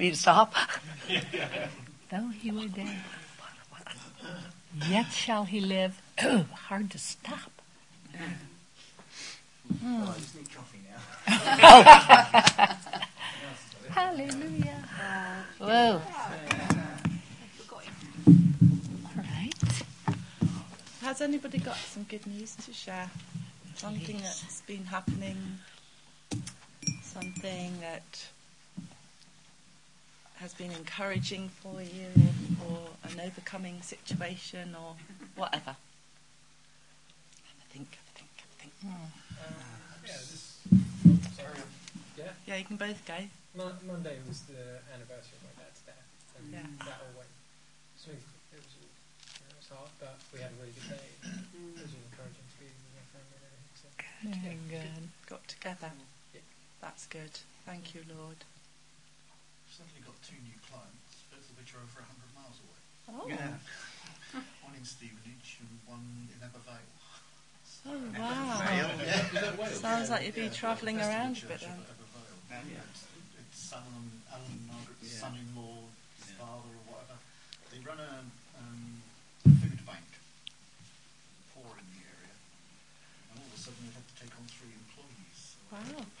me to stop? Though he were dead, yet shall he live. Oh, hard to stop. Oh, I just need coffee now. Hallelujah. Whoa. All right. Has anybody got some good news to share? Something that's been happening, something that has been encouraging for you, or an overcoming situation, or whatever. I think. Sorry. Yeah, you can both go. Monday was the anniversary of my dad's death, and that all went smoothly. It was hard, but we had a really good day. It was encouraging to be with my family and everything. So. Good. Got together. Yeah. That's good. Thank you, Lord. I've suddenly got two new clients, both of which are over 100 miles away. Oh. Yeah. One in Stevenage and one in Avaya. Oh, wow. Sounds like you'd be travelling around a bit then. It's son and Alan, Margaret's son-in-law, his father or whatever. They run a food bank, poor in the area, and all of a sudden they've had to take on 3 employees. So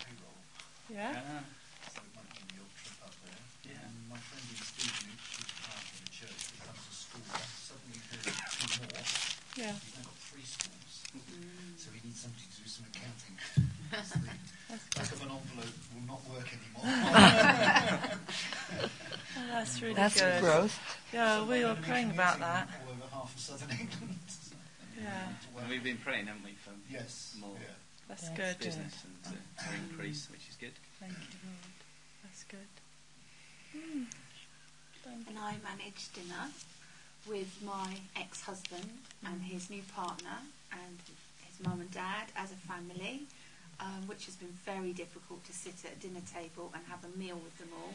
payroll. Yeah. So it might be a real trip up there. Yeah. And my friend in Stevenage, who's part of the church, who comes to school, suddenly heard 2 more. Yeah. He's now got 3 schools. So we need somebody to do some accounting. So the back of an envelope will not work anymore. Well, that's really good. Growth. Yeah, we were praying about that. All over half of southern England. And we've been praying, haven't we, for more that's good. Business and increase, which is good. Thank you, Lord. That's good. And I managed dinner with my ex-husband and his new partner and his mum and dad as a family, which has been very difficult to sit at a dinner table and have a meal with them all.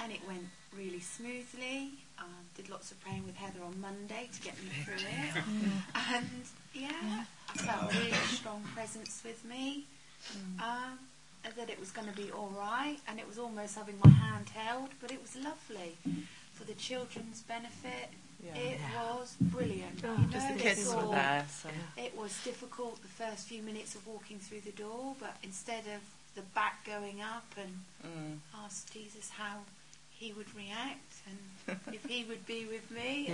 And it went really smoothly. Did lots of praying with Heather on Monday to get me through it. And I felt a really strong presence with me, that it was going to be all right. And it was almost having my hand held, but it was lovely. For the children's benefit, it was brilliant. Just the kids were there. So. It was difficult the first few minutes of walking through the door, but instead of the back going up and asked Jesus how he would react and if he would be with me,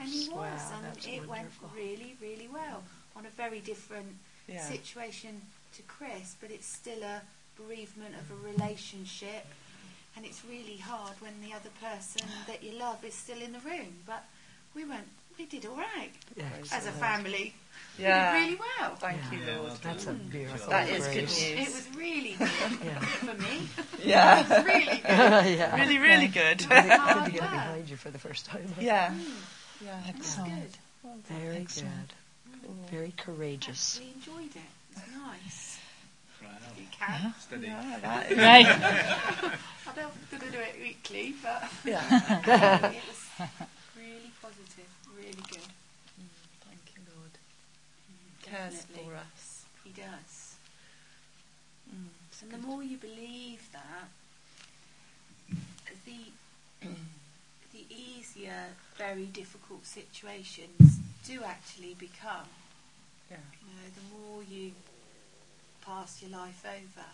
and he was, and it went really, really well on a very different situation to Chris, but it's still a bereavement of a relationship. And it's really hard when the other person that you love is still in the room. But we did all right as a family. Yeah. We did really well. Thank you, Lord. That's a beautiful. That is good news. It was really good for me. Yeah. It was really good. Really, really good. Good to get behind you for the first time. Yeah. Yeah. Excellent. Good. Well, very excellent. Good. Cool. Very courageous. We enjoyed it. It was nice. Steady. I don't think I do it weekly, but it was really positive, really good. Thank you, Lord. He cares for us. He does. And the more you believe that, the easier, very difficult situations do actually become. Yeah. You know, the more you pass your life over.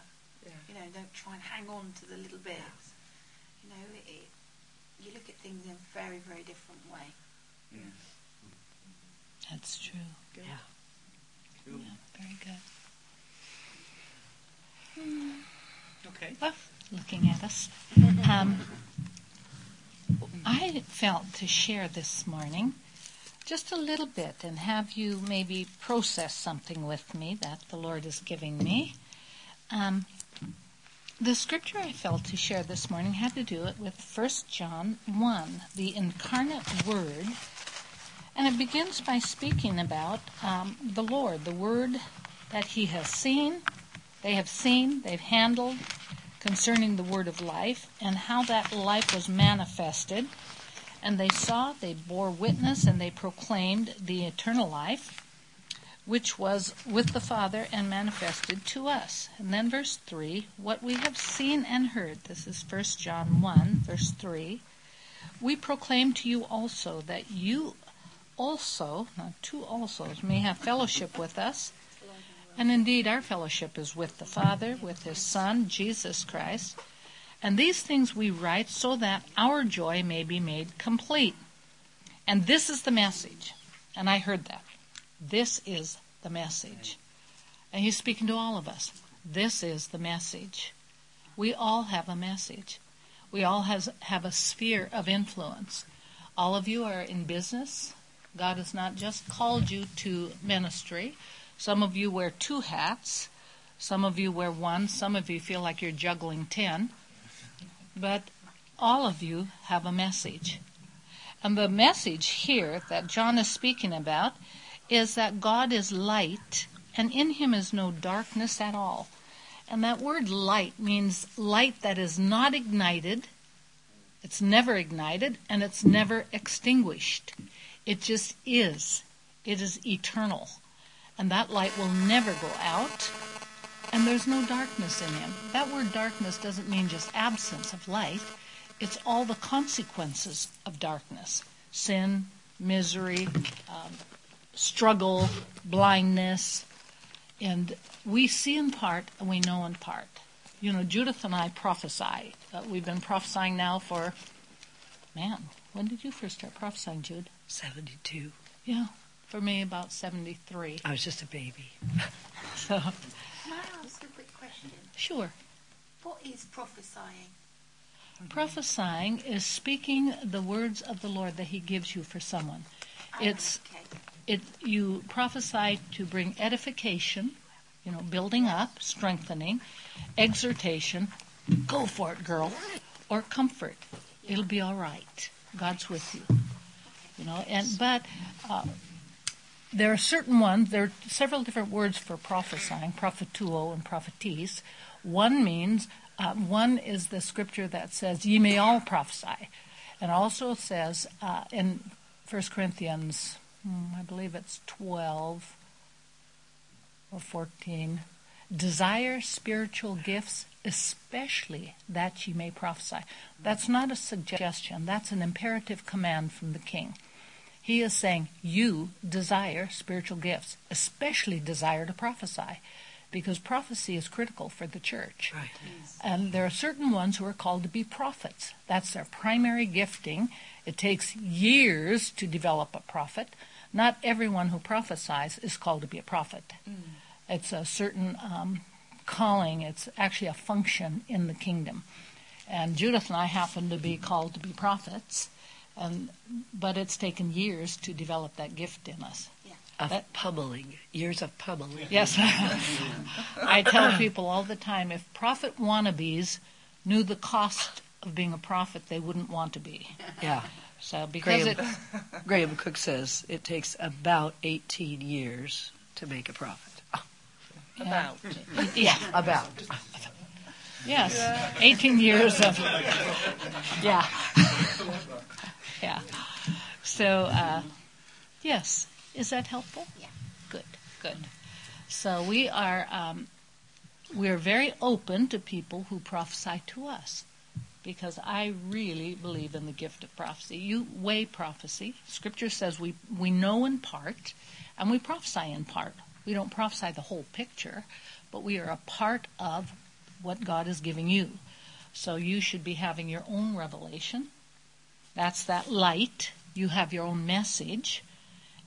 Yeah. You know, don't try and hang on to the little bits. You know, you look at things in a very, very different way. Yeah. That's true. Good. Yeah. Cool. Yeah. Very good. Okay. Well, looking at us. I felt to share this morning just a little bit and have you maybe process something with me that the Lord is giving me. The scripture I felt to share this morning had to do it with 1 John 1, the incarnate Word. And it begins by speaking about the Lord, the Word that He has seen, they've handled concerning the Word of life and how that life was manifested. And they saw, they bore witness, and they proclaimed the eternal life, which was with the Father and manifested to us. And then verse 3, what we have seen and heard, this is 1 John 1, verse 3, we proclaim to you also that you also, now two alsos, may have fellowship with us. And indeed, our fellowship is with the Father, with His Son, Jesus Christ. And these things we write so that our joy may be made complete. And this is the message. And I heard that. This is the message. And He's speaking to all of us. This is the message. We all have a message. We all have a sphere of influence. All of you are in business. God has not just called you to ministry. Some of you wear two hats. Some of you wear one. Some of you feel like you're juggling 10. But all of you have a message. And the message here that John is speaking about is that God is light, and in Him is no darkness at all. And that word light means light that is not ignited. It's never ignited, and it's never extinguished. It just is. It is eternal. And that light will never go out. And there's no darkness in Him. That word darkness doesn't mean just absence of light. It's all the consequences of darkness. Sin, misery, struggle, blindness. And we see in part and we know in part. You know, Judith and I prophesy. We've been prophesying now for, man, when did you first start prophesying, Jude? 72. Yeah, for me about 73. I was just a baby. So... May I ask a quick question? Sure. What is prophesying? Prophesying is speaking the words of the Lord that He gives you for someone. You prophesy to bring edification, you know, building up, strengthening, exhortation, go for it, girl, or comfort. It'll be all right. God's with you. You know, there are certain ones, there are several different words for prophesying, prophetuo and prophetese. One means, one is the scripture that says, ye may all prophesy. And also says in 1 Corinthians, I believe it's 12 or 14, desire spiritual gifts, especially that ye may prophesy. That's not a suggestion, that's an imperative command from the king. He is saying, you desire spiritual gifts, especially desire to prophesy, because prophecy is critical for the church. Right. Yes. And there are certain ones who are called to be prophets. That's their primary gifting. It takes years to develop a prophet. Not everyone who prophesies is called to be a prophet. Mm. It's a certain calling. It's actually a function in the kingdom. And Judith and I happen to be called to be prophets. But it's taken years to develop that gift in us. Yeah. Years of pummeling. Yes. I tell people all the time, if prophet wannabes knew the cost of being a prophet, they wouldn't want to be. Yeah. So because Graham Cook says it takes about 18 years to make a prophet. About. Yeah. About. Yes. Yeah. 18 years of... Yeah. Yeah. So, yes. Is that helpful? Yeah. Good. So we are very open to people who prophesy to us, because I really believe in the gift of prophecy. You weigh prophecy. Scripture says we know in part, and we prophesy in part. We don't prophesy the whole picture, but we are a part of what God is giving you. So you should be having your own revelation. That's that light. You have your own message.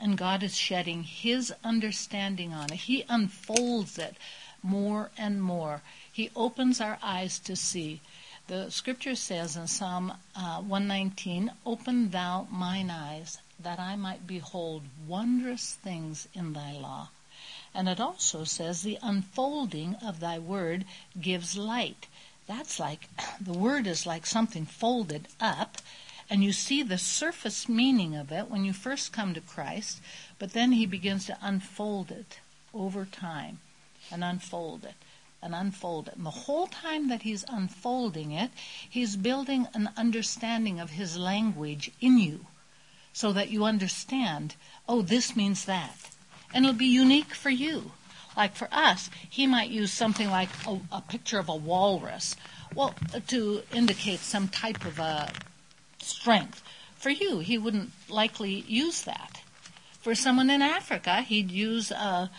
And God is shedding His understanding on it. He unfolds it more and more. He opens our eyes to see. The scripture says in Psalm 119, open thou mine eyes, that I might behold wondrous things in thy law. And it also says the unfolding of thy word gives light. That's like, the word is like something folded up. And you see the surface meaning of it when you first come to Christ, but then He begins to unfold it over time and unfold it. And the whole time that He's unfolding it, He's building an understanding of His language in you so that you understand, oh, this means that. and it'll be unique for you. Like for us, he might use something like a picture of a walrus, well, to indicate some type of a strength. For you, he wouldn't likely use that. For someone in Africa, he'd use a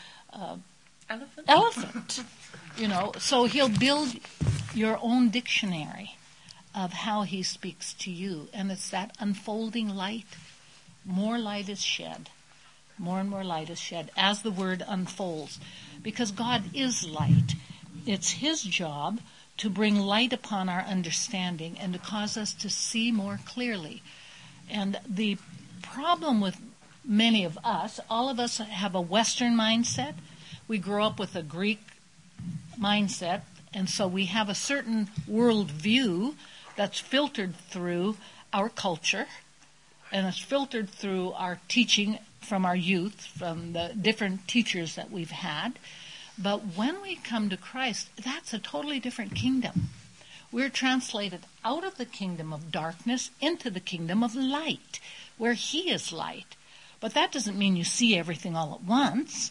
elephant. You know, so he'll build your own dictionary of how he speaks to you, and it's that unfolding light. More light is shed. More and more light is shed as the word unfolds, because God is light. It's his job to bring light upon our understanding and to cause us to see more clearly. And the problem with many of us, all of us have a Western mindset. We grow up with a Greek mindset, and so we have a certain worldview that's filtered through our culture, and it's filtered through our teaching from our youth, from the different teachers that we've had. But when we come to Christ, that's a totally different kingdom. We're translated out of the kingdom of darkness into the kingdom of light, where he is light. But that doesn't mean you see everything all at once.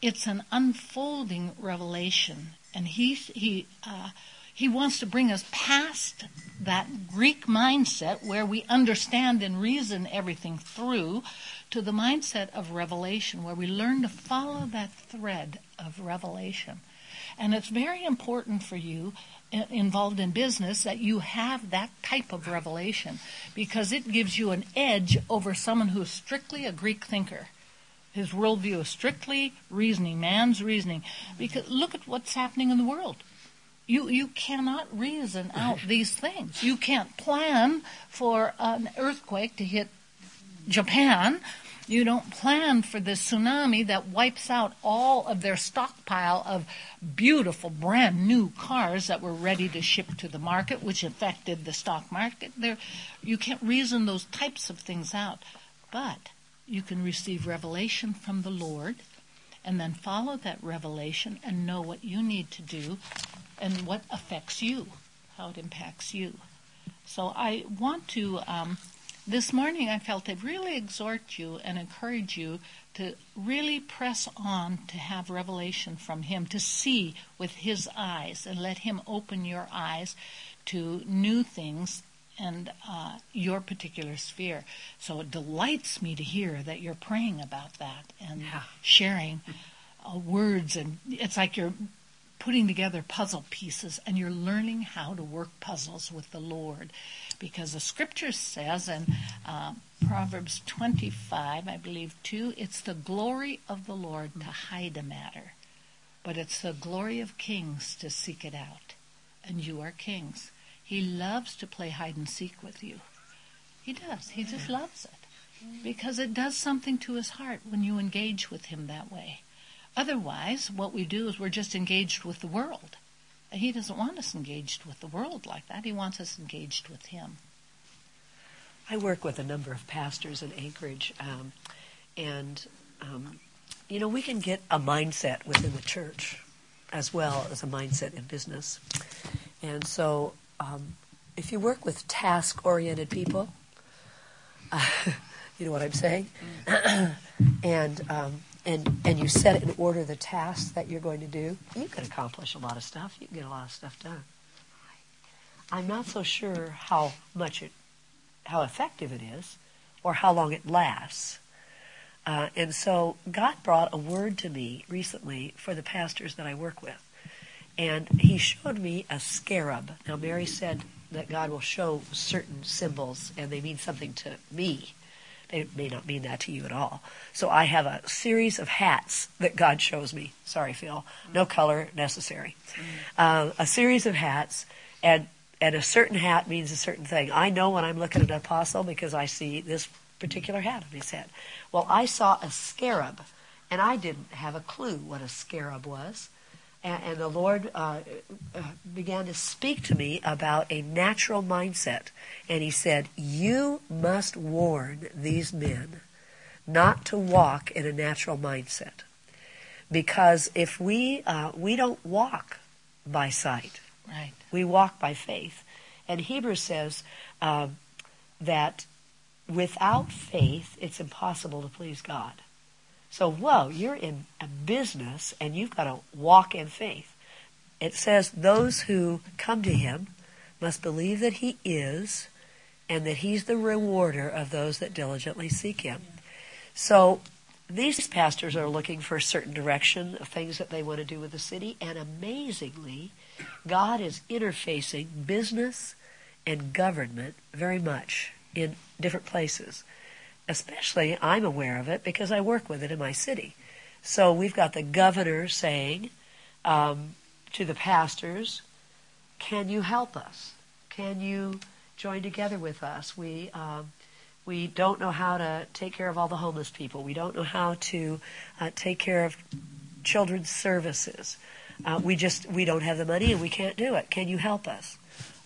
It's an unfolding revelation, and he wants to bring us past that Greek mindset where we understand and reason everything through to the mindset of revelation, where we learn to follow that thread of revelation. And it's very important for you involved in business that you have that type of revelation, because it gives you an edge over someone who is strictly a Greek thinker. His worldview is strictly reasoning, man's reasoning. Because look at what's happening in the world. You cannot reason out these things. You can't plan for an earthquake to hit Japan. You don't plan for this tsunami that wipes out all of their stockpile of beautiful brand new cars that were ready to ship to the market, which affected the stock market. You can't reason those types of things out. But you can receive revelation from the Lord and then follow that revelation and know what you need to do and what affects you, how it impacts you. So I want to... this morning I felt to really exhort you and encourage you to really press on to have revelation from him, to see with his eyes and let him open your eyes to new things and your particular sphere. So it delights me to hear that you're praying about that and sharing words. And it's like you're putting together puzzle pieces and you're learning how to work puzzles with the Lord. Because the scripture says in Proverbs 25, I believe, 2, it's the glory of the Lord to hide a matter, but it's the glory of kings to seek it out. And you are kings. He loves to play hide and seek with you. He does. He just loves it. Because it does something to his heart when you engage with him that way. Otherwise, what we do is we're just engaged with the world. He doesn't want us engaged with the world like that. He wants us engaged with him. I work with a number of pastors in Anchorage, and we can get a mindset within the church as well as a mindset in business. And so if you work with task-oriented people, you know what I'm saying? And you set in order the tasks that you're going to do, you can accomplish a lot of stuff. You can get a lot of stuff done. I'm not so sure how effective it is or how long it lasts. And so God brought a word to me recently for the pastors that I work with. And he showed me a scarab. Now Mary said that God will show certain symbols and they mean something to me. It may not mean that to you at all. So I have a series of hats that God shows me. Sorry, Phil. No color necessary. A series of hats, and a certain hat means a certain thing. I know when I'm looking at an apostle because I see this particular hat on his head. Well, I saw a scarab, and I didn't have a clue what a scarab was. And the Lord began to speak to me about a natural mindset. And he said, you must warn these men not to walk in a natural mindset. Because if we don't walk by sight, right? We walk by faith. And Hebrews says that without faith, it's impossible to please God. So, whoa, you're in a business and you've got to walk in faith. It says those who come to him must believe that he is and that he's the rewarder of those that diligently seek him. So these pastors are looking for a certain direction of things that they want to do with the city, and amazingly, God is interfacing business and government very much in different places. Especially, I'm aware of it because I work with it in my city. So we've got the governor saying to the pastors, can you help us? Can you join together with us? We don't know how to take care of all the homeless people. We don't know how to take care of children's services. We don't have the money and we can't do it. Can you help us?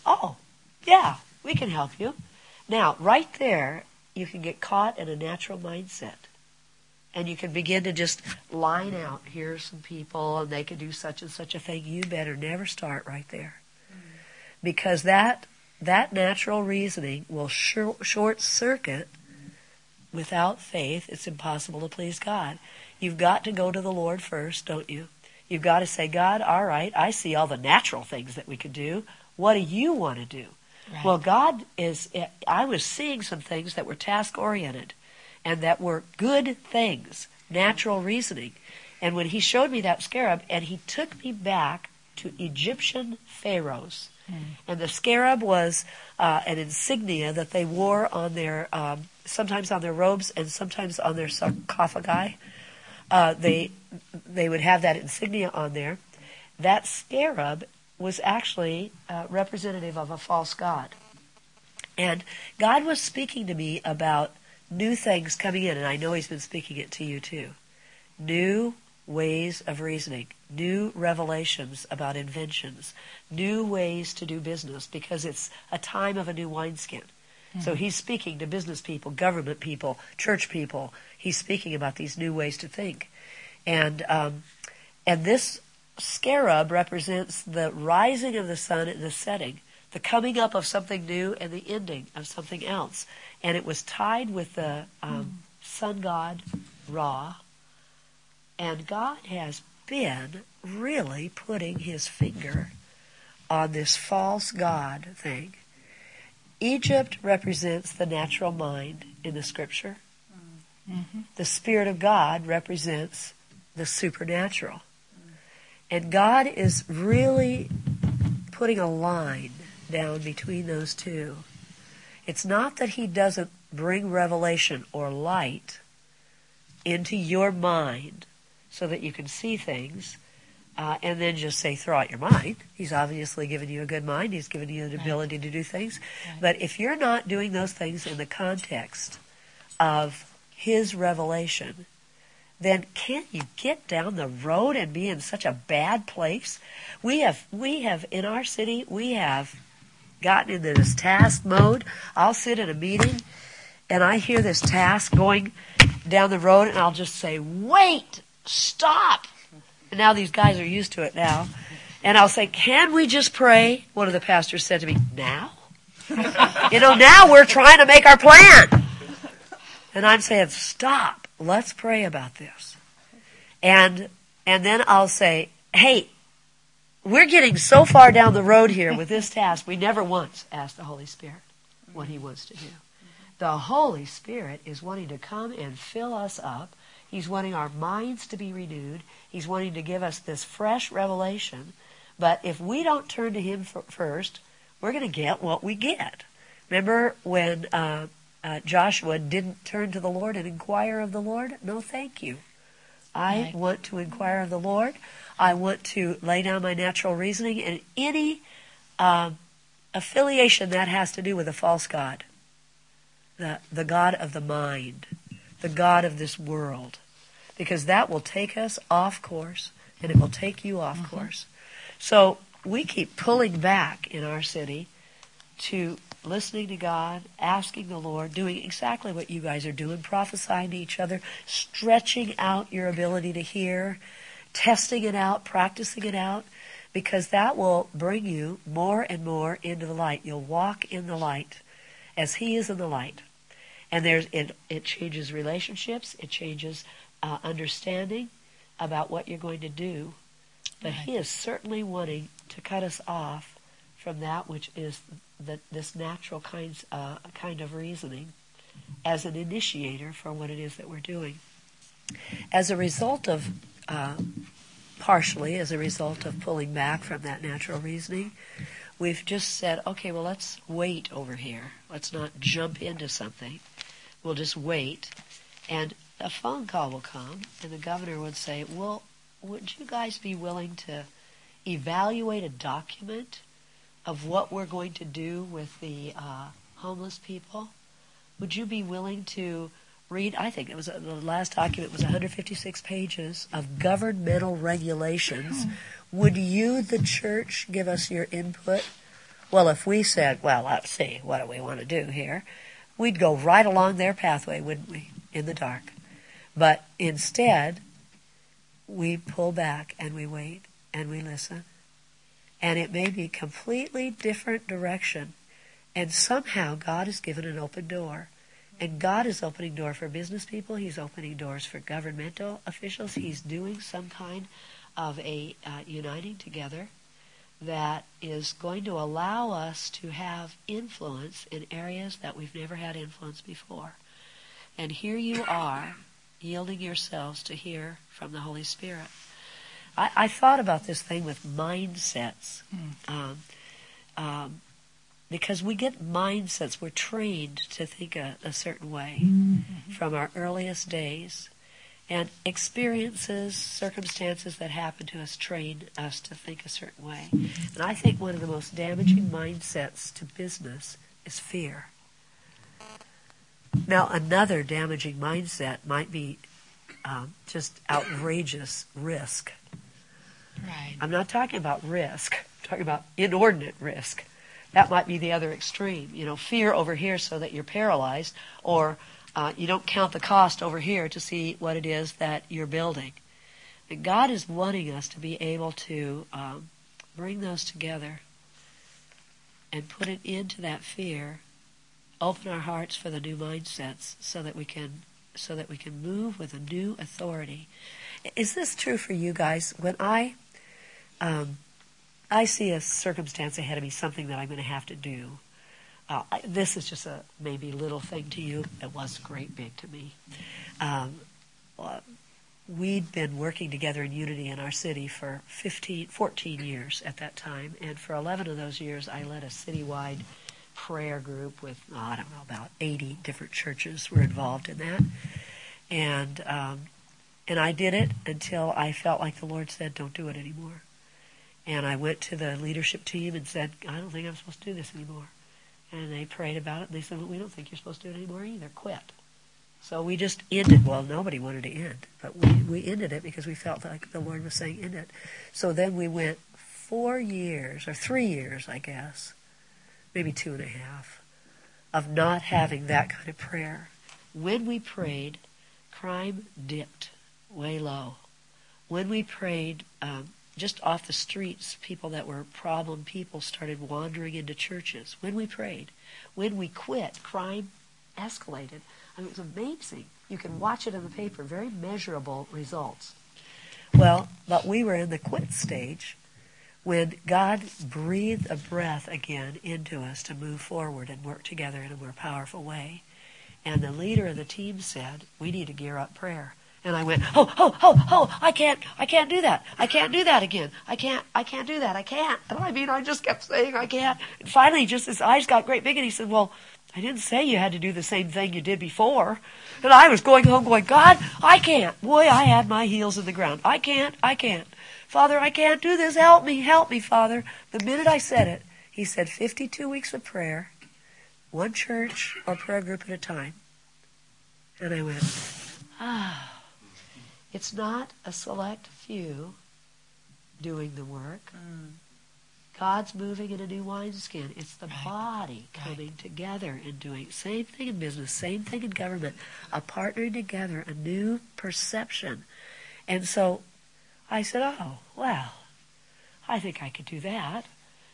Oh, yeah, we can help you. Now, right there, you can get caught in a natural mindset. And you can begin to just line out, here are some people, and they can do such and such a thing. You better never start right there. Because that natural reasoning will short circuit. Without faith, it's impossible to please God. You've got to go to the Lord first, don't you? You've got to say, God, all right, I see all the natural things that we could do. What do you want to do? Right. Well, I was seeing some things that were task-oriented and that were good things, natural reasoning. And when he showed me that scarab, and he took me back to Egyptian pharaohs. Mm. And the scarab was an insignia that they wore on their, sometimes on their robes and sometimes on their sarcophagi. They would have that insignia on there. That scarab was actually representative of a false god. And God was speaking to me about new things coming in, and I know he's been speaking it to you too. New ways of reasoning, new revelations about inventions, new ways to do business, because it's a time of a new wineskin. Mm-hmm. So he's speaking to business people, government people, church people. He's speaking about these new ways to think. And this scarab represents the rising of the sun and the setting, the coming up of something new and the ending of something else. And it was tied with the sun god Ra. And God has been really putting his finger on this false god thing. Egypt represents the natural mind in the scripture. Mm-hmm. The Spirit of God represents the supernatural. And God is really putting a line down between those two. It's not that he doesn't bring revelation or light into your mind so that you can see things and then just say, throw out your mind. He's obviously given you a good mind. He's given you an ability to do things. Right. But if you're not doing those things in the context of his revelation, then can't you get down the road and be in such a bad place? We have in our city, we have gotten into this task mode. I'll sit in a meeting and I hear this task going down the road and I'll just say, wait, stop. And now these guys are used to it now. And I'll say, can we just pray? One of the pastors said to me, now? Now we're trying to make our plan. And I'm saying, stop. Let's pray about this. And then I'll say, hey, we're getting so far down the road here with this task, we never once asked the Holy Spirit what he wants to do. The Holy Spirit is wanting to come and fill us up. He's wanting our minds to be renewed. He's wanting to give us this fresh revelation. But if we don't turn to him first, we're going to get what we get. Remember when Joshua didn't turn to the Lord and inquire of the Lord? No, thank you. I want to inquire of the Lord. I want to lay down my natural reasoning and any affiliation that has to do with a false god, the god of the mind, the god of this world, because that will take us off course and it will take you off course. So we keep pulling back in our city to listening to God, asking the Lord, doing exactly what you guys are doing, prophesying to each other, stretching out your ability to hear, testing it out, practicing it out, because that will bring you more and more into the light. You'll walk in the light as he is in the light. And it changes relationships, it changes understanding about what you're going to do. But right. He is certainly wanting to cut us off from that which is this natural kind of reasoning as an initiator for what it is that we're doing. As a result of, partially as a result of pulling back from that natural reasoning, we've just said, okay, well, let's wait over here. Let's not jump into something. We'll just wait. And a phone call will come, and the governor would say, well, would you guys be willing to evaluate a document of what we're going to do with the homeless people? Would you be willing to read, I think it was the last document was 156 pages of governmental regulations. Would you, the church, give us your input? Well, if we said, well, let's see, what do we want to do here? We'd go right along their pathway, wouldn't we, in the dark. But instead, we pull back and we wait and we listen. And it may be a completely different direction. And somehow God has given an open door. And God is opening door for business people. He's opening doors for governmental officials. He's doing some kind of a uniting together that is going to allow us to have influence in areas that we've never had influence before. And here you are, yielding yourselves to hear from the Holy Spirit. I thought about this thing with mindsets. Because we get mindsets, we're trained to think a certain way from our earliest days. And experiences, circumstances that happen to us train us to think a certain way. And I think one of the most damaging mindsets to business is fear. Now, another damaging mindset might be just outrageous risk. Right. I'm not talking about risk. I'm talking about inordinate risk. That might be the other extreme. You know, fear over here so that you're paralyzed, or you don't count the cost over here to see what it is that you're building. And God is wanting us to be able to bring those together and put an end to that fear, open our hearts for the new mindsets so that we can move with a new authority. Is this true for you guys? When I see a circumstance ahead of me, something that I'm going to have to do. This is just a maybe little thing to you. It was great big to me. We'd been working together in unity in our city for 14 years at that time. And for 11 of those years, I led a citywide prayer group with, about 80 different churches were involved in that. And I did it until I felt like the Lord said, don't do it anymore. And I went to the leadership team and said, I don't think I'm supposed to do this anymore. And they prayed about it, and they said, well, we don't think you're supposed to do it anymore either. Quit. So we just ended. Well, nobody wanted to end, but we ended it because we felt like the Lord was saying end it. So then we went 3 years, I guess, maybe 2.5, of not having that kind of prayer. When we prayed, crime dipped way low. When we prayed, just off the streets, people that were problem people started wandering into churches. When we prayed, when we quit, crime escalated. I mean, it was amazing. You can watch it in the paper, very measurable results. Well, but we were in the quit stage when God breathed a breath again into us to move forward and work together in a more powerful way. And the leader of the team said, we need to gear up prayer. And I went, I can't do that. I can't do that again. I can't do that. I can't. And I mean, I just kept saying I can't. And finally, just his eyes got great big, and he said, well, I didn't say you had to do the same thing you did before. And I was going home going, God, I can't. Boy, I had my heels in the ground. I can't. Father, I can't do this. Help me, Father. The minute I said it, he said 52 weeks of prayer, one church or prayer group at a time. And I went, It's not a select few doing the work. God's moving in a new wineskin. It's the body coming together and doing same thing in business, same thing in government, a partnering together, a new perception. And so I said, I think I could do that.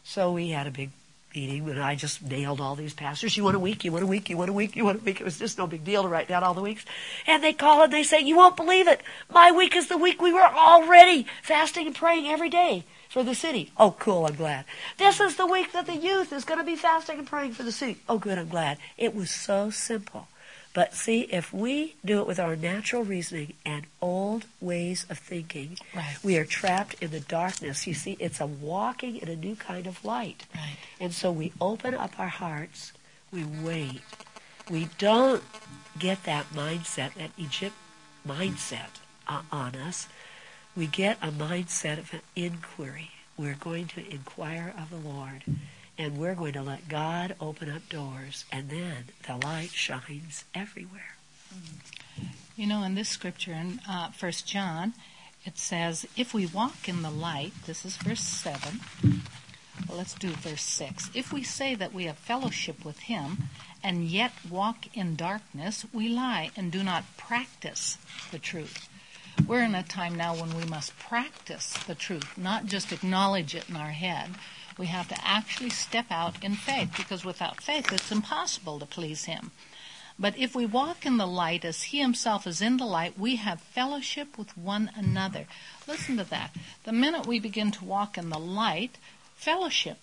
So we had a big meeting when I just nailed all these pastors. You want a week, you want a week, you want a week, you want a week. It was just no big deal to write down all the weeks. And they call and they say, you won't believe it. My week is the week we were already fasting and praying every day for the city. Oh, cool, I'm glad. This is the week that the youth is going to be fasting and praying for the city. Oh, good, I'm glad. It was so simple. But see, if we do it with our natural reasoning and old ways of thinking, right, we are trapped in the darkness. You see, it's a walking in a new kind of light. Right. And so we open up our hearts, we wait. We don't get that mindset, that Egypt mindset on us. We get a mindset of an inquiry. We're going to inquire of the Lord. And we're going to let God open up doors, and then the light shines everywhere. You know, in this scripture, in 1 John, it says, if we walk in the light, this is verse 7. Well, let's do verse 6. If we say that we have fellowship with him and yet walk in darkness, we lie and do not practice the truth. We're in a time now when we must practice the truth, not just acknowledge it in our head. We have to actually step out in faith, because without faith it's impossible to please him. But if we walk in the light as he himself is in the light, we have fellowship with one another. Listen to that. The minute we begin to walk in the light, fellowship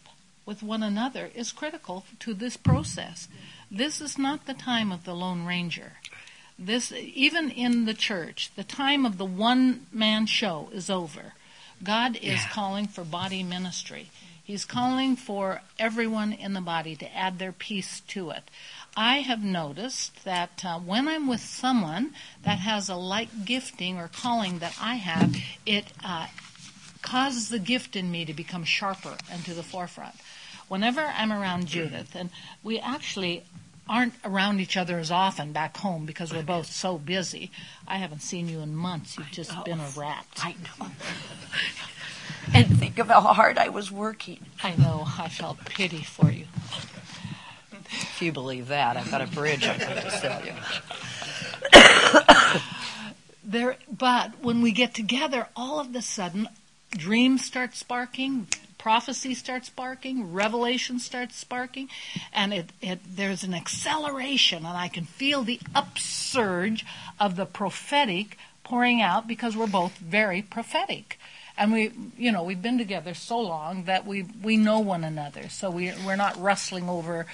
with one another is critical to this process. This is not the time of the Lone Ranger. This, even in the church, the time of the one-man show is over. God is calling for body ministry. He's calling for everyone in the body to add their piece to it. I have noticed that when I'm with someone that has a like gifting or calling that I have, it causes the gift in me to become sharper and to the forefront. Whenever I'm around Judith, and we actually aren't around each other as often back home because we're both so busy. I haven't seen you in months. You've just been a rat. I know. And think of how hard I was working. I know. I felt pity for you. If you believe that, I've got a bridge I'm going to sell you. But when we get together, all of a sudden, dreams start sparking, prophecy starts sparking, revelation starts sparking, and there's an acceleration, and I can feel the upsurge of the prophetic pouring out because we're both very prophetic. And we've been together so long that we know one another. So we're not wrestling over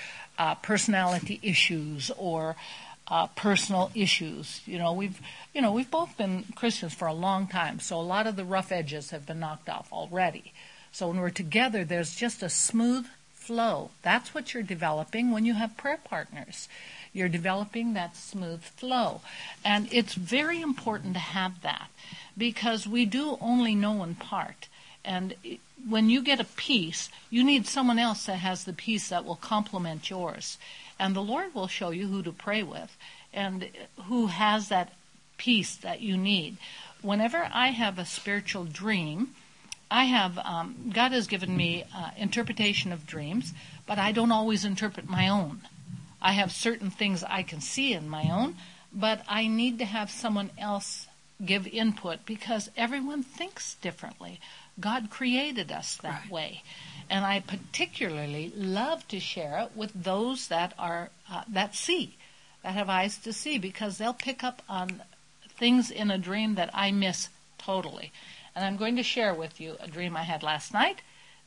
personality issues or personal issues. We've both been Christians for a long time. So a lot of the rough edges have been knocked off already. So when we're together, there's just a smooth flow. That's what you're developing when you have prayer partners. You're developing that smooth flow. And it's very important to have that, because we do only know one part. And when you get a piece, you need someone else that has the piece that will complement yours. And the Lord will show you who to pray with and who has that piece that you need. Whenever I have a spiritual dream, I have God has given me interpretation of dreams, but I don't always interpret my own. I have certain things I can see in my own, but I need to have someone else give input, because everyone thinks differently. God created us that way. And I particularly love to share it with those that are that see, that have eyes to see, because they'll pick up on things in a dream that I miss totally. And I'm going to share with you a dream I had last night,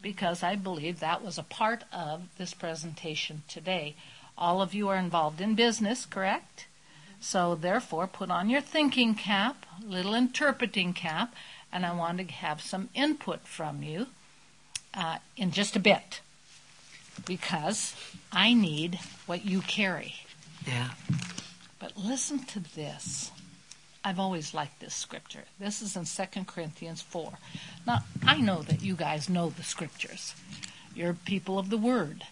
because I believe that was a part of this presentation today. All of you are involved in business, correct? So therefore, put on your thinking cap, little interpreting cap, and I want to have some input from you in just a bit, because I need what you carry. Yeah. But listen to this. I've always liked this scripture. This is in 2 Corinthians 4. Now, I know that you guys know the scriptures. You're people of the Word.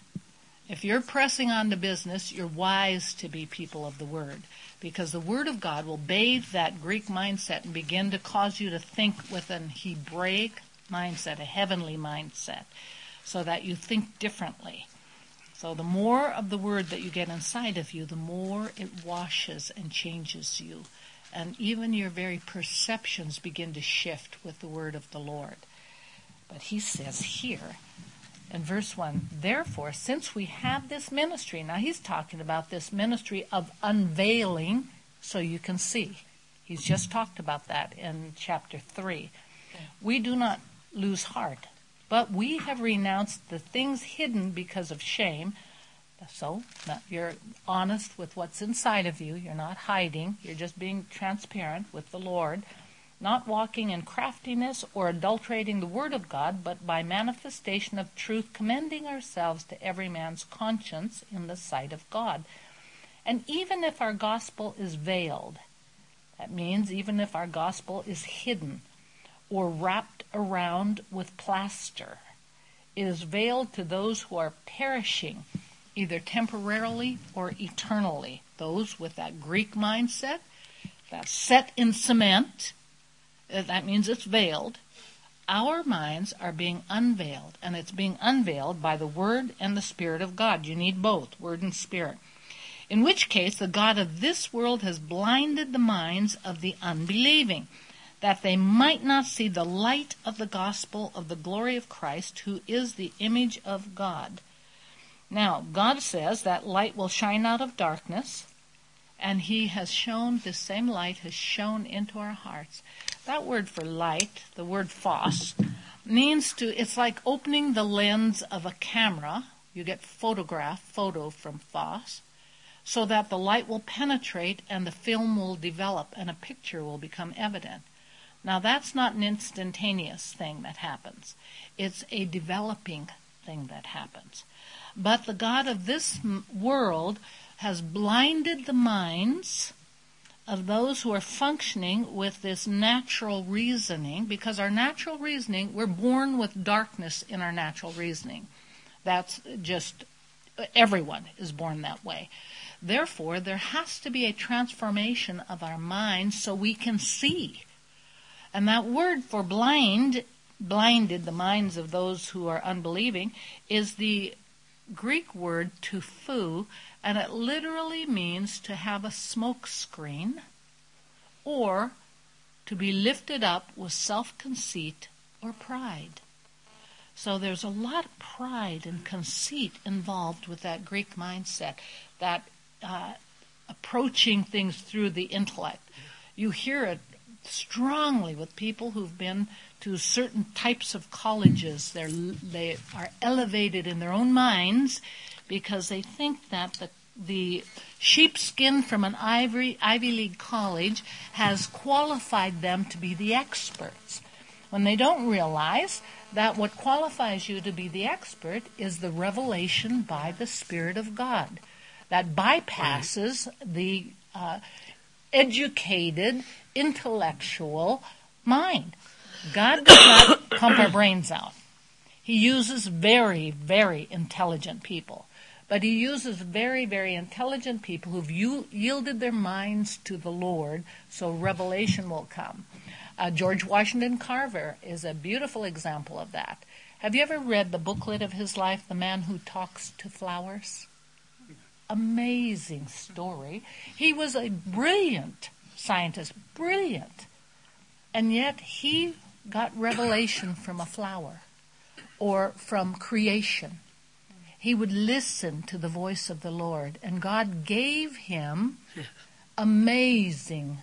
If you're pressing on to business, you're wise to be people of the Word, because the Word of God will bathe that Greek mindset and begin to cause you to think with an Hebraic mindset, a heavenly mindset, so that you think differently. So the more of the Word that you get inside of you, the more it washes and changes you. And even your very perceptions begin to shift with the Word of the Lord. But he says here, in verse 1, therefore, since we have this ministry, now he's talking about this ministry of unveiling so you can see. He's just talked about that in chapter 3. We do not lose heart, but we have renounced the things hidden because of shame. So you're honest with what's inside of you. You're not hiding. You're just being transparent with the Lord. Not walking in craftiness or adulterating the word of God, but by manifestation of truth, commending ourselves to every man's conscience in the sight of God. And even if our gospel is veiled, that means even if our gospel is hidden or wrapped around with plaster, it is veiled to those who are perishing, either temporarily or eternally. Those with that Greek mindset, that's set in cement, that means it's veiled. Our minds are being unveiled, and it's being unveiled by the Word and the Spirit of God. You need both, Word and Spirit. In which case, the God of this world has blinded the minds of the unbelieving, that they might not see the light of the gospel of the glory of Christ, who is the image of God. Now, God says that light will shine out of darkness, and He has shown, this same light has shone into our hearts. That word for light, the word phos, means to, it's like opening the lens of a camera. You get photo from phos, so that the light will penetrate and the film will develop and a picture will become evident. Now, that's not an instantaneous thing that happens. It's a developing thing that happens. But the God of this world has blinded the minds of those who are functioning with this natural reasoning, because our natural reasoning, we're born with darkness in our natural reasoning. That's just, everyone is born that way. Therefore, there has to be a transformation of our minds so we can see. And that word for blinded the minds of those who are unbelieving, is the Greek word tufou, and it literally means to have a smoke screen or to be lifted up with self-conceit or pride. So there's a lot of pride and conceit involved with that Greek mindset, that approaching things through the intellect. You hear it strongly with people who've been to certain types of colleges. They are elevated in their own minds because they think that the sheepskin from an Ivy League college has qualified them to be the experts, when they don't realize that what qualifies you to be the expert is the revelation by the Spirit of God that bypasses the educated, intellectual mind. God does not pump our brains out. He uses very, very intelligent people. But He uses very, very intelligent people who've yielded their minds to the Lord, so revelation will come. George Washington Carver is a beautiful example of that. Have you ever read the booklet of his life, The Man Who Talks to Flowers? Amazing story. He was a brilliant scientist, brilliant. And yet he got revelation from a flower or from creation. He would listen to the voice of the Lord, and God gave him amazing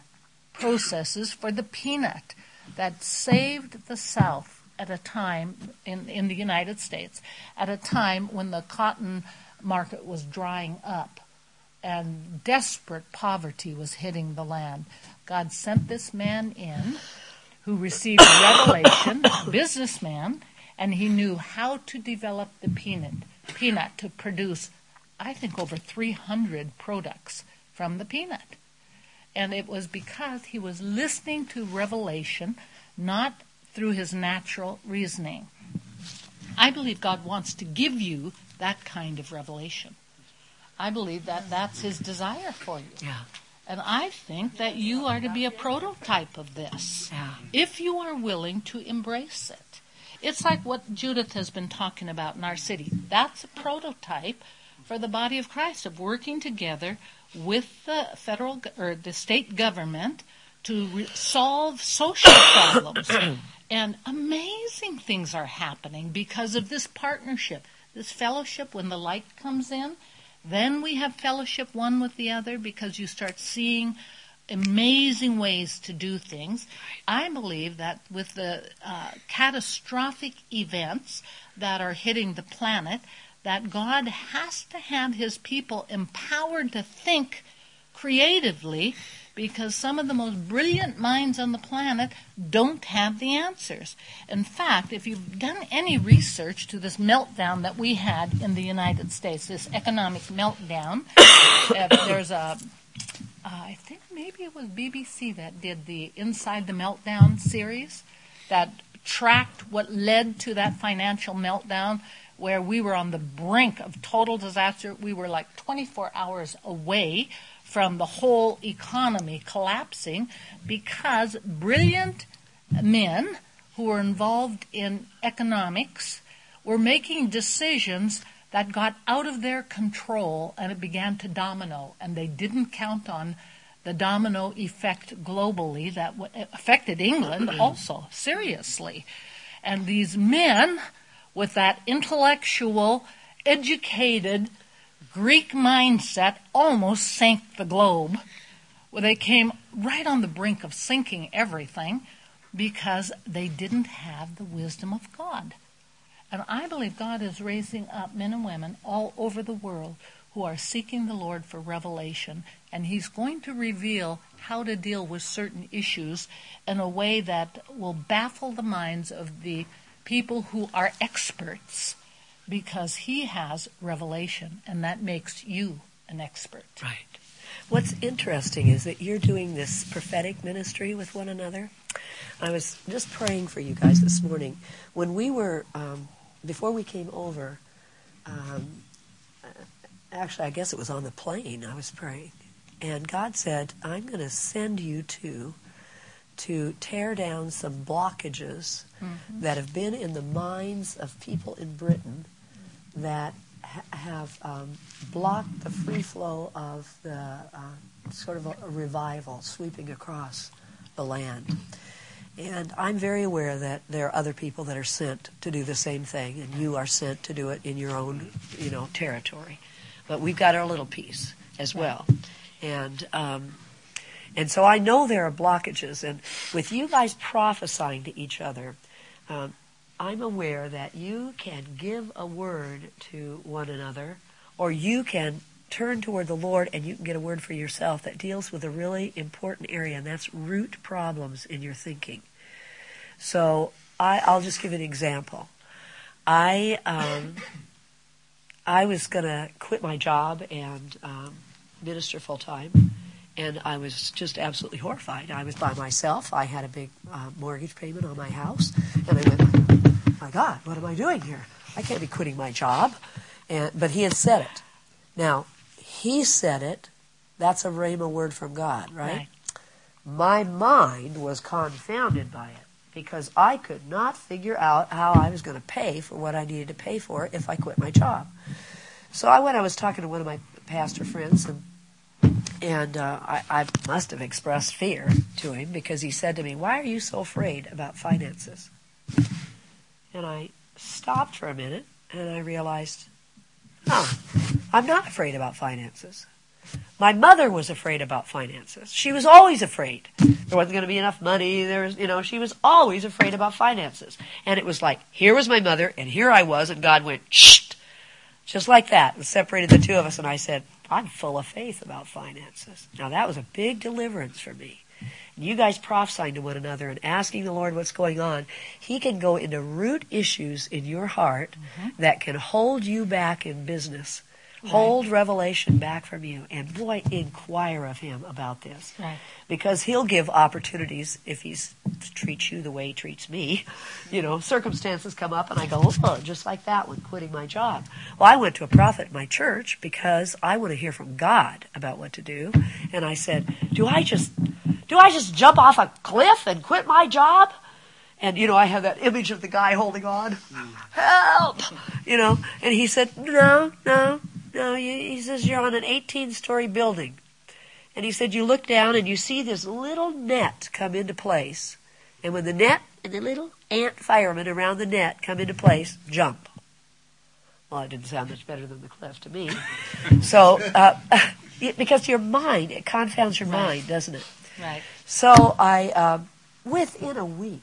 processes for the peanut that saved the South at a time in the United States, at a time when the cotton market was drying up and desperate poverty was hitting the land. God sent this man in who received revelation, businessman, and he knew how to develop the peanut to produce, I think, over 300 products from the peanut. And it was because he was listening to revelation, not through his natural reasoning. I believe God wants to give you that kind of revelation. I believe that that's His desire for you. Yeah. And I think that you are to be a prototype of this, if you are willing to embrace it. It's like what Judith has been talking about in our city. That's a prototype for the body of Christ, of working together with the state government to solve social problems. And amazing things are happening because of this partnership, this fellowship. When the light comes in, then we have fellowship one with the other, because you start seeing amazing ways to do things. I believe that with the catastrophic events that are hitting the planet, that God has to have his people empowered to think creatively, because some of the most brilliant minds on the planet don't have the answers. In fact, if you've done any research to this meltdown that we had in the United States, this economic meltdown, there's a, I think maybe it was BBC that did the Inside the Meltdown series that tracked what led to that financial meltdown, where we were on the brink of total disaster. We were like 24 hours away from the whole economy collapsing because brilliant men who were involved in economics were making decisions that got out of their control, and it began to domino, and they didn't count on the domino effect globally that affected England also, seriously. And these men with that intellectual, educated Greek mindset almost sank the globe, where they came right on the brink of sinking everything because they didn't have the wisdom of God. And I believe God is raising up men and women all over the world who are seeking the Lord for revelation, and he's going to reveal how to deal with certain issues in a way that will baffle the minds of the people who are experts, because he has revelation, and that makes you an expert. Right. What's interesting is that you're doing this prophetic ministry with one another. I was just praying for you guys this morning. When we were, before we came over, actually I guess it was on the plane I was praying, and God said, I'm going to send you two to tear down some blockages that have been in the minds of people in Britain that have blocked the free flow of the sort of a revival sweeping across the land. And I'm very aware that there are other people that are sent to do the same thing, and you are sent to do it in your own, you know, territory. But we've got our little piece as well. And so I know there are blockages, and with you guys prophesying to each other, I'm aware that you can give a word to one another, or you can turn toward the Lord and you can get a word for yourself that deals with a really important area, and that's root problems in your thinking. So I'll just give an example. I was going to quit my job and minister full-time. And I was just absolutely horrified. I was by myself. I had a big mortgage payment on my house. And I went, my God, what am I doing here? I can't be quitting my job. But he had said it. Now, he said it. That's a rhema word from God, right? My mind was confounded by it because I could not figure out how I was going to pay for what I needed to pay for if I quit my job. So I was talking to one of my pastor friends, and I must have expressed fear to him, because he said to me, why are you so afraid about finances? And I stopped for a minute, and I realized, I'm not afraid about finances. My mother was afraid about finances. She was always afraid. There wasn't going to be enough money. She was always afraid about finances. And it was like, here was my mother, and here I was, and God went, shh, just like that, and separated the two of us, and I said, I'm full of faith about finances. Now, that was a big deliverance for me. And you guys prophesying to one another and asking the Lord what's going on, he can go into root issues in your heart that can hold you back in business, hold revelation back from you, and boy, inquire of him about this. Right. Because he'll give opportunities if he treats you the way he treats me. You know, circumstances come up and I go, just like that when quitting my job. Well, I went to a prophet in my church because I want to hear from God about what to do. And I said, do I just jump off a cliff and quit my job? And, I have that image of the guy holding on. Help! And he said, no. He says, you're on an 18-story building. And he said, you look down and you see this little net come into place. And when the net and the little ant firemen around the net come into place, jump. Well, it didn't sound much better than the cliff to me. So, because your mind, it confounds your mind, doesn't it? Right. So I, within a week,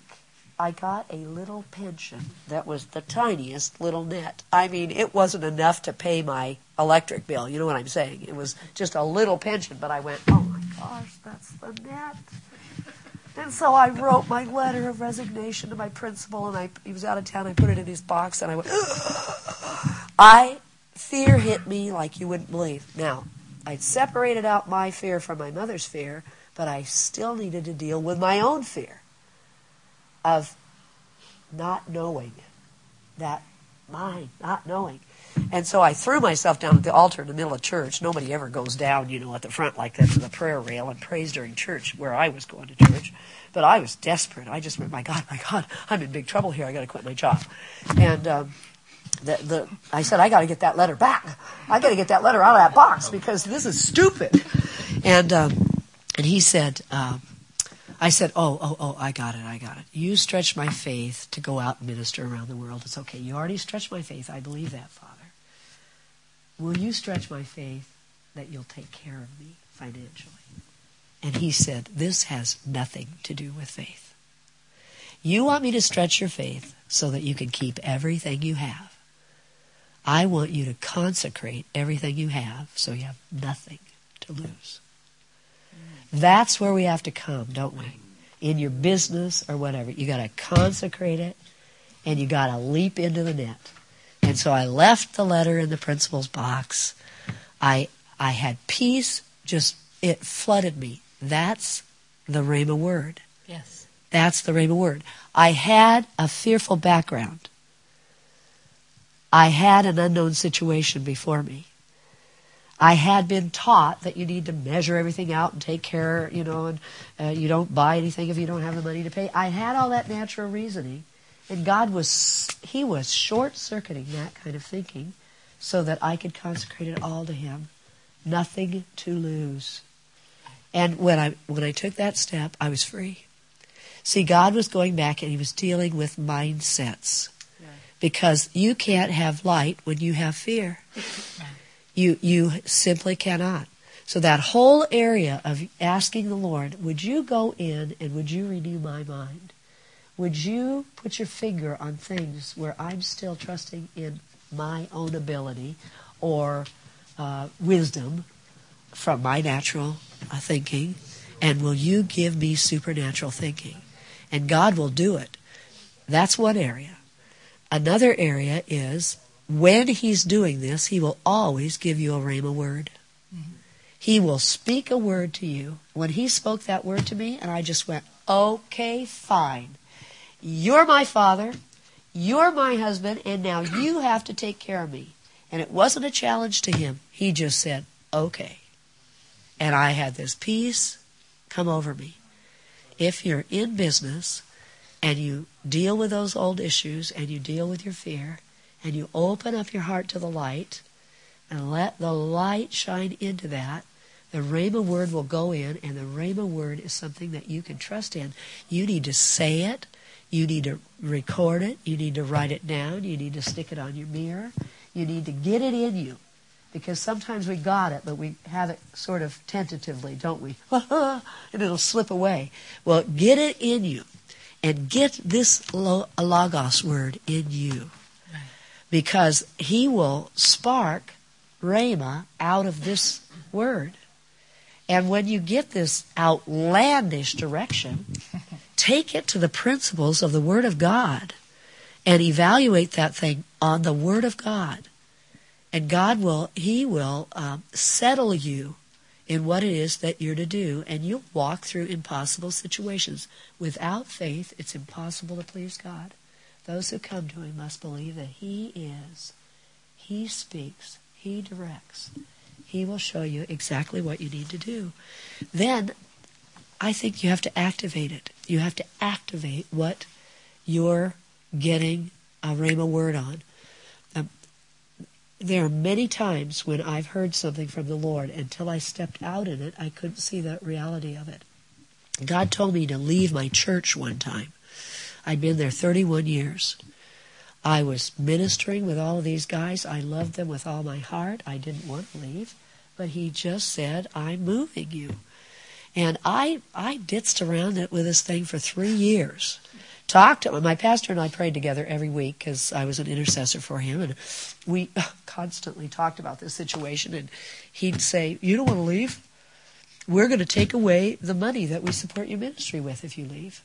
I got a little pension that was the tiniest little net. I mean, it wasn't enough to pay my electric bill. You know what I'm saying? It was just a little pension, but I went, oh my gosh, that's the net. And so I wrote my letter of resignation to my principal, and he was out of town. I put it in his box, and I went, fear hit me like you wouldn't believe. Now, I'd separated out my fear from my mother's fear, but I still needed to deal with my own fear of not knowing that mind, not knowing. And so I threw myself down at the altar in the middle of church. Nobody ever goes down, you know, at the front like that to the prayer rail and prays during church where I was going to church. But I was desperate. I just went, my God, I'm in big trouble here. I got to quit my job. And I said, I got to get that letter back. I got to get that letter out of that box because this is stupid. And he said, I said, I got it. You stretched my faith to go out and minister around the world. It's okay. You already stretched my faith. I believe that, Father. Will you stretch my faith that you'll take care of me financially? And he said, this has nothing to do with faith. You want me to stretch your faith so that you can keep everything you have. I want you to consecrate everything you have so you have nothing to lose. That's where we have to come, don't we? In your business or whatever. You got to consecrate it, and you got to leap into the net. And so I left the letter in the principal's box. I had peace. Just it flooded me. That's the Rhema word. Yes. That's the Rhema word. I had a fearful background. I had an unknown situation before me. I had been taught that you need to measure everything out and take care, you know, and you don't buy anything if you don't have the money to pay. I had all that natural reasoning, and God was short-circuiting that kind of thinking so that I could consecrate it all to Him. Nothing to lose. And when I took that step, I was free. See, God was going back and He was dealing with mindsets. Yeah. Because you can't have light when you have fear. Yeah. You simply cannot. So that whole area of asking the Lord, would you go in and would you renew my mind? Would you put your finger on things where I'm still trusting in my own ability or wisdom from my natural thinking? And will you give me supernatural thinking? And God will do it. That's one area. Another area is, when He's doing this, He will always give you a Rhema word. Mm-hmm. He will speak a word to you. When He spoke that word to me, and I just went, okay, fine. You're my father, you're my husband, and now you have to take care of me. And it wasn't a challenge to Him. He just said, okay. And I had this peace come over me. If you're in business and you deal with those old issues and you deal with your fear, and you open up your heart to the light and let the light shine into that, the Rhema word will go in, and the Rhema word is something that you can trust in. You need to say it. You need to record it. You need to write it down. You need to stick it on your mirror. You need to get it in you, because sometimes we got it, but we have it sort of tentatively, don't we? And it'll slip away. Well, get it in you, and get this Logos word in you. Because He will spark Rhema out of this word. And when you get this outlandish direction, take it to the principles of the Word of God and evaluate that thing on the Word of God. And God will, He will settle you in what it is that you're to do, and you'll walk through impossible situations. Without faith, it's impossible to please God. Those who come to Him must believe that He is, He speaks, He directs. He will show you exactly what you need to do. Then I think you have to activate it. You have to activate what you're getting a Rhema word on. There are many times when I've heard something from the Lord. Until I stepped out in it, I couldn't see the reality of it. God told me to leave my church one time. I'd been there 31 years. I was ministering with all of these guys. I loved them with all my heart. I didn't want to leave. But he just said, I'm moving you. And I ditched around it with this thing for 3 years. Talked to him. My pastor and I prayed together every week because I was an intercessor for him. And we constantly talked about this situation. And he'd say, you don't want to leave? We're going to take away the money that we support your ministry with if you leave.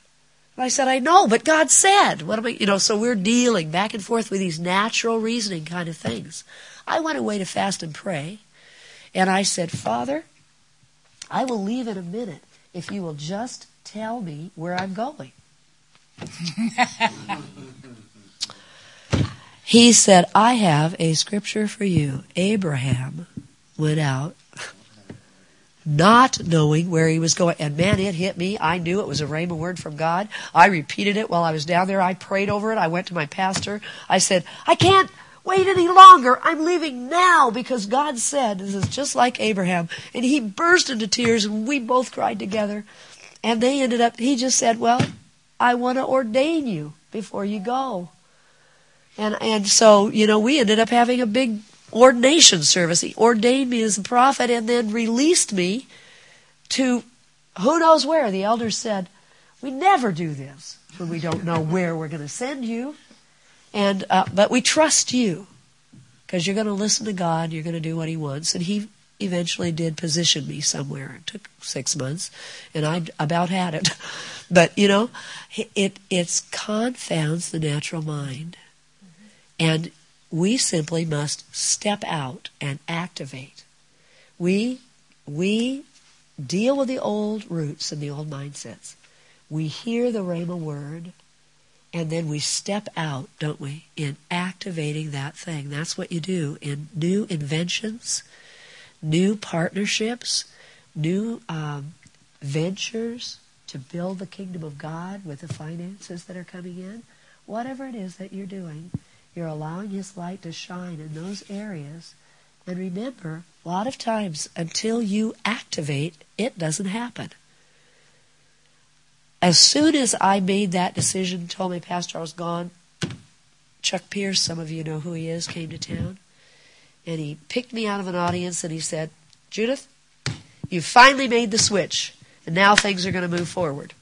And I said, I know, but God said. What am I, so we're dealing back and forth with these natural reasoning kind of things. I went away to fast and pray. And I said, Father, I will leave in a minute if you will just tell me where I'm going. He said, I have a scripture for you. Abraham went out not knowing where he was going. And man, it hit me. I knew it was a rhema word from God. I repeated it while I was down there. I prayed over it. I went to my pastor. I said, I can't wait any longer. I'm leaving now because God said, this is just like Abraham. And he burst into tears and we both cried together. And they ended up, he just said, well, I want to ordain you before you go. And so, we ended up having a big ordination service. He ordained me as a prophet and then released me to who knows where. The elders said, we never do this when we don't know where we're going to send you. And but we trust you because you're going to listen to God. You're going to do what he wants. And he eventually did position me somewhere. It took 6 months, and I about had it. But, it confounds the natural mind. And we simply must step out and activate. We deal with the old roots and the old mindsets. We hear the Rhema word, and then we step out, don't we, in activating that thing. That's what you do in new inventions, new partnerships, new ventures to build the kingdom of God with the finances that are coming in. Whatever it is that you're doing, you're allowing his light to shine in those areas. And remember, a lot of times, until you activate, it doesn't happen. As soon as I made that decision, told my pastor I was gone, Chuck Pierce, some of you know who he is, came to town. And he picked me out of an audience and he said, Judith, you finally made the switch. And now things are going to move forward.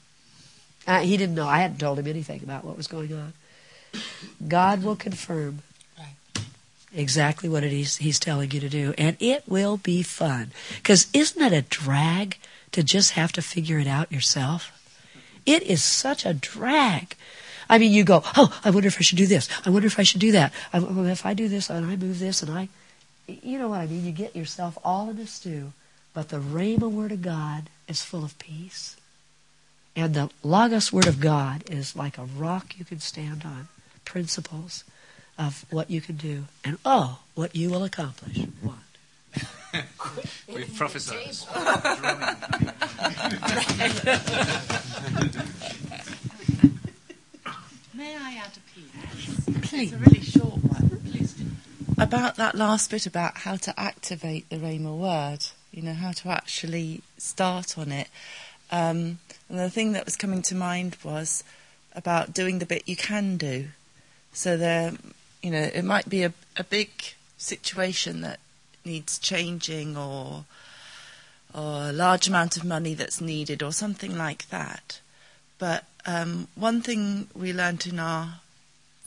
He didn't know. I hadn't told him anything about what was going on. God will confirm exactly what it is he's telling you to do. And it will be fun. Because isn't it a drag to just have to figure it out yourself? It is such a drag. I mean, you go, oh, I wonder if I should do this. I wonder if I should do that. If I do this and I move this and I... You know what I mean. You get yourself all in a stew. But the Rhema word of God is full of peace. And the Logos word of God is like a rock you can stand on. Principles of what you can do and, oh, what you will accomplish. What? We prophesied. May I add a piece? Please. It's a really short one. Please do. About that last bit about how to activate the Rhema word, how to actually start on it. And the thing that was coming to mind was about doing the bit you can do. So there, it might be a big situation that needs changing or a large amount of money that's needed or something like that. But one thing we learned in our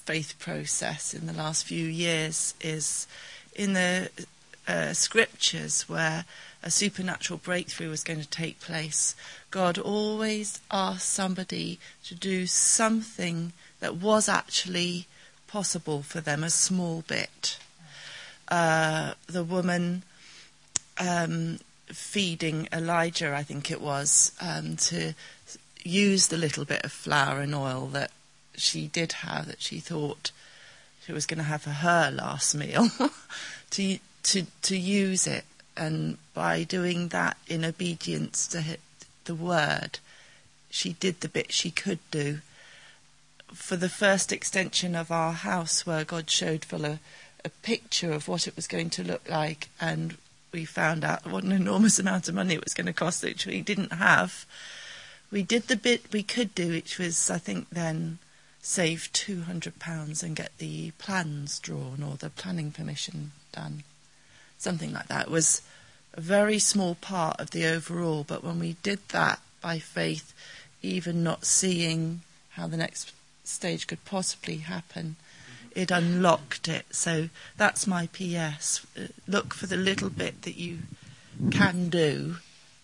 faith process in the last few years is in the scriptures where a supernatural breakthrough was going to take place, God always asked somebody to do something that was actually possible for them, a small bit. The woman feeding Elijah, I think it was, to use the little bit of flour and oil that she did have, that she thought she was going to have for her last meal, to use it. And by doing that in obedience to the word, she did the bit she could do. For the first extension of our house where God showed a picture of what it was going to look like, and we found out what an enormous amount of money it was going to cost, which we didn't have. We did the bit we could do, which was, I think, then save £200 and get the plans drawn or the planning permission done. Something like that. It was a very small part of the overall, but when we did that by faith, even not seeing how the next stage could possibly happen, it unlocked it. So that's my PS. Look for the little bit that you can do,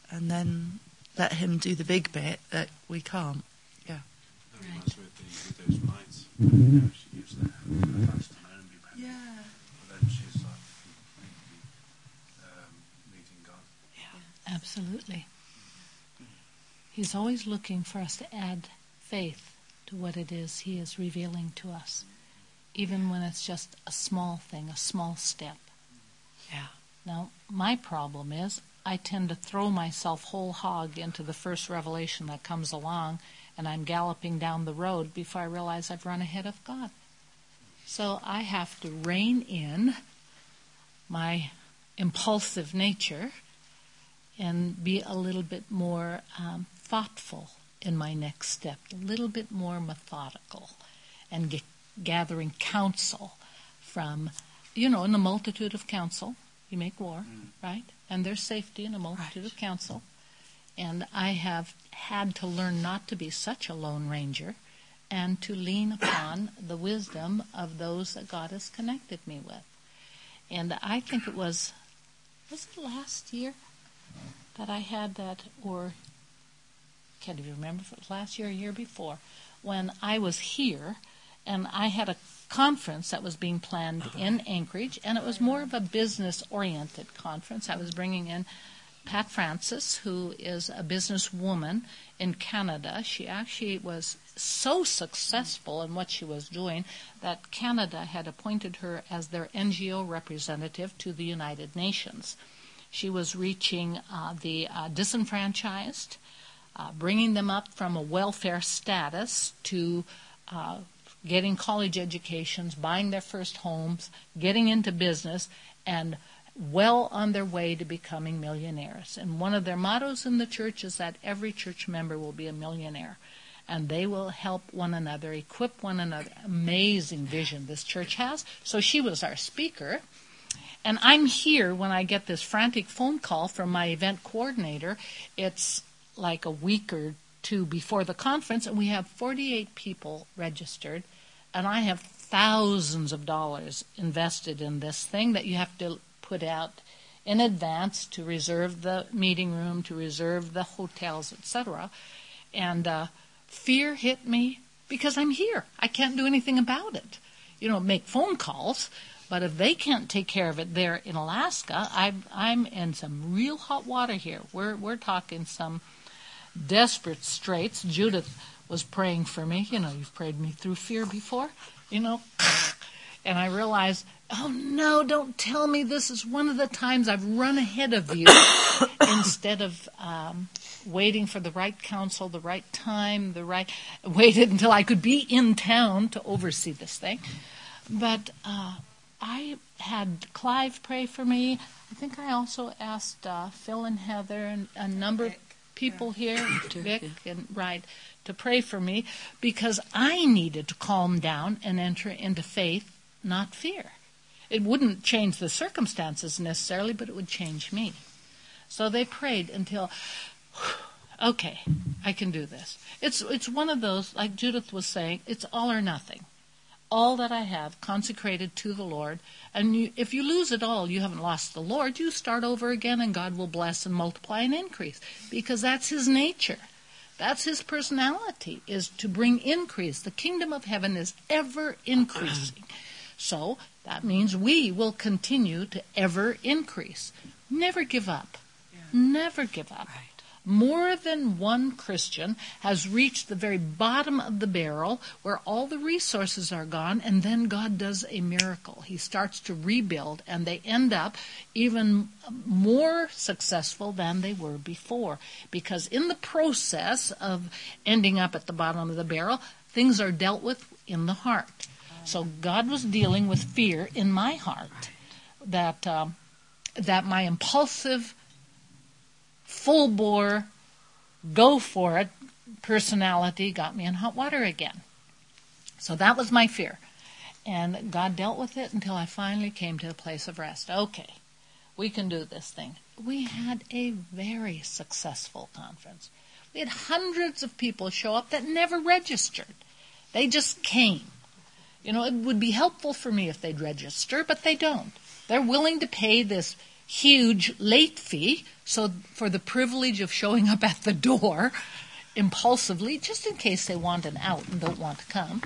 and then let him do the big bit that we can't. Yeah. Right. With those lights. She used that last time only. Yeah. But then she's like meeting God. Yeah, absolutely. He's always looking for us to add faith to what it is he is revealing to us, even when it's just a small thing, a small step. Yeah. Now, my problem is I tend to throw myself whole hog into the first revelation that comes along, and I'm galloping down the road before I realize I've run ahead of God. So I have to rein in my impulsive nature and be a little bit more thoughtful in my next step, a little bit more methodical, and gathering counsel from, in the multitude of counsel, you make war, right? And there's safety in a multitude of counsel. And I have had to learn not to be such a lone ranger and to lean upon the wisdom of those that God has connected me with. And I think it was it last year that I had that, or can't even remember if it was last year or year before, when I was here and I had a conference that was being planned in Anchorage, and it was more of a business-oriented conference. I was bringing in Pat Francis, who is a businesswoman in Canada. She actually was so successful in what she was doing that Canada had appointed her as their NGO representative to the United Nations. She was reaching the disenfranchised, bringing them up from a welfare status to getting college educations, buying their first homes, getting into business, and well on their way to becoming millionaires. And one of their mottos in the church is that every church member will be a millionaire, and they will help one another, equip one another. Amazing vision this church has. So she was our speaker. And I'm here when I get this frantic phone call from my event coordinator. It's like a week or two before the conference, and we have 48 people registered, and I have thousands of dollars invested in this thing that you have to put out in advance to reserve the meeting room, to reserve the hotels, etc. And fear hit me because I'm here. I can't do anything about it. Make phone calls, but if they can't take care of it there in Alaska, I'm in some real hot water here. We're talking some desperate straits. Judith was praying for me. You've prayed me through fear before, And I realized, oh no, don't tell me this is one of the times I've run ahead of you instead of waiting for the right counsel, the right time, waited until I could be in town to oversee this thing. But I had Clive pray for me. I think I also asked Phil and Heather and a number of people here, Vic and Wright, to pray for me because I needed to calm down and enter into faith, not fear. It wouldn't change the circumstances necessarily, but it would change me. So they prayed until, okay, I can do this. It's one of those, like Judith was saying, it's all or nothing. All that I have consecrated to the Lord. And if you lose it all, you haven't lost the Lord. You start over again, and God will bless and multiply and increase because that's his nature. That's his personality, is to bring increase. The kingdom of heaven is ever increasing. So that means we will continue to ever increase. Never give up. Yeah. Never give up. Right. More than one Christian has reached the very bottom of the barrel where all the resources are gone, and then God does a miracle. He starts to rebuild, and they end up even more successful than they were before. Because in the process of ending up at the bottom of the barrel, things are dealt with in the heart. So God was dealing with fear in my heart, that that my impulsive, full-bore, go-for-it personality got me in hot water again. So that was my fear. And God dealt with it until I finally came to a place of rest. Okay, we can do this thing. We had a very successful conference. We had hundreds of people show up that never registered. They just came. You know, it would be helpful for me if they'd register, but they don't. They're willing to pay this huge late fee so for the privilege of showing up at the door impulsively, just in case they want an out and don't want to come.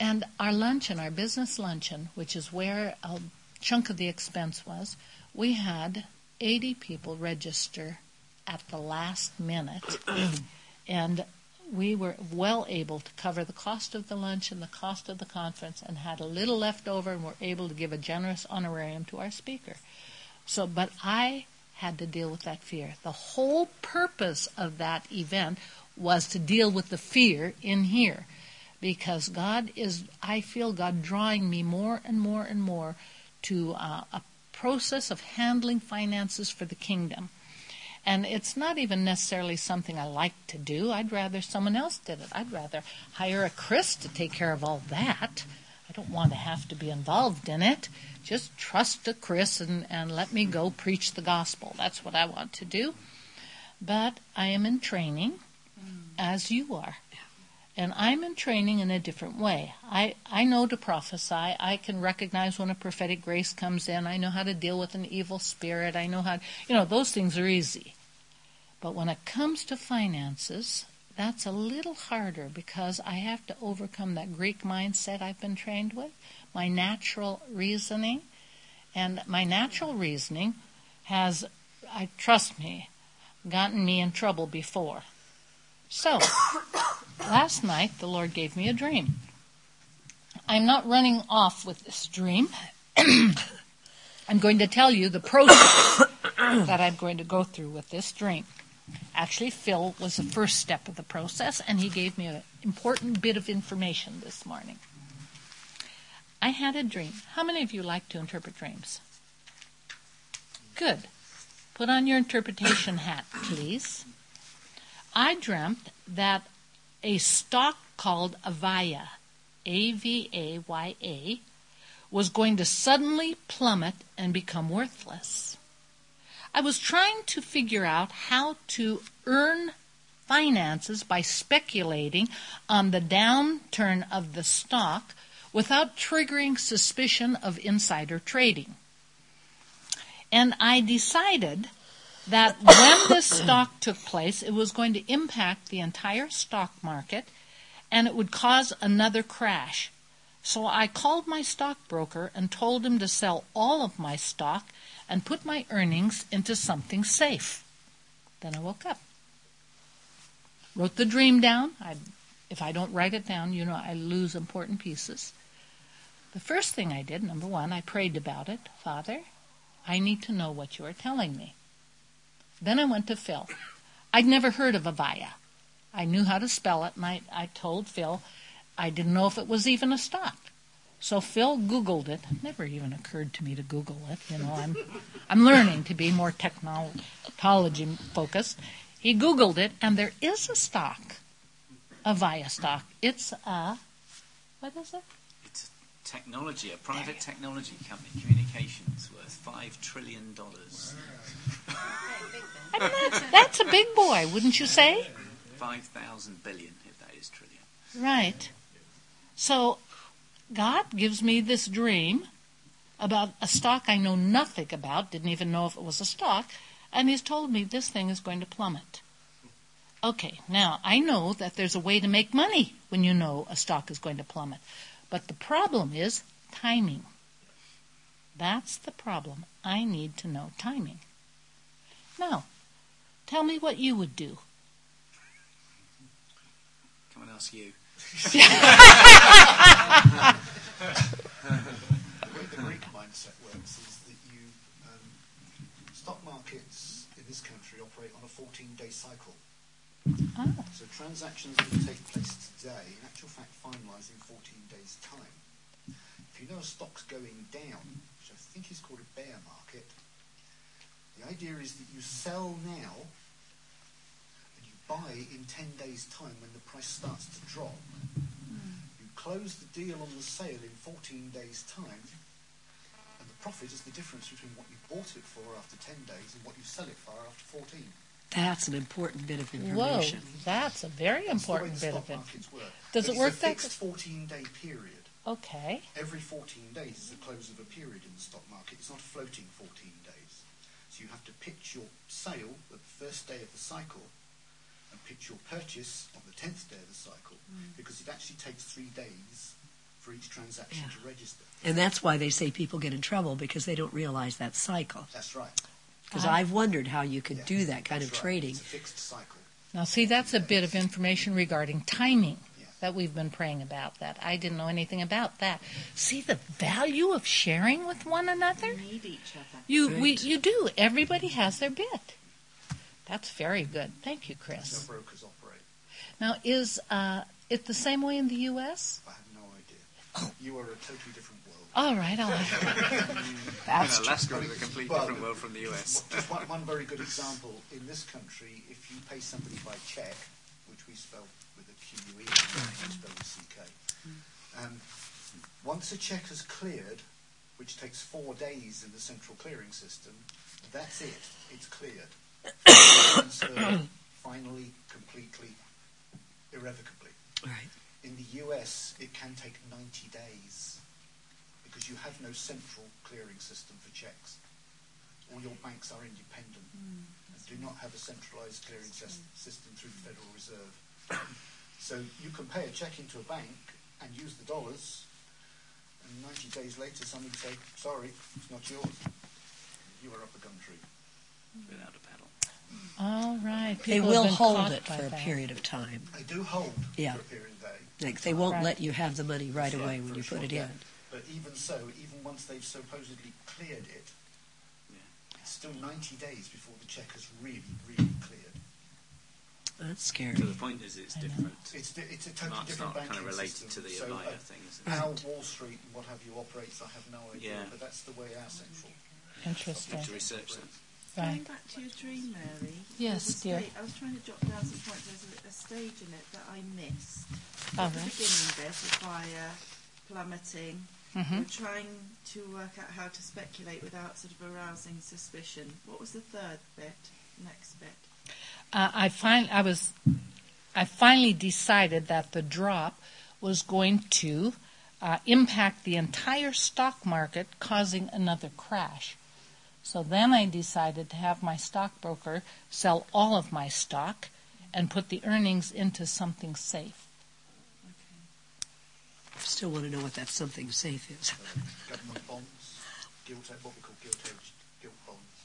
And our luncheon, our business luncheon, which is where a chunk of the expense was, we had 80 people register at the last minute. And we were well able to cover the cost of the lunch and the cost of the conference, and had a little left over, and were able to give a generous honorarium to our speaker. So, but I had to deal with that fear. The whole purpose of that event was to deal with the fear in here, because God is, I feel God drawing me more and more and more to a process of handling finances for the kingdom. And it's not even necessarily something I like to do. I'd rather someone else did it. I'd rather hire a Chris to take care of all that. I don't want to have to be involved in it. Just trust a Chris and let me go preach the gospel. That's what I want to do. But I am in training, as you are. And I'm in training in a different way. I know to prophesy. I can recognize when a prophetic grace comes in. I know how to deal with an evil spirit. I know how to, you know, those things are easy. But when it comes to finances, that's a little harder, because I have to overcome that Greek mindset I've been trained with, my natural reasoning. And my natural reasoning has, trust me, gotten me in trouble before. So last night, the Lord gave me a dream. I'm not running off with this dream. I'm going to tell you the process that I'm going to go through with this dream. Actually, Phil was the first step of the process, and he gave me an important bit of information this morning. I had a dream. How many of you like to interpret dreams? Good. Put on your interpretation hat, please. I dreamt that a stock called Avaya, A-V-A-Y-A, was going to suddenly plummet and become worthless. I was trying to figure out how to earn finances by speculating on the downturn of the stock without triggering suspicion of insider trading. And I decided that when this stock took place, it was going to impact the entire stock market, and it would cause another crash. So I called my stockbroker and told him to sell all of my stock and put my earnings into something safe. Then I woke up. Wrote the dream down. If I don't write it down, you know, I lose important pieces. The first thing I did, number one, I prayed about it. Father, I need to know what you are telling me. Then I went to Phil. I'd never heard of Avaya. I knew how to spell it, and I told Phil I didn't know if it was even a stock. So Phil Googled it. It never even occurred to me to Google it. You know, I'm learning to be more technology-focused. He Googled it, and there is a stock, Avaya stock. It's a, what is it? It's a technology, a private technology company, communications, worth $5 trillion. I mean, that's a big boy, wouldn't you say? 5,000 billion, if that is trillion. Right. So God gives me this dream about a stock I know nothing about, didn't even know if it was a stock, and he's told me this thing is going to plummet. Okay, now I know that there's a way to make money when you know a stock is going to plummet. But the problem is timing. That's the problem. I need to know timing. Now, tell me what you would do. Come and ask you. The Greek mindset works is that you stock markets in this country operate on a 14-day cycle. So transactions that take place today, in actual fact, finalise in 14 days' time. if you know a stock's going down, which I think is called a bear market, the idea is that you sell now and you buy in 10 days' time when the price starts to drop. You close the deal on the sale in 14 days' time, and the profit is the difference between what you bought it for after 10 days and what you sell it for after 14. That's an important bit of information. Whoa, that's a very important bit of information. Does it work that? It's a fixed 14-day period. Okay. Every 14 days is the close of a period in the stock market. It's not floating 14 days. So you have to pitch your sale at the first day of the cycle and pitch your purchase on the 10th day of the cycle, because it actually takes 3 days for each transaction to register. And that's why they say people get in trouble, because they don't realize that cycle. That's right. Because I've wondered how you could do that kind of trading. It's a fixed cycle. Now, see, that's a bit of information regarding timing that we've been praying about. That I didn't know anything about that. See the value of sharing with one another. We need each other. You do. Everybody has their bit. That's very good. Thank you, Chris. That's how brokers operate. Now, is it the same way in the U.S.? I have no idea. Oh. You are a totally different world. All right, all right. Alaska is a completely different world from the U.S. Just one very good example. In this country, if you pay somebody by check, which we spell with a Q-U-E, and spell with C-K, once a check has cleared, which takes 4 days in the central clearing system, that's it. It's cleared. Transferred finally, completely, irrevocably. Right. In the U.S., it can take 90 days. Because you have no central clearing system for checks. All your banks are independent and do not have a centralized clearing system through the Federal Reserve. So you can pay a check into a bank and use the dollars, and 90 days later somebody say, sorry, it's not yours. You are up a gumtree. Without a paddle. All right. People they will hold it for a period of time. They do hold for a period of day. Like they won't let you have the money right away when you put it in. But even so, even once they've supposedly cleared it, it's still 90 days before the check has really, really cleared. That's scary. So the point is it's different. It's a totally different banking kind of related system. To the Avaya thing, isn't it? How Wall Street and what have you operates, I have no idea, but that's the way our central. Interesting. To research that. Going back to your dream, Mary. Yes, dear. I was trying to jot down some point. There's a stage in it that I missed. At the beginning bit, Avaya, plummeting. We're trying to work out how to speculate without sort of arousing suspicion. What was the third bit? Next bit. I finally decided that the drop was going to impact the entire stock market, causing another crash. So then I decided to have my stockbroker sell all of my stock and put the earnings into something safe. Still want to know what that something safe is. Government bonds, what we call gilt bonds,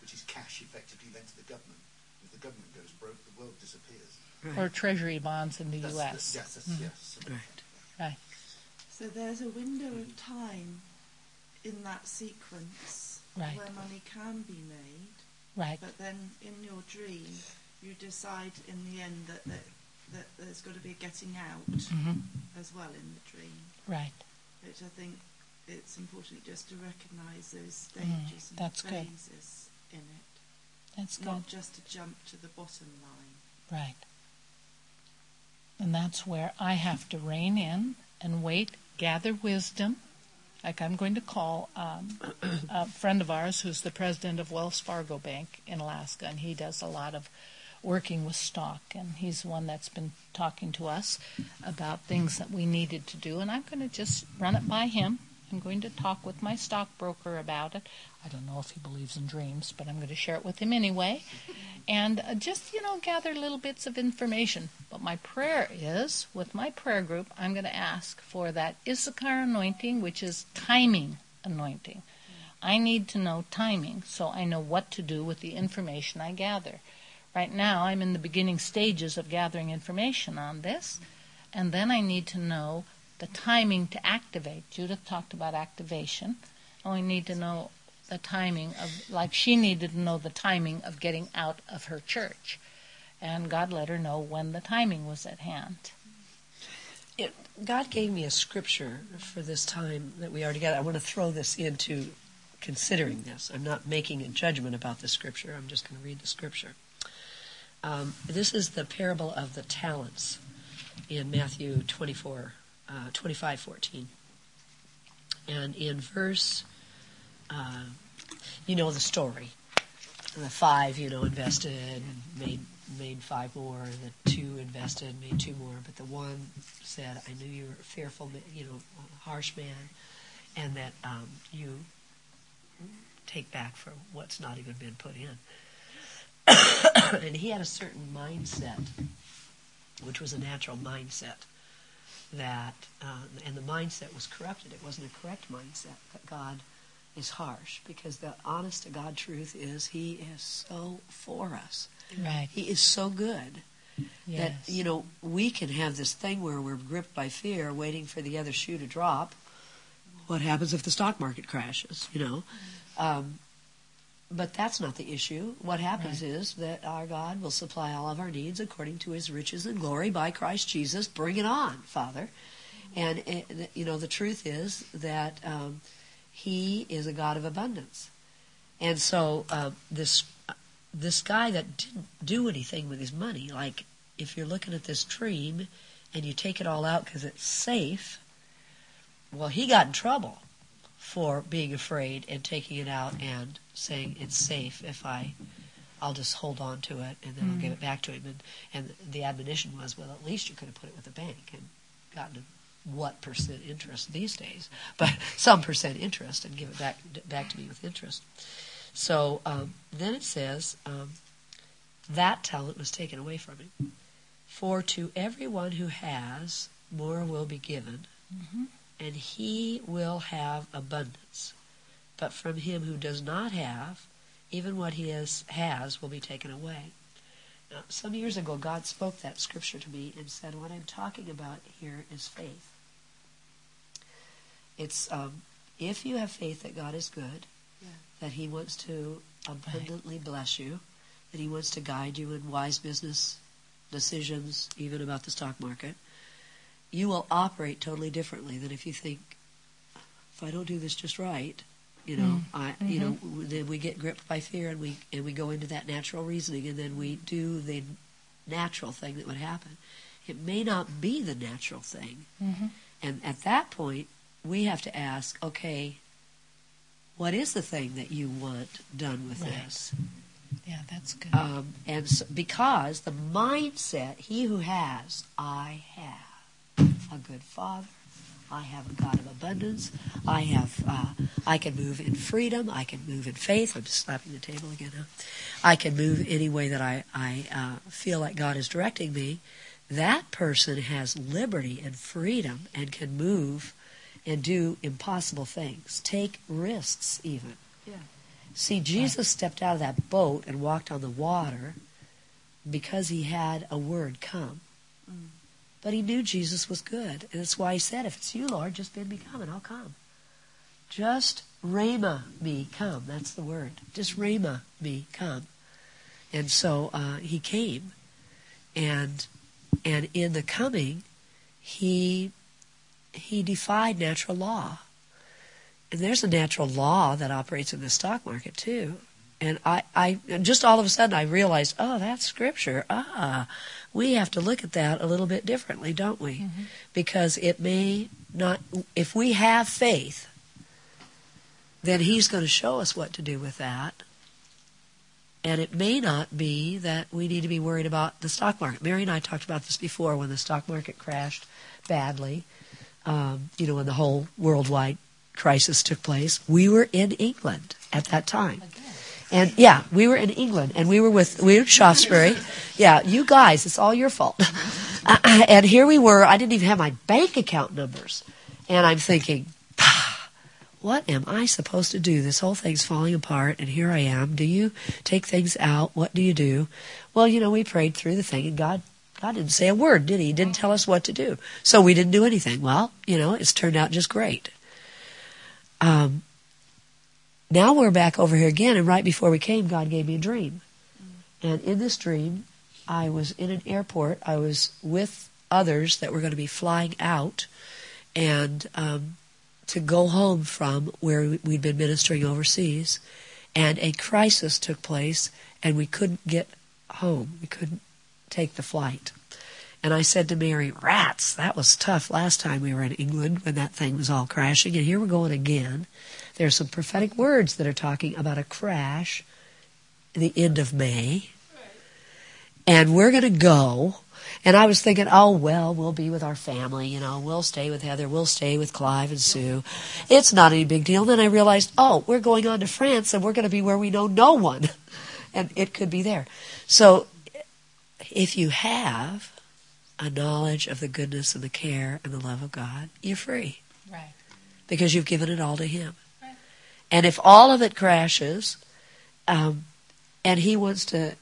which is cash effectively lent to the government. If the government goes broke, the world disappears. Right. Or treasury bonds in the U.S. Right. So there's a window of time in that sequence where money can be made. Right. But then in your dream, you decide in the end that there's got to be a getting out as well in the dream. Right. Which I think it's important just to recognise those stages and phases in it. That's good. Not just to jump to the bottom line. Right. And that's where I have to rein in and wait, gather wisdom. Like I'm going to call a friend of ours who's the president of Wells Fargo Bank in Alaska, and he does a lot of working with stock, and he's the one that's been talking to us about things that we needed to do, and I'm going to just run it by him. I'm going to talk with my stockbroker about it. I don't know if he believes in dreams, but I'm going to share it with him anyway, and just, gather little bits of information. But my prayer is, with my prayer group, I'm going to ask for that Issachar anointing, which is timing anointing. I need to know timing, so I know what to do with the information I gather. Right now, I'm in the beginning stages of gathering information on this, and then I need to know the timing to activate. Judith talked about activation. Oh, I need to know the timing of, like she needed to know the timing of getting out of her church, and God let her know when the timing was at hand. God gave me a scripture for this time that we are together. I want to throw this into considering this. I'm not making a judgment about the scripture. I'm just going to read the scripture. This is the parable of the talents in Matthew 25:14. And in verse, you know the story. The five, invested and made five more. The two invested and made two more. But the one said, I knew you were a fearful, harsh man, and that you take back for what's not even been put in. And he had a certain mindset, which was a natural mindset, that and the mindset was corrupted. It wasn't a correct mindset, that God is harsh, because the honest to God truth is He is so for us. Right. He is so good that, we can have this thing where we're gripped by fear, waiting for the other shoe to drop. What happens if the stock market crashes, But that's not the issue. What happens is that our God will supply all of our needs according to His riches and glory by Christ Jesus. Bring it on, Father. And, the truth is that He is a God of abundance. And so this guy that didn't do anything with his money, like if you're looking at this dream and you take it all out because it's safe, well, he got in trouble for being afraid and taking it out and saying it's safe if I'll just hold on to it and then I'll give it back to him. And the admonition was, well, at least you could have put it with the bank and gotten what percent interest these days, but some percent interest, and give it back to me with interest. So then it says, that talent was taken away from him. For to everyone who has, more will be given, and he will have abundance. But from him who does not have, even what he has will be taken away. Now, some years ago, God spoke that scripture to me and said, what I'm talking about here is faith. It's if you have faith that God is good, that He wants to abundantly bless you, that He wants to guide you in wise business decisions, even about the stock market, you will operate totally differently than if you think, if I don't do this just right, then we get gripped by fear and we go into that natural reasoning, and then we do the natural thing that would happen. It may not be the natural thing, and at that point we have to ask, okay, what is the thing that you want done with this? Yeah, that's good. And so, because the mindset, he who has, I have a good father. I have a God of abundance. I can move in freedom. I can move in faith. I'm just slapping the table again now. I can move any way that I feel like God is directing me. That person has liberty and freedom and can move and do impossible things. Take risks even. Yeah. See, Jesus stepped out of that boat and walked on the water because He had a word come. But He knew Jesus was good. And that's why He said, if it's you, Lord, just bid me come and I'll come. Just rhema me, come. That's the word. Just rhema me, come. And so He came. And in the coming, he defied natural law. And there's a natural law that operates in the stock market too. And I just all of a sudden I realized, oh, that's scripture. We have to look at that a little bit differently, don't we? Because it may not, if we have faith, then He's going to show us what to do with that. And it may not be that we need to be worried about the stock market. Mary and I talked about this before when the stock market crashed badly, when the whole worldwide crisis took place. We were in England at that time. And we were in England, and we were in Shaftesbury. Yeah, you guys, it's all your fault. And here we were. I didn't even have my bank account numbers, and I'm thinking, what am I supposed to do? This whole thing's falling apart, and here I am. Do you take things out? What do you do? Well, we prayed through the thing, and God didn't say a word, did He? He didn't tell us what to do, so we didn't do anything. Well, it's turned out just great. Now we're back over here again, and right before we came, God gave me a dream. And in this dream, I was in an airport. I was with others that were going to be flying out and to go home from where we'd been ministering overseas. And a crisis took place, and we couldn't get home. We couldn't take the flight. And I said to Mary, rats, that was tough last time we were in England when that thing was all crashing, and here we're going again. There are some prophetic words that are talking about a crash at the end of May. And we're going to go. And I was thinking, oh, well, we'll be with our family. You know, we'll stay with Heather. We'll stay with Clive and Sue. It's not any big deal. And then I realized, oh, we're going on to France, and we're going to be where we know no one. And it could be there. So if you have a knowledge of the goodness and the care and the love of God, you're free. Right. Because you've given it all to Him. Right. And if all of it crashes, and He wants to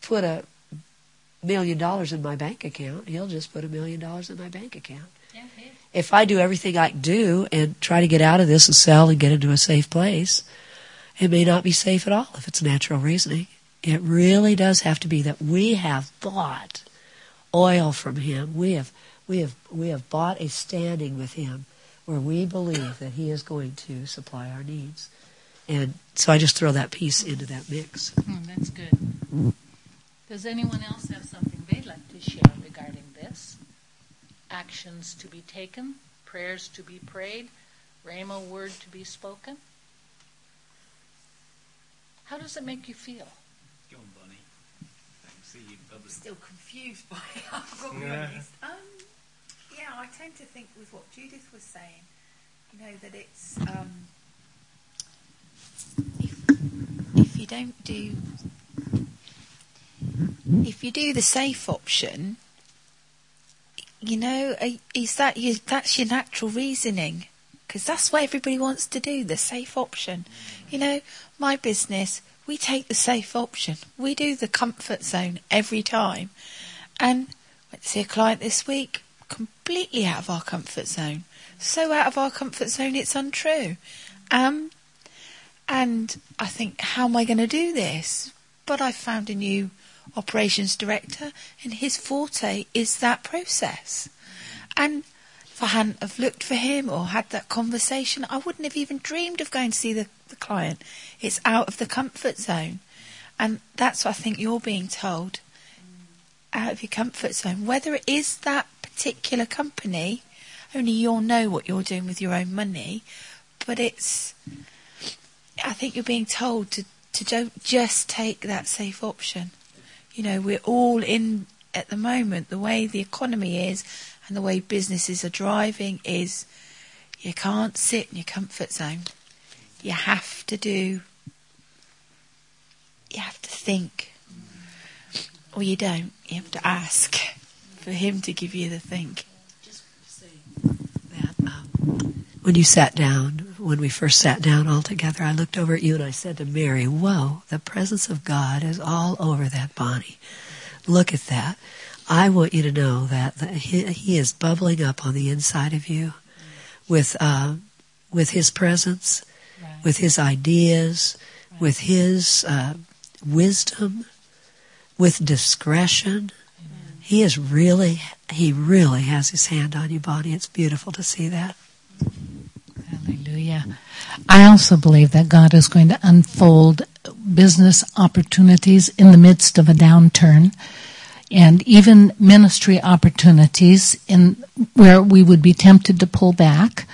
put $1 million in my bank account, He'll just put $1 million in my bank account. Yeah, okay. If I do everything I do and try to get out of this and sell and get into a safe place, it may not be safe at all if it's natural reasoning. It really does have to be that we have bought oil from Him. We have bought a standing with Him where we believe that He is going to supply our needs. And so I just throw that piece into that mix. That's good. Does anyone else have something they'd like to share regarding this? Actions to be taken, prayers to be prayed, Rhema word to be spoken. How does it make you feel? Go on, Bonnie. I can see you bubbling. I'm still confused by it. I've got to be honest. Yeah, I tend to think with what Judith was saying, you know, that it's if you don't do... If you do the safe option, you know, is that that's your natural reasoning, because that's what everybody wants to do, the safe option. You know, my business, we take the safe option. We do the comfort zone every time. And I went to see a client this week, completely out of our comfort zone. So out of our comfort zone, it's untrue. And I think, how am I going to do this? But I found a new operations director, and his forte is that process. And if I hadn't have looked for him or had that conversation, I wouldn't have even dreamed of going to see the client. It's out of the comfort zone. And that's what I think you're being told, out of your comfort zone. Whether it is that particular company, only you'll know what you're doing with your own money, but it's, I think you're being told to don't just take that safe option. You know, we're all in, at the moment, the way the economy is and the way businesses are driving is you can't sit in your comfort zone. You have to do, you have to think. Or you don't. You have to ask for Him to give you the think. Just say that when you sat down, when we first sat down all together, I looked over at you and I said to Mary, whoa, the presence of God is all over that Bonnie. Look at that. I want you to know that He is bubbling up on the inside of you with His presence, right, with His ideas, right, with His wisdom, with discretion. Amen. He really has His hand on you, Bonnie. It's beautiful to see that. Hallelujah. I also believe that God is going to unfold business opportunities in the midst of a downturn, and even ministry opportunities in where we would be tempted to pull back.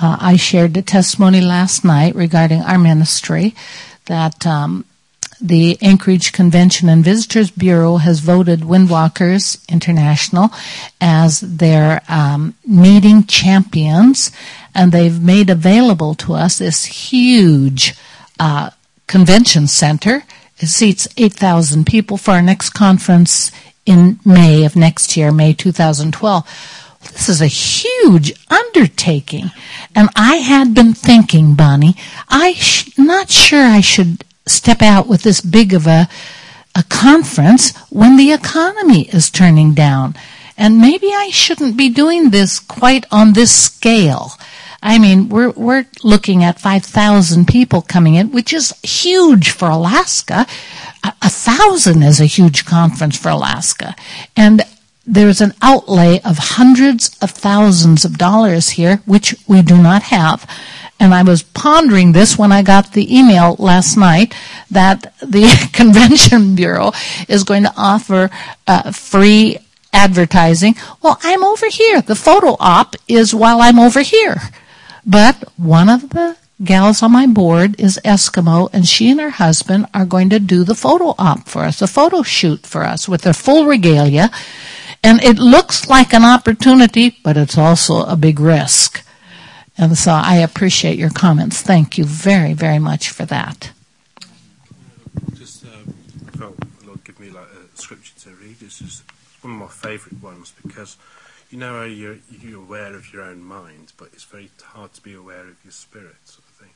I shared a testimony last night regarding our ministry that the Anchorage Convention and Visitors Bureau has voted Windwalkers International as their meeting champions, and they've made available to us this huge convention center. It seats 8,000 people for our next conference in May of next year, May 2012. This is a huge undertaking, and I had been thinking, Bonnie, not sure I should step out with this big of a conference when the economy is turning down. And maybe I shouldn't be doing this quite on this scale. I mean, we're looking at 5,000 people coming in, which is huge for Alaska. 1,000 is a huge conference for Alaska. And there is an outlay of hundreds of thousands of dollars here, which we do not have. And I was pondering this when I got the email last night that the Convention Bureau is going to offer free advertising. Well, I'm over here. The photo op is while I'm over here. But one of the gals on my board is Eskimo, and she and her husband are going to do the photo op for us, a photo shoot for us with their full regalia. And it looks like an opportunity, but it's also a big risk. And so I appreciate your comments. Thank you very, very much for that. Just Lord, give me like a scripture to read. This is one of my favourite ones because you know how you're aware of your own mind, but it's very hard to be aware of your spirit, sort of thing.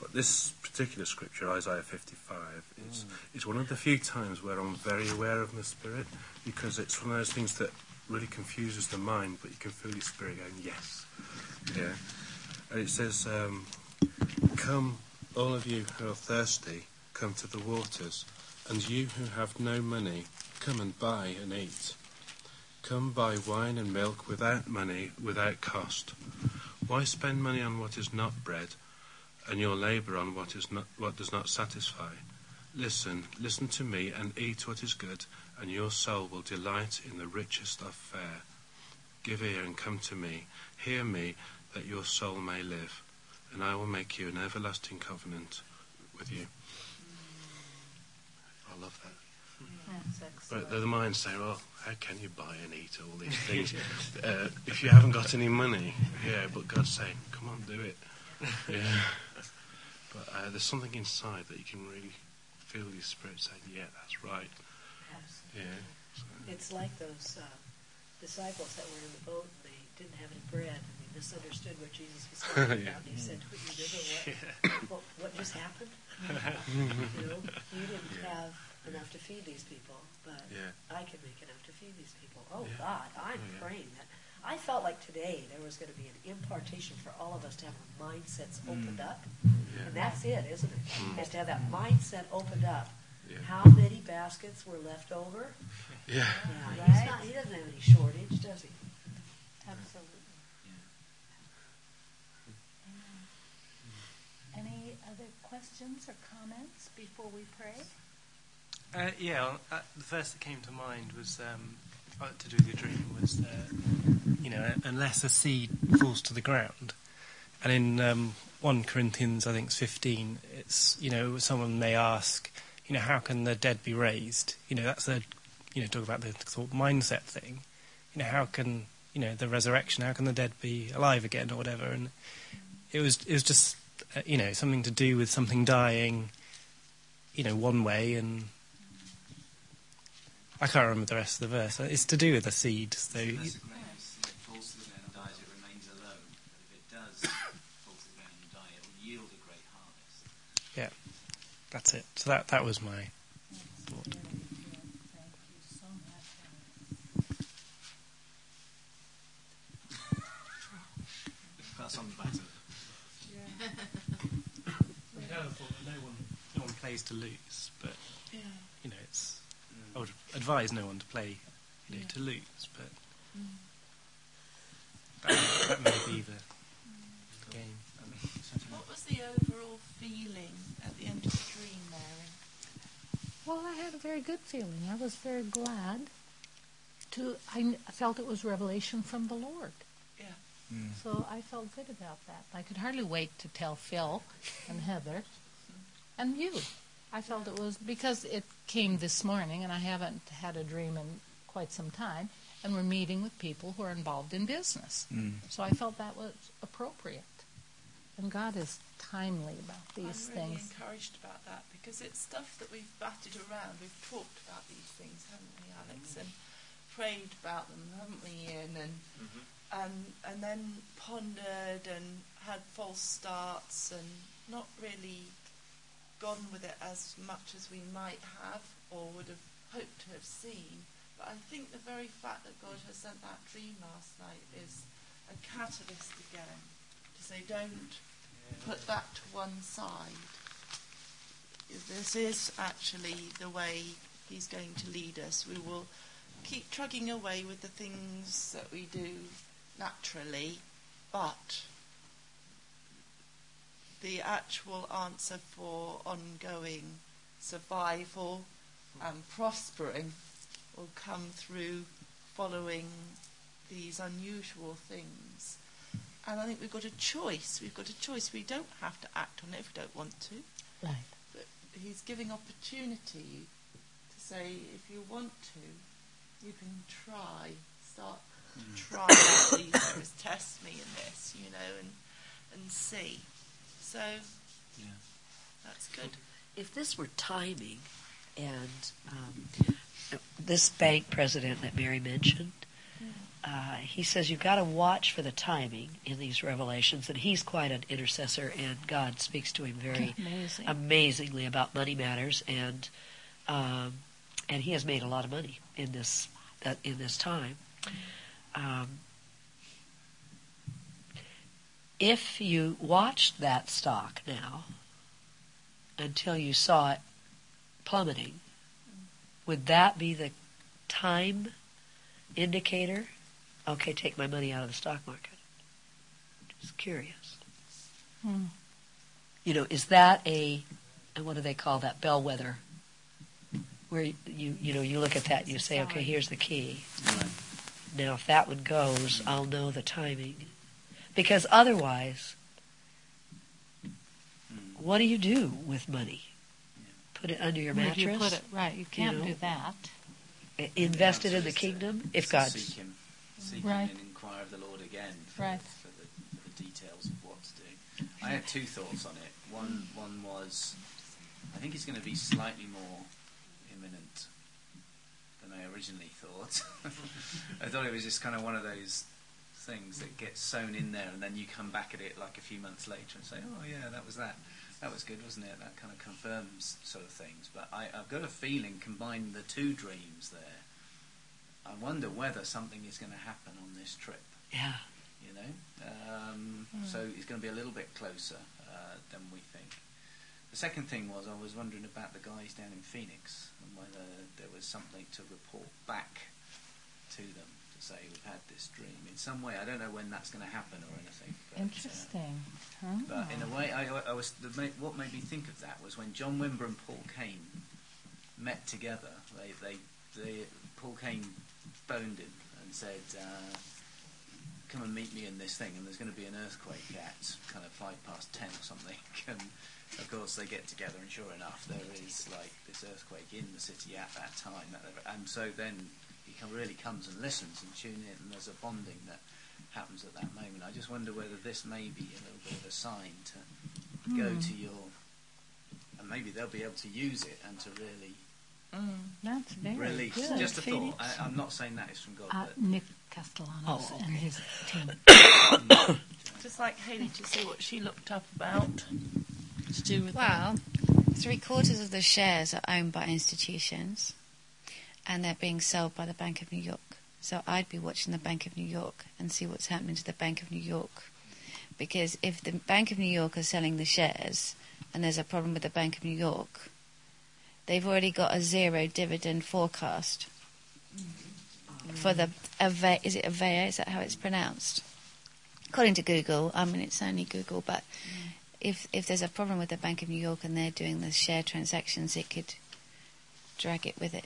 But this particular scripture, Isaiah 55, is one of the few times where I'm very aware of my spirit, because it's one of those things that really confuses the mind, but you can feel your spirit going, yes. Yeah. And it says, come, all of you who are thirsty, come to the waters, and you who have no money, come and buy and eat. Come buy wine and milk without money, without cost. Why spend money on what is not bread, and your labour on what does not satisfy? Listen to me, and eat what is good, and your soul will delight in the richest of fare. Give ear and come to me. Hear me, that your soul may live, and I will make you an everlasting covenant with you. I love that. But the mind say, well, how can you buy and eat all these things if you haven't got any money? Yeah, but God's saying, come on, do it. Yeah. But there's something inside that you can really feel your spirit saying, yeah, that's right. Absolutely. Yeah. So. It's like those disciples that were in the boat and they didn't have any bread and they misunderstood what Jesus was talking about. They said, what just happened? You didn't have enough to feed these people, but I can make enough to feed these people. Oh, yeah. God, I'm praying that. I felt like today there was going to be an impartation for all of us to have our mindsets opened up. Yeah. And that's it, isn't it? Is to have that mindset opened up. Yeah. How many baskets were left over? Yeah. Yeah, right? He doesn't have any shortage, does he? Absolutely. Yeah. Amen. Any other questions or comments before we pray? The first that came to mind was to do with your dream was, unless a seed falls to the ground. And in 1 Corinthians, I think it's 15, it's, someone may ask, how can the dead be raised? That's the, talk about the sort of mindset thing. How can, the resurrection, how can the dead be alive again or whatever? And it was just, something to do with something dying, one way, and I can't remember the rest of the verse. It's to do with the seed. So unless a grain of seed falls to the ground and dies, it remains alone. But if it does fall to the ground and die, it will yield a great harvest. Yeah, that's it. So that was my thought. Thank you so much. That's on the batter. Yeah. No one plays to lose, but it's. I would advise no one to play, to lose, but that may be the game. What was the overall feeling at the end of the dream, Mary? Well, I had a very good feeling. I was very glad. I felt it was revelation from the Lord. Yeah. Mm. So I felt good about that. I could hardly wait to tell Phil and Heather and you. I felt it was because it came this morning, and I haven't had a dream in quite some time, and we're meeting with people who are involved in business. Mm. So I felt that was appropriate. And God is timely about these things. I'm really encouraged about that, because it's stuff that we've batted around. We've talked about these things, haven't we, Alex? Mm. And prayed about them, haven't we, Ian? And, and then pondered and had false starts and not really gone with it as much as we might have or would have hoped to have seen. But I think the very fact that God has sent that dream last night is a catalyst again to say, don't put that to one side. This is actually the way he's going to lead us. We will keep trugging away with the things that we do naturally, but the actual answer for ongoing survival and prospering will come through following these unusual things. And I think we've got a choice. We've got a choice. We don't have to act on it if we don't want to. Right. But he's giving opportunity to say, if you want to, you can try. Start trying these areas. Test me in this, you know, and see. So, yeah, that's good. If this were timing, and this bank president that Mary mentioned, he says you've got to watch for the timing in these revelations, and he's quite an intercessor, and God speaks to him very amazingly about money matters, and he has made a lot of money in this time. If you watched that stock now until you saw it plummeting, would that be the time indicator? Okay, take my money out of the stock market. Just curious. You know, is that a, what do they call that, bellwether? Where you look at that and you say, okay, here's the key. Now if that one goes, I'll know the timing. Because otherwise, what do you do with money? Put it under your mattress? You put it, right, you can't do that. Invest it in the kingdom, if God... Seek him and inquire of the Lord again for the details of what to do. I had two thoughts on it. One was, I think it's going to be slightly more imminent than I originally thought. I thought it was just kind of one of those things that gets sewn in there, and then you come back at it like a few months later and say, oh yeah, that was good, wasn't it? That kind of confirms sort of things. But I've got a feeling, combining the two dreams there, I wonder whether something is going to happen on this trip. Yeah. You know? So it's going to be a little bit closer than we think. The second thing was, I was wondering about the guys down in Phoenix and whether there was something to report back to them to say we've had this dream in some way. I don't know when that's going to happen or anything. But, interesting. But in a way, I was what made me think of that was when John Wimber and Paul Cain met together. Paul Cain boned him and said, come and meet me in this thing, and there's going to be an earthquake at kind of 10:05 or something. And of course they get together, and sure enough there is like this earthquake in the city at that time, and so then he really comes and listens and tunes in, and there's a bonding that happens at that moment. I just wonder whether this may be a little bit of a sign to go to your, and maybe they'll be able to use it and to really that's very release. Good. Just a thought. I'm not saying that is from God. But Nick Castellanos and his team. Just like Hayley, to see what she looked up about to do with. Well, 3/4 of the shares are owned by institutions, and they're being sold by the Bank of New York. So I'd be watching the Bank of New York and see what's happening to the Bank of New York, because if the Bank of New York are selling the shares, and there's a problem with the Bank of New York. They've already got a zero dividend forecast for the Avaya. Is it Avaya? Is that how it's pronounced? According to Google, I mean, it's only Google, but if there's a problem with the Bank of New York and they're doing the share transactions, it could drag it with it.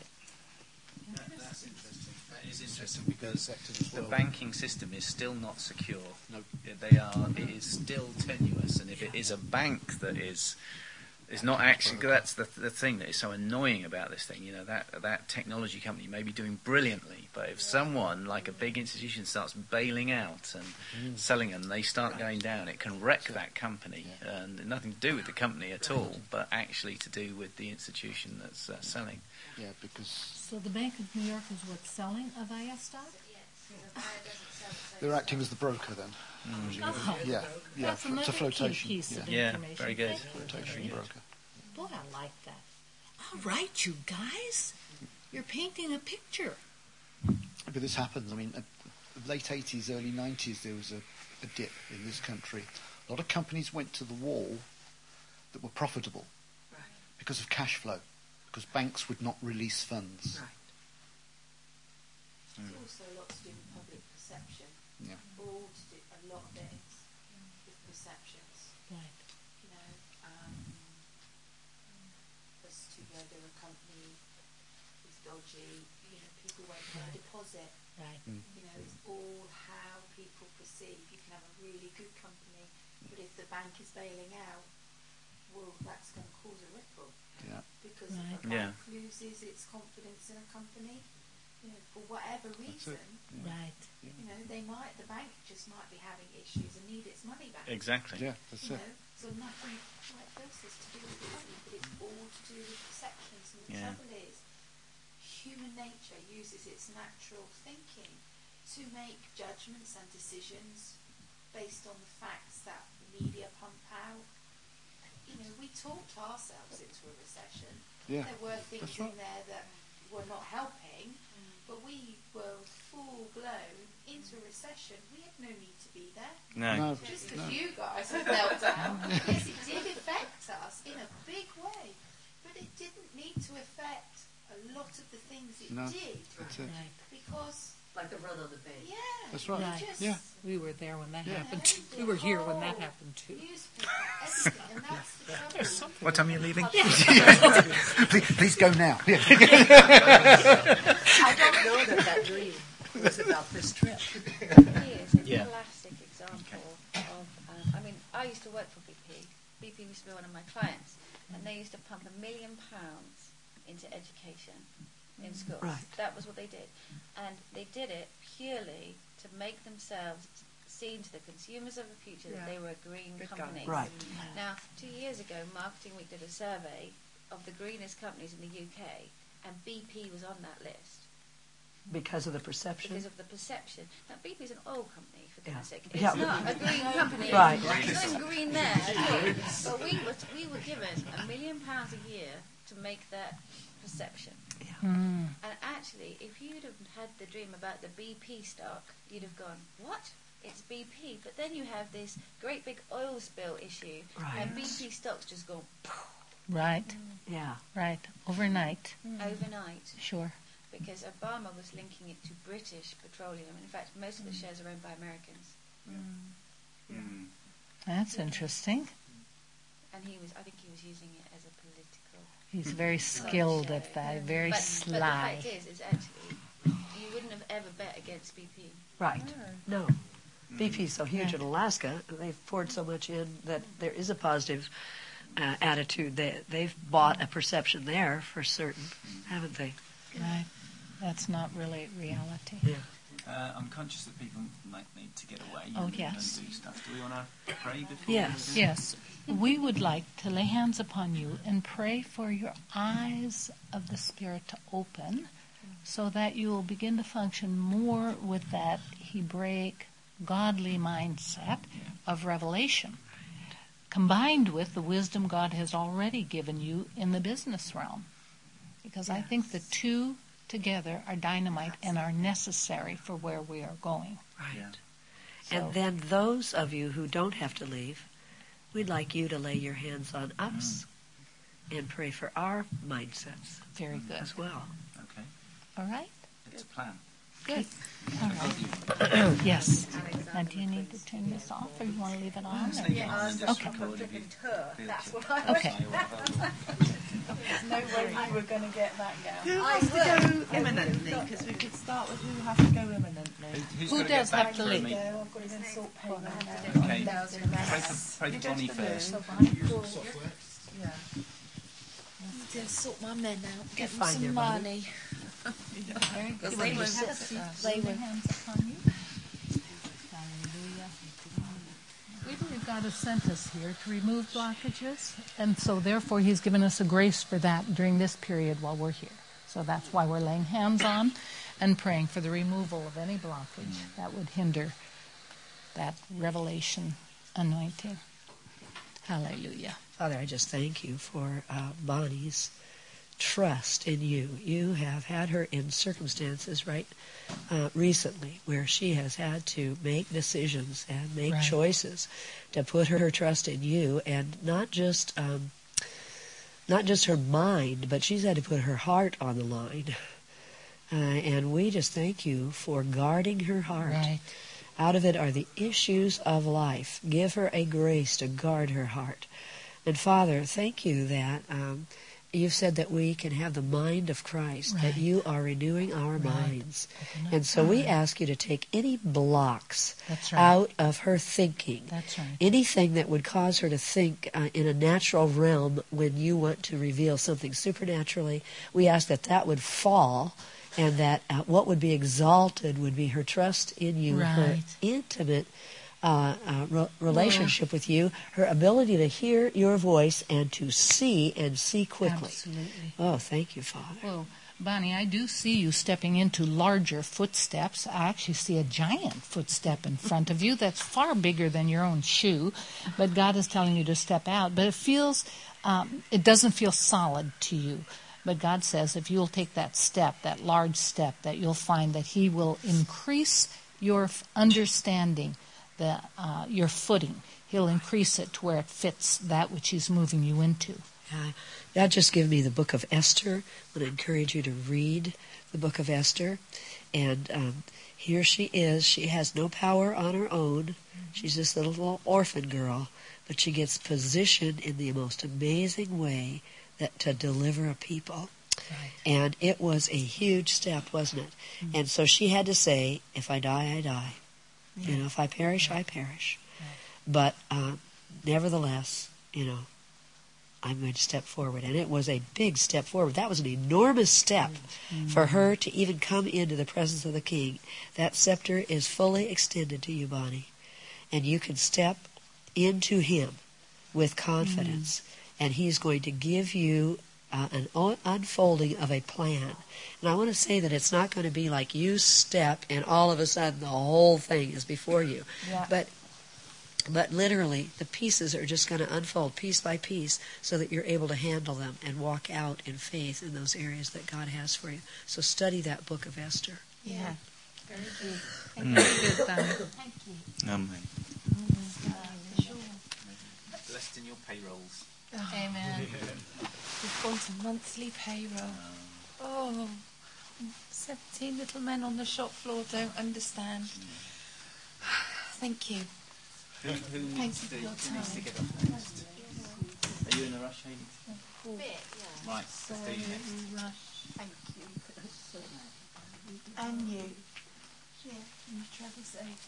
That's interesting. That is interesting because the banking system is still not secure. No. It is still tenuous, and if it is a bank that is... It's not actually. That's the thing that is so annoying about this thing. You know, that technology company may be doing brilliantly, but if someone like a big institution starts bailing out and selling them, they start going down. It can wreck that company, and nothing to do with the company at all, but actually to do with the institution that's selling. Yeah, because so the Bank of New York is what's selling Avaya stock. They're acting as the broker then. Oh. Yeah. It's a flotation piece of information. Very good. Flotation broker. Boy, I like that. All right, you guys, you're painting a picture. But this happens. I mean, late 80s, early 90s, there was a dip in this country. A lot of companies went to the wall that were profitable because of cash flow, because banks would not release funds. Right. It's also a lot to do with public perception. Yeah. All to do, a lot of it is with perceptions. Right. You know, as to whether a company is dodgy, you know, people won't pay a deposit. Right. Mm. You know, it's all how people perceive. You can have a really good company, but if the bank is bailing out, well, that's going to cause a ripple. Yeah. Because if a bank loses its confidence in a company, you know, for whatever reason, you know, they might, the bank just might be having issues and need its money back. Exactly. Yeah, that's it. Know, so nothing like this is to do with the money, but it's all to do with perceptions. And the trouble is, human nature uses its natural thinking to make judgments and decisions based on the facts that the media pump out. You know, we talked ourselves into a recession. Yeah, there were things in there that were not helping, but we were full-blown into a recession. We had no need to be there. No. Just because you guys had melted down. Yes, it did affect us in a big way, but it didn't need to affect a lot of the things it did. That's it. Because... like the run on the bank. Yeah. That's right. Yeah. We were there when that happened. We were here when that happened too. And that's the what time are you leaving? Please go now. I don't know that that dream was about this trip. It's a classic example of, I mean, I used to work for BP. BP used to be one of my clients, and they used to pump £1 million into education in schools. Right. That was what they did. And they did it purely to make themselves seen to the consumers of the future that they were a green company. Right. Yeah. Now, 2 years ago, Marketing Week did a survey of the greenest companies in the UK, and BP was on that list. Because of the perception? Because of the perception. Now, BP's an oil company, for goodness sake. It's not a green company. Right. It's not green there. But we were given £1 million a year to make that perception. Yeah. Mm. And actually, if you'd have had the dream about the BP stock, you'd have gone, what? It's BP. But then you have this great big oil spill issue, and BP stock's just gone. Right. Mm. Yeah. Right. Overnight. Mm. Overnight. Sure. Because Obama was linking it to British petroleum. And in fact, most of the shares are owned by Americans. Mm. Mm. That's interesting. And he was, I think he was using it as a political... He's very skilled at that, very sly. But the fact is actually, you wouldn't have ever bet against BP. Right. No. BP's so huge in Alaska, they've poured so much in that there is a positive attitude. They've bought a perception there for certain, haven't they? Right. That's not really reality. Yeah. I'm conscious that people might need to get away and do stuff. Do we want to pray before we do? Yes. We would like to lay hands upon you and pray for your eyes of the Spirit to open so that you will begin to function more with that Hebraic godly mindset of revelation combined with the wisdom God has already given you in the business realm. Because I think the two together are dynamite and are necessary for where we are going. Right. Yeah. So. And then those of you who don't have to leave, we'd like you to lay your hands on us and pray for our mindsets. Very good. As well. Okay. All right. It's a plan. Good. All right. Yes. Now, do you need to turn this off, or you want to leave it on? Yes. Okay. That's what I was. There's no way we were going to get that down. Who has to go imminently? Because we could start with who has to go imminently. Who does have to leave? I've got an insult payment. Okay. Pray for Bonnie first. Yeah. I need to sort my men out. Get them some money. Very good. They were hands upon you. God has sent us here to remove blockages, and so therefore he's given us a grace for that during this period while we're here. So that's why we're laying hands on and praying for the removal of any blockage that would hinder that revelation anointing. Hallelujah. Father, I just thank you for Bonnie's trust in you. You have had her in circumstances recently where she has had to make decisions and make choices to put her trust in you, and not just her mind, but she's had to put her heart on the line And we just thank you for guarding her heart. Right. Out of it are the issues of life. Give her a grace to guard her heart. And, Father, thank you that you've said that we can have the mind of Christ, right, that you are renewing our minds. And so we ask you to take any blocks out of her thinking, anything that would cause her to think in a natural realm when you want to reveal something supernaturally. We ask that that would fall, and that what would be exalted would be her trust in you, her intimate relationship with you, her ability to hear your voice and to see, and see quickly. Absolutely. Oh, thank you, Father. Well, Bonnie, I do see you stepping into larger footsteps. I actually see a giant footstep in front of you that's far bigger than your own shoe, but God is telling you to step out. But it feels, it doesn't feel solid to you. But God says if you'll take that step, that large step, that you'll find that he will increase your understanding, your footing. He'll increase it to where it fits that which he's moving you into. God just gave me the book of Esther. I want to encourage you to read the book of Esther. And here she is. She has no power on her own. She's this little orphan girl. But she gets positioned in the most amazing way to deliver a people. Right. And it was a huge step, wasn't it? And so she had to say, if I die, I die. You know, if I perish, I perish. But nevertheless, you know, I'm going to step forward. And it was a big step forward. That was an enormous step for her to even come into the presence of the king. That scepter is fully extended to you, Bonnie. And you can step into him with confidence. And he's going to give you an unfolding of a plan. And I want to say that it's not going to be like you step and all of a sudden the whole thing is before you. But literally, the pieces are just going to unfold piece by piece so that you're able to handle them and walk out in faith in those areas that God has for you. So study that book of Esther. Yeah. Very good. Thank you. Thank you. Blessed in your payrolls. Oh, amen. We've gone to monthly payroll. Oh, 17 little men on the shop floor don't understand. Thank you. Thank you for your time. Are you in a rush, Amy? A bit, yeah. Right, so let's do you next. Rush. Thank you. And you. Yeah, and you travel safe.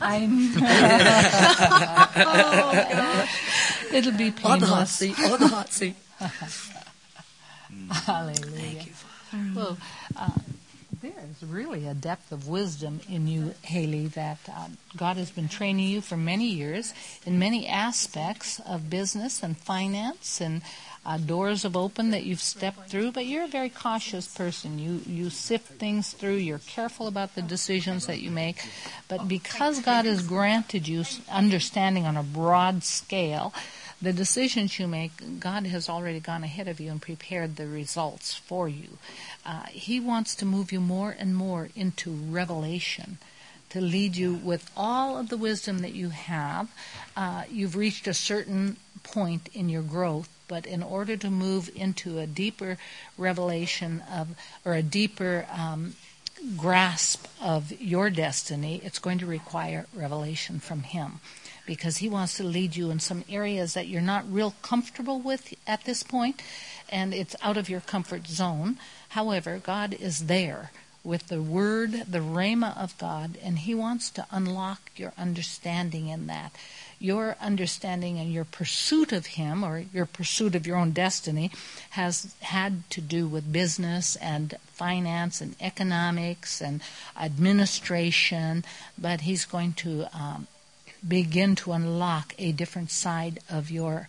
I know. Oh, it'll be painless. On the hot seat. Hallelujah. Thank you, Father. Well, there is really a depth of wisdom in you, Haley, that God has been training you for many years in many aspects of business and finance, and doors have opened that you've stepped through, but you're a very cautious person. You sift things through. You're careful about the decisions that you make. But because God has granted you understanding on a broad scale, the decisions you make, God has already gone ahead of you and prepared the results for you. He wants to move you more and more into revelation, to lead you with all of the wisdom that you have. You've reached a certain point in your growth, but in order to move into a deeper revelation or a deeper grasp of your destiny, it's going to require revelation from him, because he wants to lead you in some areas that you're not real comfortable with at this point, and it's out of your comfort zone. However, God is there with the word, the rhema of God, and he wants to unlock your understanding in that. Your understanding and your pursuit of him, or your pursuit of your own destiny, has had to do with business and finance and economics and administration, but he's going to begin to unlock a different side of your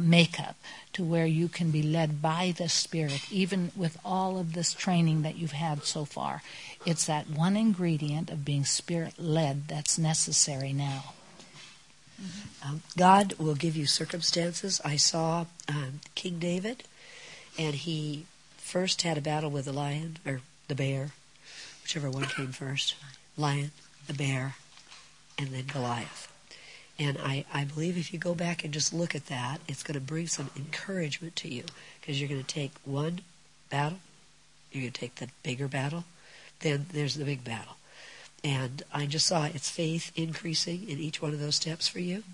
makeup, to where you can be led by the Spirit, even with all of this training that you've had so far. It's that one ingredient of being Spirit-led that's necessary now. God will give you circumstances. I saw King David, and he first had a battle with the lion, or the bear, whichever one came first. Lion, the bear, and then Goliath. And I believe if you go back and just look at that, it's going to bring some encouragement to you, because you're going to take one battle, you're going to take the bigger battle, then there's the big battle. And I just saw it's faith increasing in each one of those steps for you.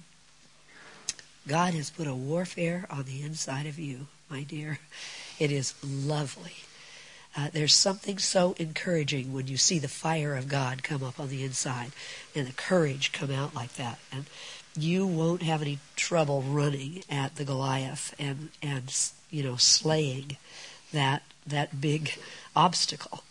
God has put a warfare on the inside of you, my dear. It is lovely. There's something so encouraging when you see the fire of God come up on the inside and the courage come out like that. And you won't have any trouble running at the Goliath and slaying that big obstacle.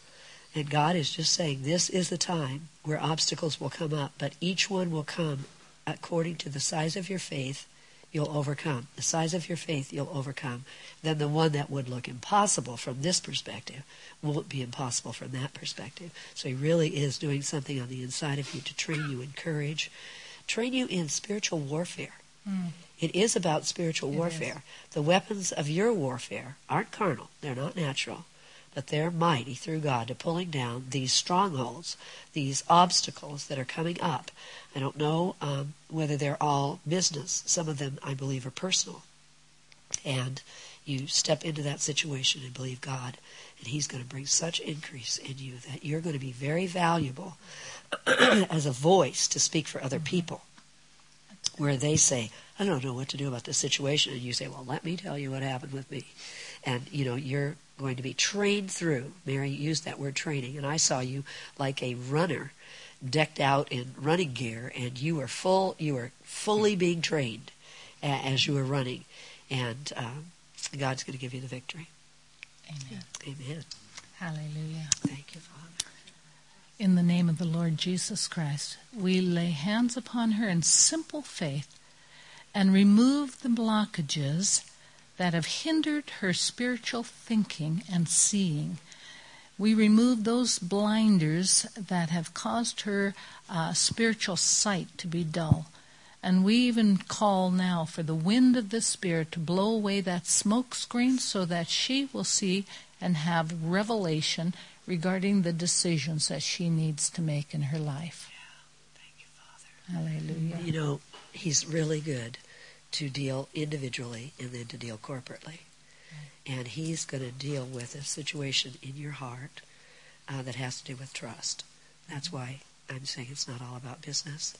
And God is just saying, this is the time where obstacles will come up, but each one will come according to the size of your faith. You'll overcome. The size of your faith, you'll overcome. Then the one that would look impossible from this perspective won't be impossible from that perspective. So he really is doing something on the inside of you to train you in courage, train you in spiritual warfare. Mm. It is about spiritual warfare. The weapons of your warfare aren't carnal. They're not natural. But they're mighty through God to pulling down these strongholds, these obstacles that are coming up. I don't know whether they're all business. Some of them, I believe, are personal. And you step into that situation and believe God, and he's going to bring such increase in you that you're going to be very valuable as a voice to speak for other people, where they say, I don't know what to do about this situation. And you say, well, let me tell you what happened with me. And, you're going to be trained through. Mary used that word training, and I saw you like a runner decked out in running gear, and you were fully being trained as you were running, and God's going to give you the victory. Amen. Amen. Hallelujah. Thank you, Father. In the name of the Lord Jesus Christ, we lay hands upon her in simple faith and remove the blockages that have hindered her spiritual thinking and seeing. We remove those blinders that have caused her spiritual sight to be dull. And we even call now for the wind of the Spirit to blow away that smoke screen so that she will see and have revelation regarding the decisions that she needs to make in her life. Yeah. Thank you, Father. Hallelujah. He's really good to deal individually and then to deal corporately. And he's going to deal with a situation in your heart that has to do with trust. That's why I'm saying it's not all about business,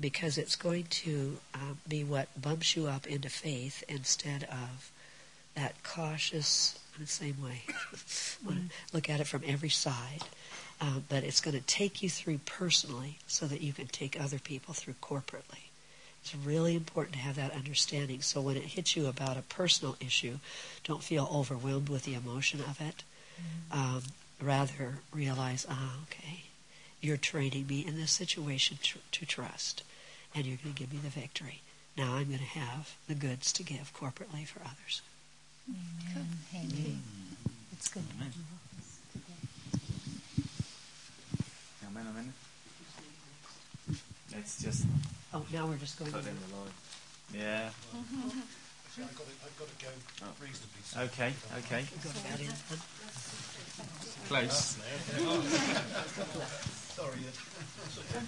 because it's going to be what bumps you up into faith instead of that cautious, the same way, look at it from every side. But it's going to take you through personally so that you can take other people through corporately. It's really important to have that understanding. So when it hits you about a personal issue, don't feel overwhelmed with the emotion of it. Rather realize, okay, you're training me in this situation to trust, and you're going to give me the victory. Now I'm going to have the goods to give corporately for others. Amen. Amen. It's good. Amen. Amen. Amen. It's just... Oh, now we're just going to... Yeah. I've got to go reasonably soon. Okay. Close. Sorry.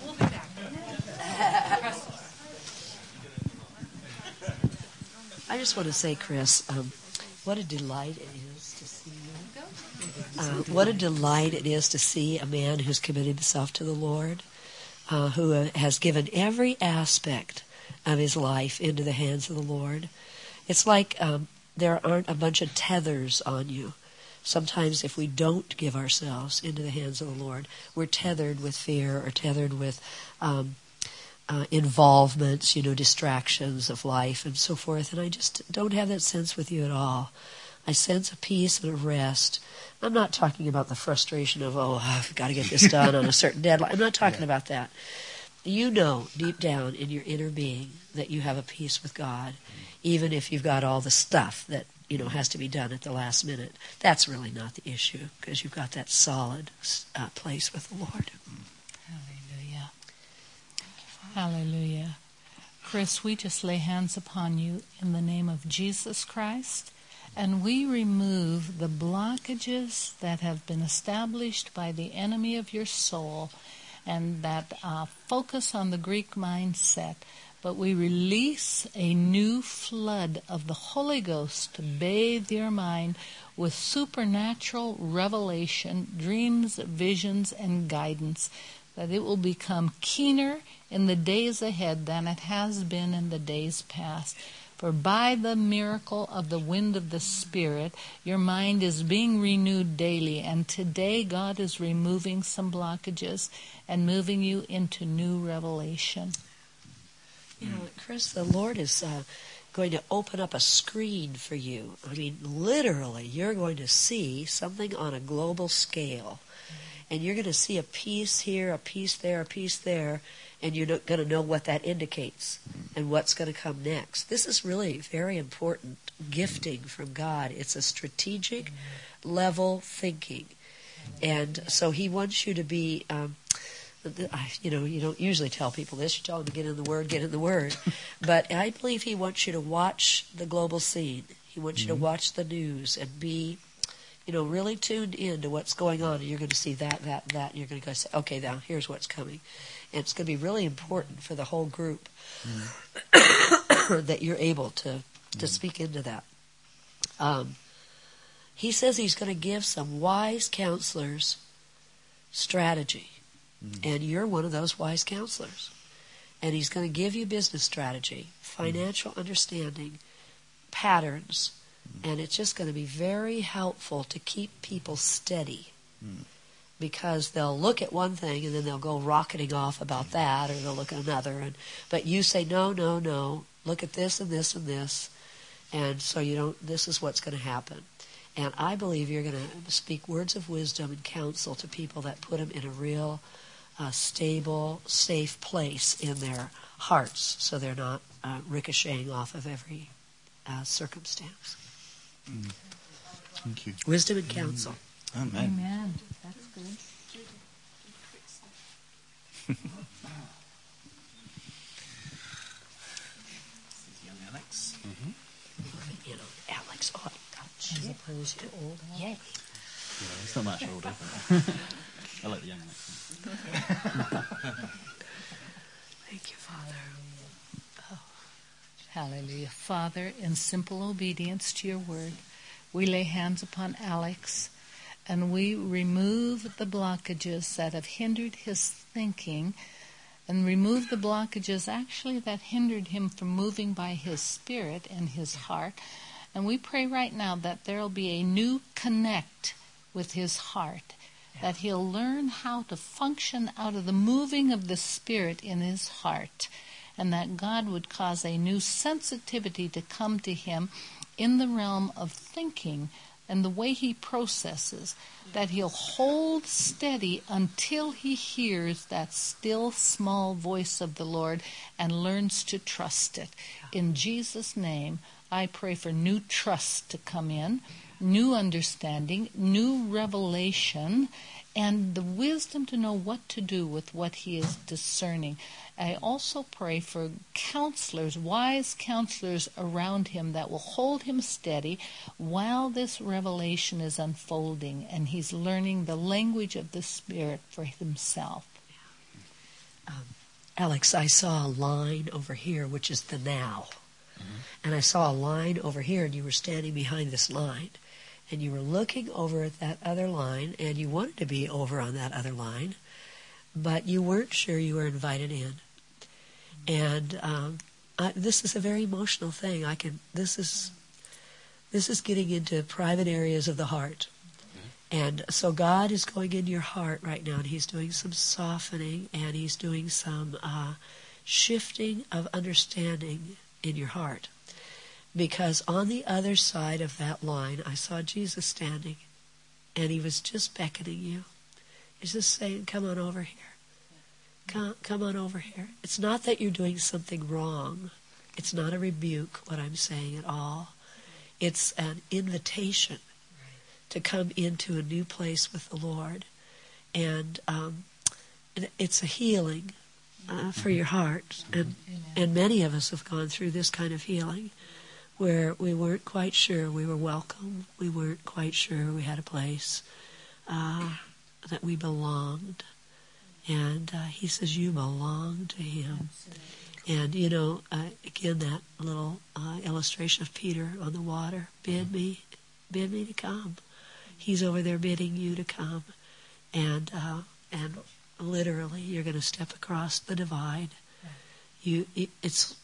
We'll be back. I just want to say, Chris, what a delight it is to see you. What a delight it is to see a man who's committed himself to the Lord. Who has given every aspect of his life into the hands of the Lord. It's like there aren't a bunch of tethers on you. Sometimes if we don't give ourselves into the hands of the Lord, we're tethered with fear or tethered with involvements, distractions of life and so forth. And I just don't have that sense with you at all. I sense a peace and a rest. I'm not talking about the frustration of, I've got to get this done on a certain deadline. I'm not talking about that. You know deep down in your inner being that you have a peace with God, even if you've got all the stuff that, has to be done at the last minute. That's really not the issue, because you've got that solid place with the Lord. Hallelujah. Hallelujah. Chris, we just lay hands upon you in the name of Jesus Christ. And we remove the blockages that have been established by the enemy of your soul. and that focus on the Greek mindset, but we release a new flood of the Holy Ghost to bathe your mind with supernatural revelation, dreams, visions, and guidance, that it will become keener in the days ahead than it has been in the days past. For by the miracle of the wind of the Spirit, your mind is being renewed daily. And today God is removing some blockages and moving you into new revelation. You know, Chris, the Lord is going to open up a screen for you. I mean, literally, you're going to see something on a global scale. And you're going to see a piece here, a piece there, a piece there, and you're not going to know what that indicates and what's going to come next. This is really very important gifting from God. It's a strategic level thinking. And so he wants you to be, you know, you don't usually tell people this. You tell them to get in the Word. But I believe he wants you to watch the global scene. He wants you to watch the news and be, you know, really tuned in to what's going on, and you're going to see that, and you're going to go say, okay, now here's what's coming. And it's going to be really important for the whole group that you're able to speak into that. He says he's going to give some wise counselors strategy, and you're one of those wise counselors. And he's going to give you business strategy, financial understanding, patterns, and it's just going to be very helpful to keep people steady because they'll look at one thing and then they'll go rocketing off about that, or they'll look at another. But you say, no, look at this and this and this. And so you don't, this is what's going to happen. And I believe you're going to speak words of wisdom and counsel to people that put them in a real stable, safe place in their hearts, so they're not ricocheting off of every circumstance. Thank you. Wisdom and counsel. Amen. Amen. That's good. Young Alex. You know, Alex. Oh, God, she's opposed to old Alex. Yeah. He's not much older. I like the young Alex. Thank you, Father. Hallelujah. Father, in simple obedience to your word, we lay hands upon Alex, and we remove the blockages that have hindered his thinking, and remove the blockages actually that hindered him from moving by his spirit and his heart. And we pray right now that there will be a new connect with his heart, that he'll learn how to function out of the moving of the spirit in his heart, and that God would cause a new sensitivity to come to him in the realm of thinking and the way he processes, that he'll hold steady until he hears that still small voice of the Lord and learns to trust it. In Jesus' name, I pray for new trust to come in, new understanding, new revelation, and the wisdom to know what to do with what he is discerning. I also pray for counselors, wise counselors around him that will hold him steady while this revelation is unfolding and he's learning the language of the Spirit for himself. Alex, I saw a line over here, which is the now. And I saw a line over here, and you were standing behind this line. And you were looking over at that other line, and you wanted to be over on that other line, but you weren't sure you were invited in. And this is a very emotional thing. This is getting into private areas of the heart. And so God is going into your heart right now, and he's doing some softening, and he's doing some shifting of understanding in your heart. Because on the other side of that line, I saw Jesus standing, and he was just beckoning you. He's just saying, come on over here. Come on over here. It's not that you're doing something wrong. It's not a rebuke, what I'm saying at all. It's an invitation to come into a new place with the Lord. And it's a healing for your heart. And many of us have gone through this kind of healing, where we weren't quite sure we were welcome, we weren't quite sure we had a place, that we belonged. And he says, you belong to him. Absolutely. And, you know, again, that little illustration of Peter on the water, bid me to come. He's over there bidding you to come. And literally, you're going to step across the divide. It's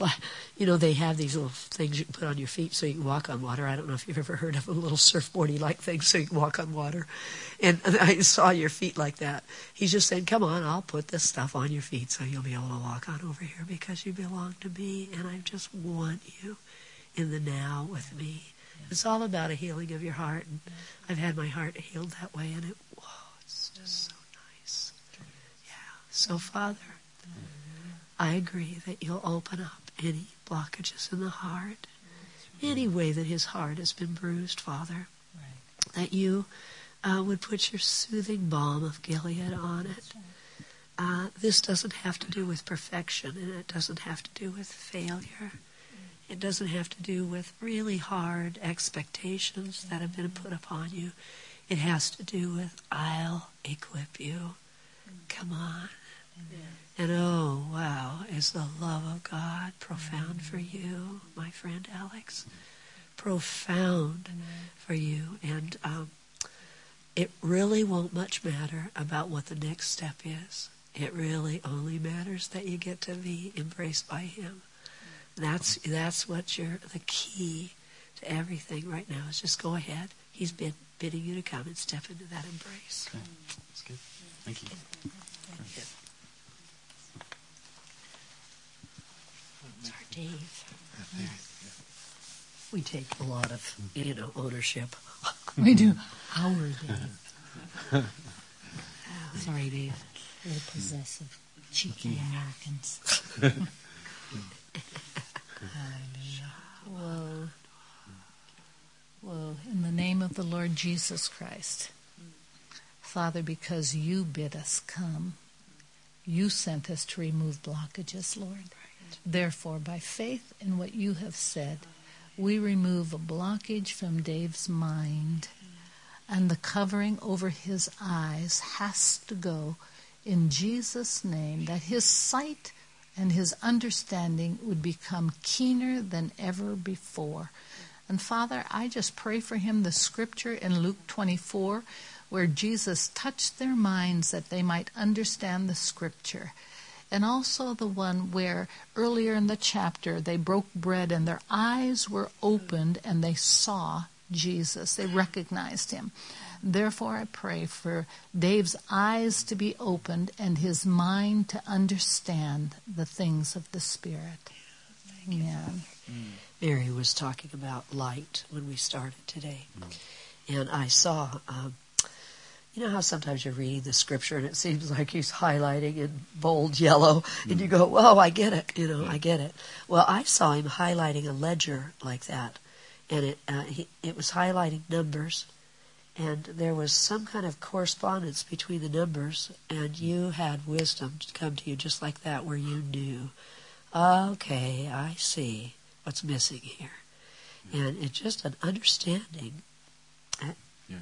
like, you know, they have these little things you can put on your feet so you can walk on water. I don't know if you've ever heard of a little surfboardy-like thing so you can walk on water. And I saw your feet like that. He's just saying, come on, I'll put this stuff on your feet so you'll be able to walk on over here because you belong to me and I just want you in the now with me. It's all about a healing of your heart. And I've had my heart healed that way, and it's just so nice. Yeah. So, Father, I agree that you'll open up any blockages in the heart, any way that his heart has been bruised, Father, that you would put your soothing balm of Gilead on it. This doesn't have to do with perfection, and it doesn't have to do with failure. It doesn't have to do with really hard expectations that have been put upon you. It has to do with, I'll equip you. Come on. And oh, wow, is the love of God profound for you, my friend Alex? Profound for you. And it really won't much matter about what the next step is. It really only matters that you get to be embraced by him. That's what the key to everything right now is. Just go ahead. He's bidding you to come and step into that embrace. Okay. That's good. Thank you. Thank you. Sorry, Dave. Yeah. We take a lot of, ownership. We do. Our Dave. Sorry, Dave. We're possessive, cheeky Americans. Whoa. Whoa. In the name of the Lord Jesus Christ, Father, because you bid us come, you sent us to remove blockages, Lord. Therefore, by faith in what you have said, we remove a blockage from Dave's mind, and the covering over his eyes has to go in Jesus' name, that his sight and his understanding would become keener than ever before. And Father, I just pray for him the scripture in Luke 24, where Jesus touched their minds that they might understand the scripture. And also the one where earlier in the chapter they broke bread and their eyes were opened and they saw Jesus. They recognized him. Therefore, I pray for Dave's eyes to be opened and his mind to understand the things of the Spirit. Amen. Mary was talking about light when we started today. And I saw, you know how sometimes you're reading the scripture and it seems like he's highlighting in bold yellow, and you go, whoa, I get it, I get it. Well, I saw him highlighting a ledger like that, and it was highlighting numbers. And there was some kind of correspondence between the numbers, and you had wisdom come to you just like that, where you knew, okay, I see what's missing here. And it's just an understanding. Yeah.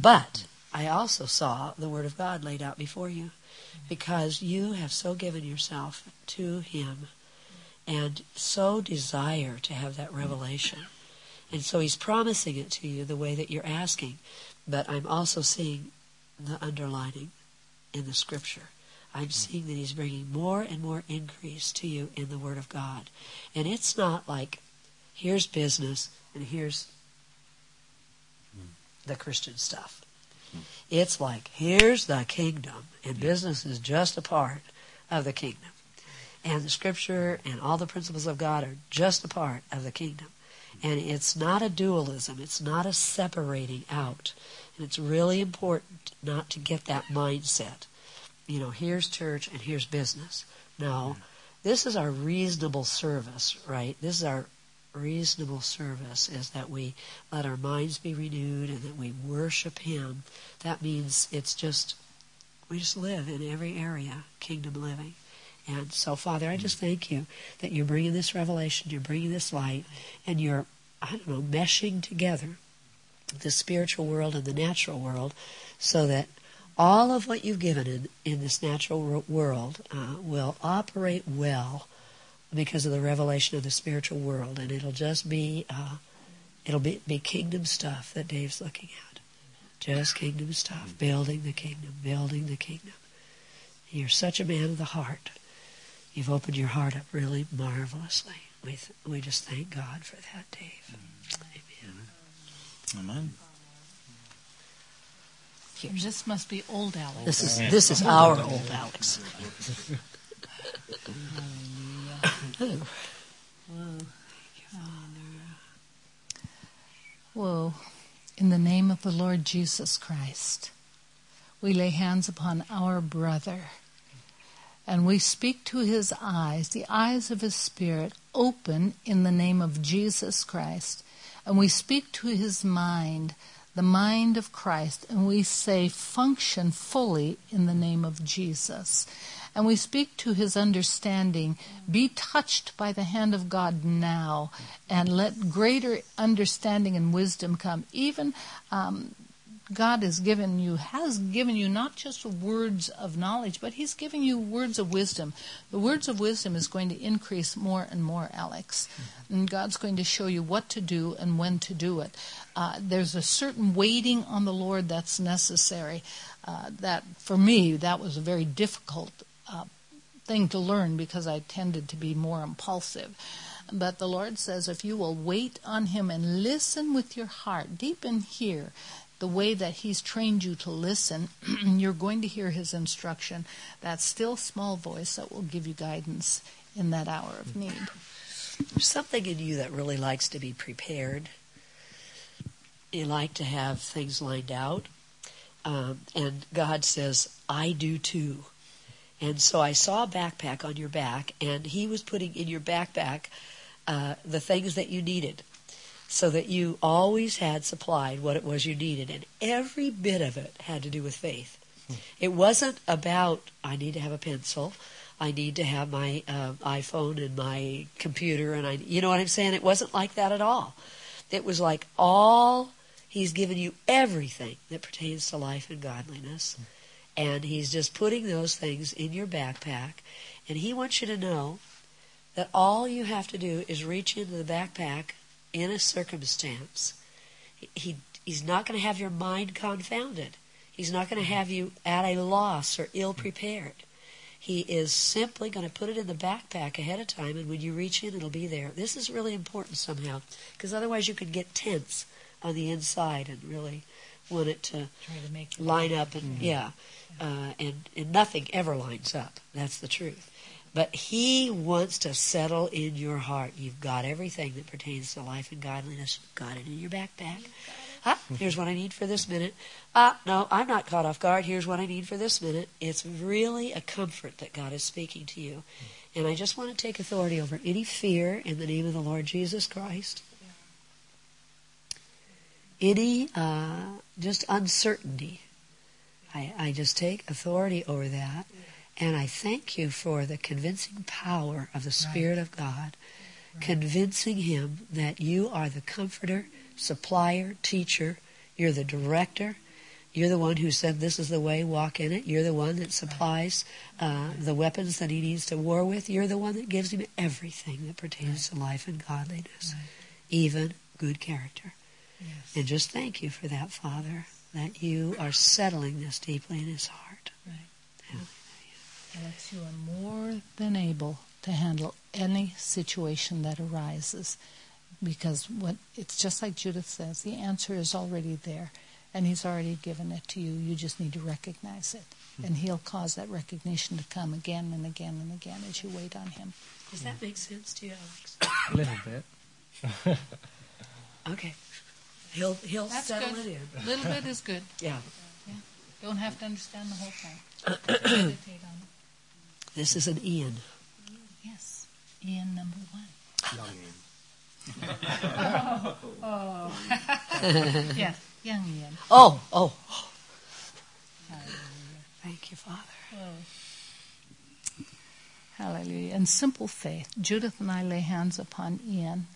But I also saw the Word of God laid out before you, because you have so given yourself to him and so desire to have that revelation. And so he's promising it to you the way that you're asking. But I'm also seeing the underlining in the scripture. I'm seeing that he's bringing more and more increase to you in the Word of God. And it's not like, here's business and here's the Christian stuff. It's like, here's the kingdom, and business is just a part of the kingdom. And the scripture and all the principles of God are just a part of the kingdom. And it's not a dualism. It's not a separating out. And it's really important not to get that mindset. Here's church and here's business. No, this is our reasonable service, right? This is our reasonable service, is that we let our minds be renewed and that we worship him. That means we just live in every area, kingdom living. And so, Father, I just thank you that you're bringing this revelation, you're bringing this light, and you're, meshing together the spiritual world and the natural world so that all of what you've given in this natural world will operate well because of the revelation of the spiritual world, and it'll just be it'll be kingdom stuff that Dave's looking at. Just kingdom stuff, building the kingdom, building the kingdom. You're such a man of the heart. You've opened your heart up really marvelously. We just thank God for that, Dave. Amen. Amen. Here. This must be old Alex. This is our old Alex. Hallelujah. Whoa. In the name of the Lord Jesus Christ, we lay hands upon our brother, and we speak to his eyes, the eyes of his spirit, open in the name of Jesus Christ. And we speak to his mind, the mind of Christ, and we say function fully in the name of Jesus. And we speak to his understanding, be touched by the hand of God now, and let greater understanding and wisdom come. Even God has given you not just words of knowledge, but he's given you words of wisdom. The words of wisdom is going to increase more and more, Alex. And God's going to show you what to do and when to do it. There's a certain waiting on the Lord that's necessary. That for me, that was a very difficult thing to learn because I tended to be more impulsive. But the Lord says, if you will wait on him and listen with your heart, deep in here, the way that he's trained you to listen, you're going to hear his instruction, that still small voice that will give you guidance in that hour of need. There's something in you that really likes to be prepared. You like to have things lined out. And God says, I do too. And so I saw a backpack on your back, and he was putting in your backpack the things that you needed, so that you always had supplied what it was you needed. And every bit of it had to do with faith. It wasn't about, I need to have a pencil, I need to have my iPhone and my computer, and you know what I'm saying? It wasn't like that at all. It was like he's given you everything that pertains to life and godliness, and he's just putting those things in your backpack, and he wants you to know that all you have to do is reach into the backpack in a circumstance. He's not going to have your mind confounded. He's not going to have you at a loss or ill-prepared. He is simply going to put it in the backpack ahead of time, and when you reach in, it'll be there. This is really important somehow, because otherwise you could get tense on the inside and really want it to make line up. And and nothing ever lines up. That's the truth. But he wants to settle in your heart. You've got everything that pertains to life and godliness. You've got it in your backpack. Ah, here's what I need for this minute. Ah, no, I'm not caught off guard. Here's what I need for this minute. It's really a comfort that God is speaking to you. And I just want to take authority over any fear in the name of the Lord Jesus Christ. Any just uncertainty. I just take authority over that. And I thank you for the convincing power of the Spirit of God, convincing him that you are the comforter, supplier, teacher. You're the director. You're the one who said, this is the way, walk in it. You're the one that supplies the weapons that he needs to war with. You're the one that gives him everything that pertains to life and godliness, even good character. Yes. And just thank you for that, Father, that you are settling this deeply in his heart. Right. Yeah. Alex, you are more than able to handle any situation that arises, because it's just like Judith says, the answer is already there, and he's already given it to you. You just need to recognize it, and he'll cause that recognition to come again and again and again as you wait on him. Does that make sense to you, Alex? A little bit. Okay. He'll That's settle good. It in. A little bit is good. Yeah. Don't have to understand the whole thing. This is an Ian. Yes, Ian number one. Young Ian. Yes, young Ian. Oh. Thank you, Father. Whoa. Hallelujah. And simple faith. Judith and I lay hands upon Ian.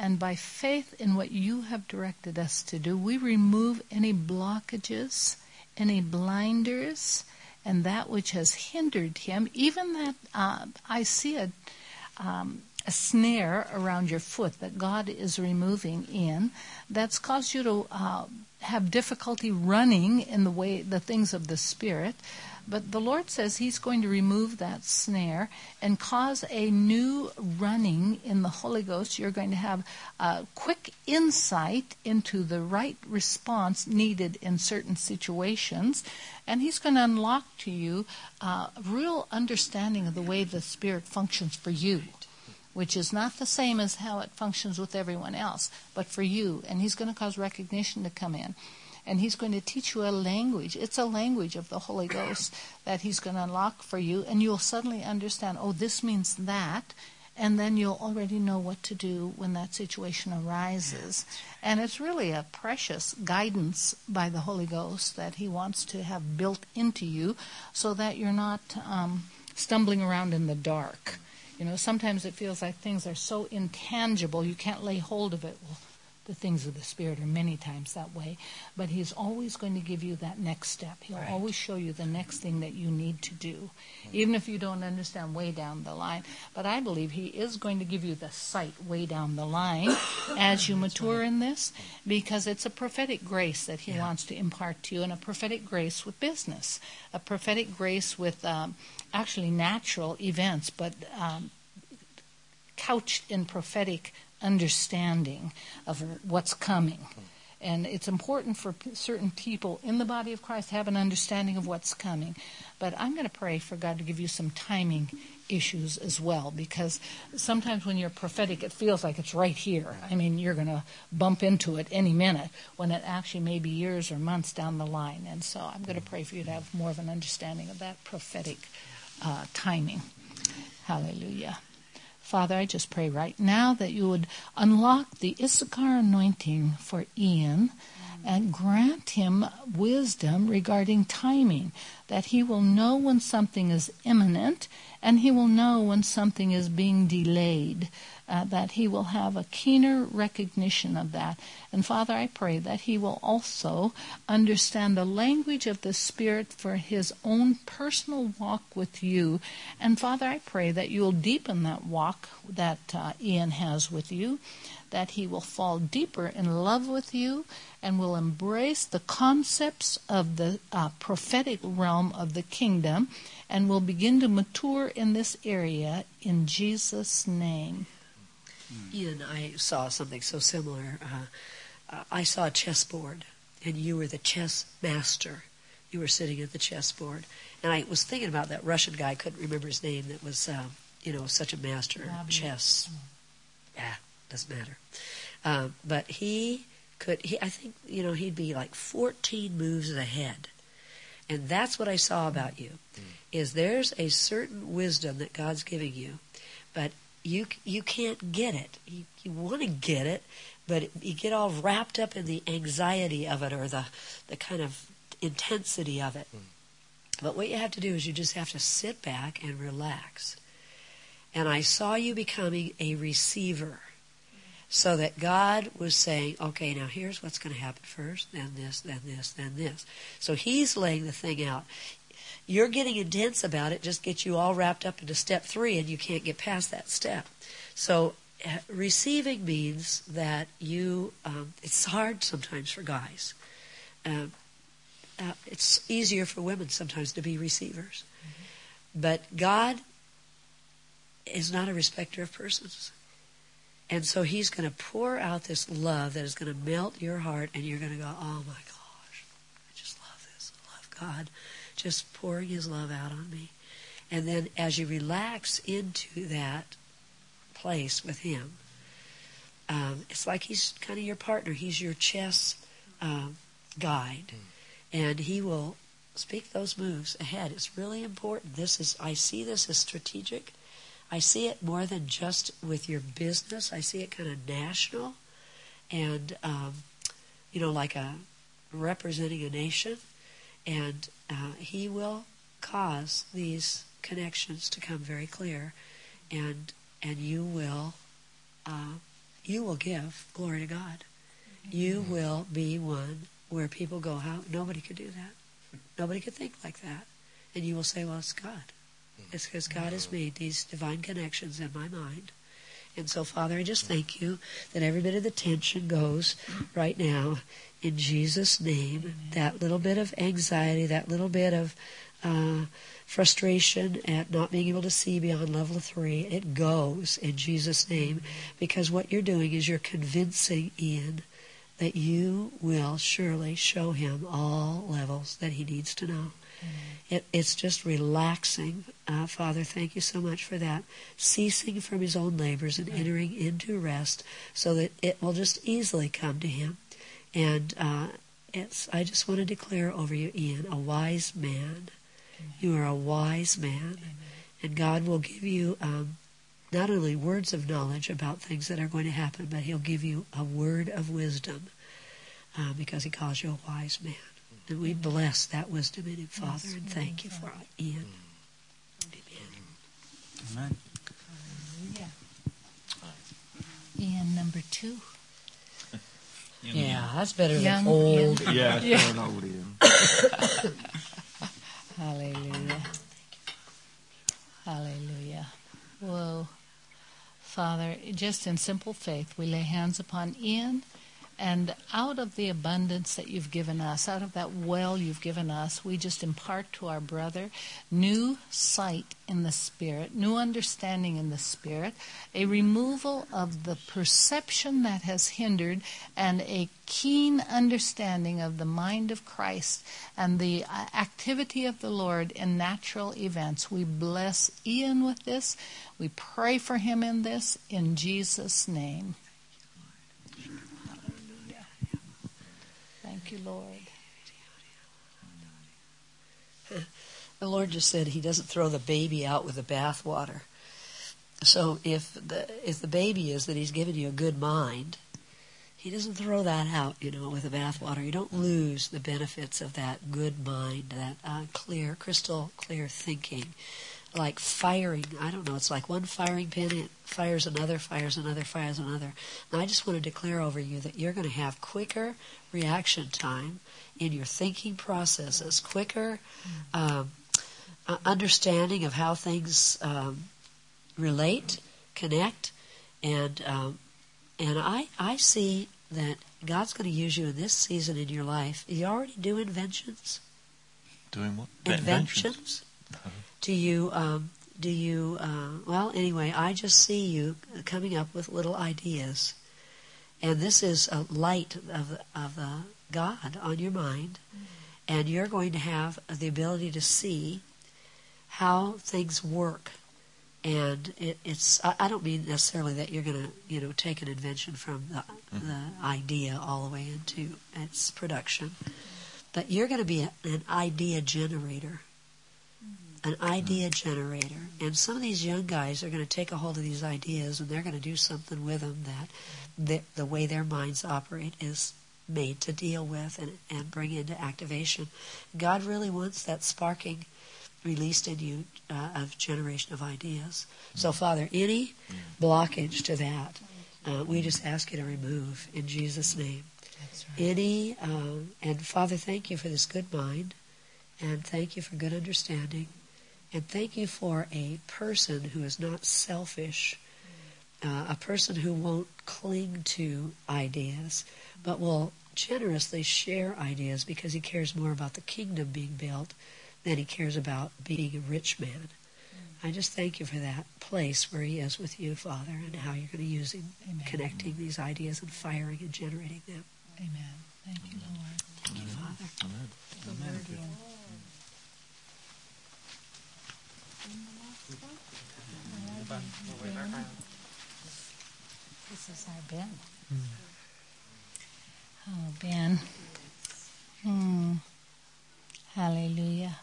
And by faith in what you have directed us to do, we remove any blockages, any blinders, and that which has hindered him, even that I see a snare around your foot that God is removing in, that's caused you to have difficulty running in the way, the things of the Spirit. But the Lord says He's going to remove that snare and cause a new running in the Holy Ghost. You're going to have a quick insight into the right response needed in certain situations. And He's going to unlock to you a real understanding of the way the Spirit functions for you, which is not the same as how it functions with everyone else, but for you. And He's going to cause recognition to come in. And He's going to teach you a language. It's a language of the Holy Ghost that He's going to unlock for you. And you'll suddenly understand, oh, this means that. And then you'll already know what to do when that situation arises. And it's really a precious guidance by the Holy Ghost that He wants to have built into you so that you're not stumbling around in the dark. You know, sometimes it feels like things are so intangible you can't lay hold of it. Well, the things of the Spirit are many times that way, but He's always going to give you that next step. He'll right. always show you the next thing that you need to do, even if you don't understand way down the line. But I believe He is going to give you the sight way down the line as you mature right. in this, because it's a prophetic grace that He yeah. wants to impart to you, and a prophetic grace with business, a prophetic grace with actually natural events, but couched in prophetic understanding of what's coming. And it's important for certain people in the body of Christ to have an understanding of what's coming. But I'm going to pray for God to give you some timing issues as well, because sometimes when you're prophetic, it feels like it's right here. I mean, you're going to bump into it any minute when it actually may be years or months down the line. And so I'm going to pray for you to have more of an understanding of that prophetic timing. Hallelujah. Father, I just pray right now that you would unlock the Issachar anointing for Ian and grant him wisdom regarding timing, that he will know when something is imminent and he will know when something is being delayed, that he will have a keener recognition of that. And Father, I pray that he will also understand the language of the Spirit for his own personal walk with you. And Father, I pray that you will deepen that walk that Ian has with you, that he will fall deeper in love with you and will embrace the concepts of the prophetic realm of the kingdom and will begin to mature in this area in Jesus' name. Ian, I saw something so similar. I saw a chessboard, and you were the chess master. You were sitting at the chessboard. And I was thinking about that Russian guy, I couldn't remember his name, that was, such a master of chess. Doesn't matter. But he could, I think, he'd be like 14 moves ahead. And that's what I saw about you, is there's a certain wisdom that God's giving you, but you can't get it. You want to get it, but you get all wrapped up in the anxiety of it or the kind of intensity of it. But what you have to do is you just have to sit back and relax. And I saw you becoming a receiver, so that God was saying, okay, now here's what's going to happen first, then this, then this, then this. So He's laying the thing out. You're getting intense about it, just get you all wrapped up into step 3, and you can't get past that step. So receiving means that you, it's hard sometimes for guys. It's easier for women sometimes to be receivers. But God is not a respecter of persons. And so He's going to pour out this love that is going to melt your heart, and you're going to go, oh my gosh, I just love this. I love God just pouring His love out on me. And then as you relax into that place with Him, it's like He's kind of your partner. He's your chess guide, and He will speak those moves ahead. It's really important. I see this as strategic. I see it more than just with your business. I see it kind of national and, like representing a nation. And He will cause these connections to come very clear. And you will give glory to God. You will be one where people go, how? Nobody could do that. Nobody could think like that. And you will say, well, it's God. It's because God has made these divine connections in my mind. And so, Father, I just thank you that every bit of the tension goes right now in Jesus' name. That little bit of anxiety, that little bit of frustration at not being able to see beyond level 3, it goes in Jesus' name. Because what you're doing is you're convincing Ian that you will surely show him all levels that he needs to know. It's just relaxing. Father, thank you so much for that. Ceasing from his own labors and entering into rest so that it will just easily come to him. And I just want to declare over you, Ian, a wise man. Amen. You are a wise man. Amen. And God will give you not only words of knowledge about things that are going to happen, but he'll give you a word of wisdom because he calls you a wise man. And we bless that wisdom in him, Father, yes, and thank you for it, Ian. Amen. Amen. Yeah. Ian, number 2. Yeah, that's better than old. Ian. Yeah, that's better than old Ian. Hallelujah. Hallelujah. Whoa. Father, just in simple faith, we lay hands upon Ian. And out of the abundance that you've given us, out of that well you've given us, we just impart to our brother new sight in the Spirit, new understanding in the Spirit, a removal of the perception that has hindered, and a keen understanding of the mind of Christ and the activity of the Lord in natural events. We bless Ian with this. We pray for him in this, in Jesus' name. Thank you, Lord. The Lord just said he doesn't throw the baby out with the bathwater. So if the baby is that he's given you a good mind, he doesn't throw that out, with the bathwater. You don't lose the benefits of that good mind, that clear, crystal clear thinking. Like firing, it's like one firing pin, it fires another, fires another, fires another. Now I just want to declare over you that you're going to have quicker reaction time in your thinking processes, quicker understanding of how things relate, connect, and I see that God's going to use you in this season in your life. You already do inventions. Doing what? Inventions. Uh-huh. Anyway, I just see you coming up with little ideas. And this is a light of God on your mind. Mm-hmm. And you're going to have the ability to see how things work. And I don't mean necessarily that you're going to, take an invention from the idea all the way into its production. But you're going to be an idea generator. An idea generator. And some of these young guys are going to take a hold of these ideas and they're going to do something with them that the way their minds operate is made to deal with and bring into activation. God really wants that sparking released in you of generation of ideas. So, Father, any blockage to that, we just ask you to remove in Jesus' name. That's right. And Father, thank you for this good mind and thank you for good understanding. And thank you for a person who is not selfish, a person who won't cling to ideas, but will generously share ideas because he cares more about the kingdom being built than he cares about being a rich man. I just thank you for that place where he is with you, Father, and how you're going to use him in connecting these ideas and firing and generating them. Amen. Thank you, Lord. Thank you, Father. Amen. Amen. Amen. This is our Ben. Oh, Ben. Hallelujah.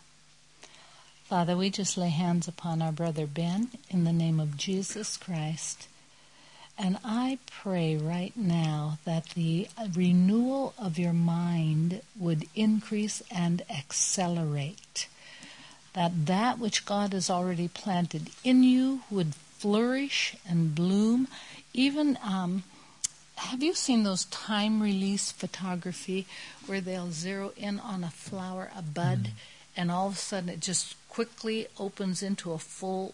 Father, we just lay hands upon our brother Ben in the name of Jesus Christ. And I pray right now that the renewal of your mind would increase and accelerate. That which God has already planted in you would flourish and bloom, even Have you seen those time release photography where they'll zero in on a flower, a bud, and all of a sudden it just quickly opens into a full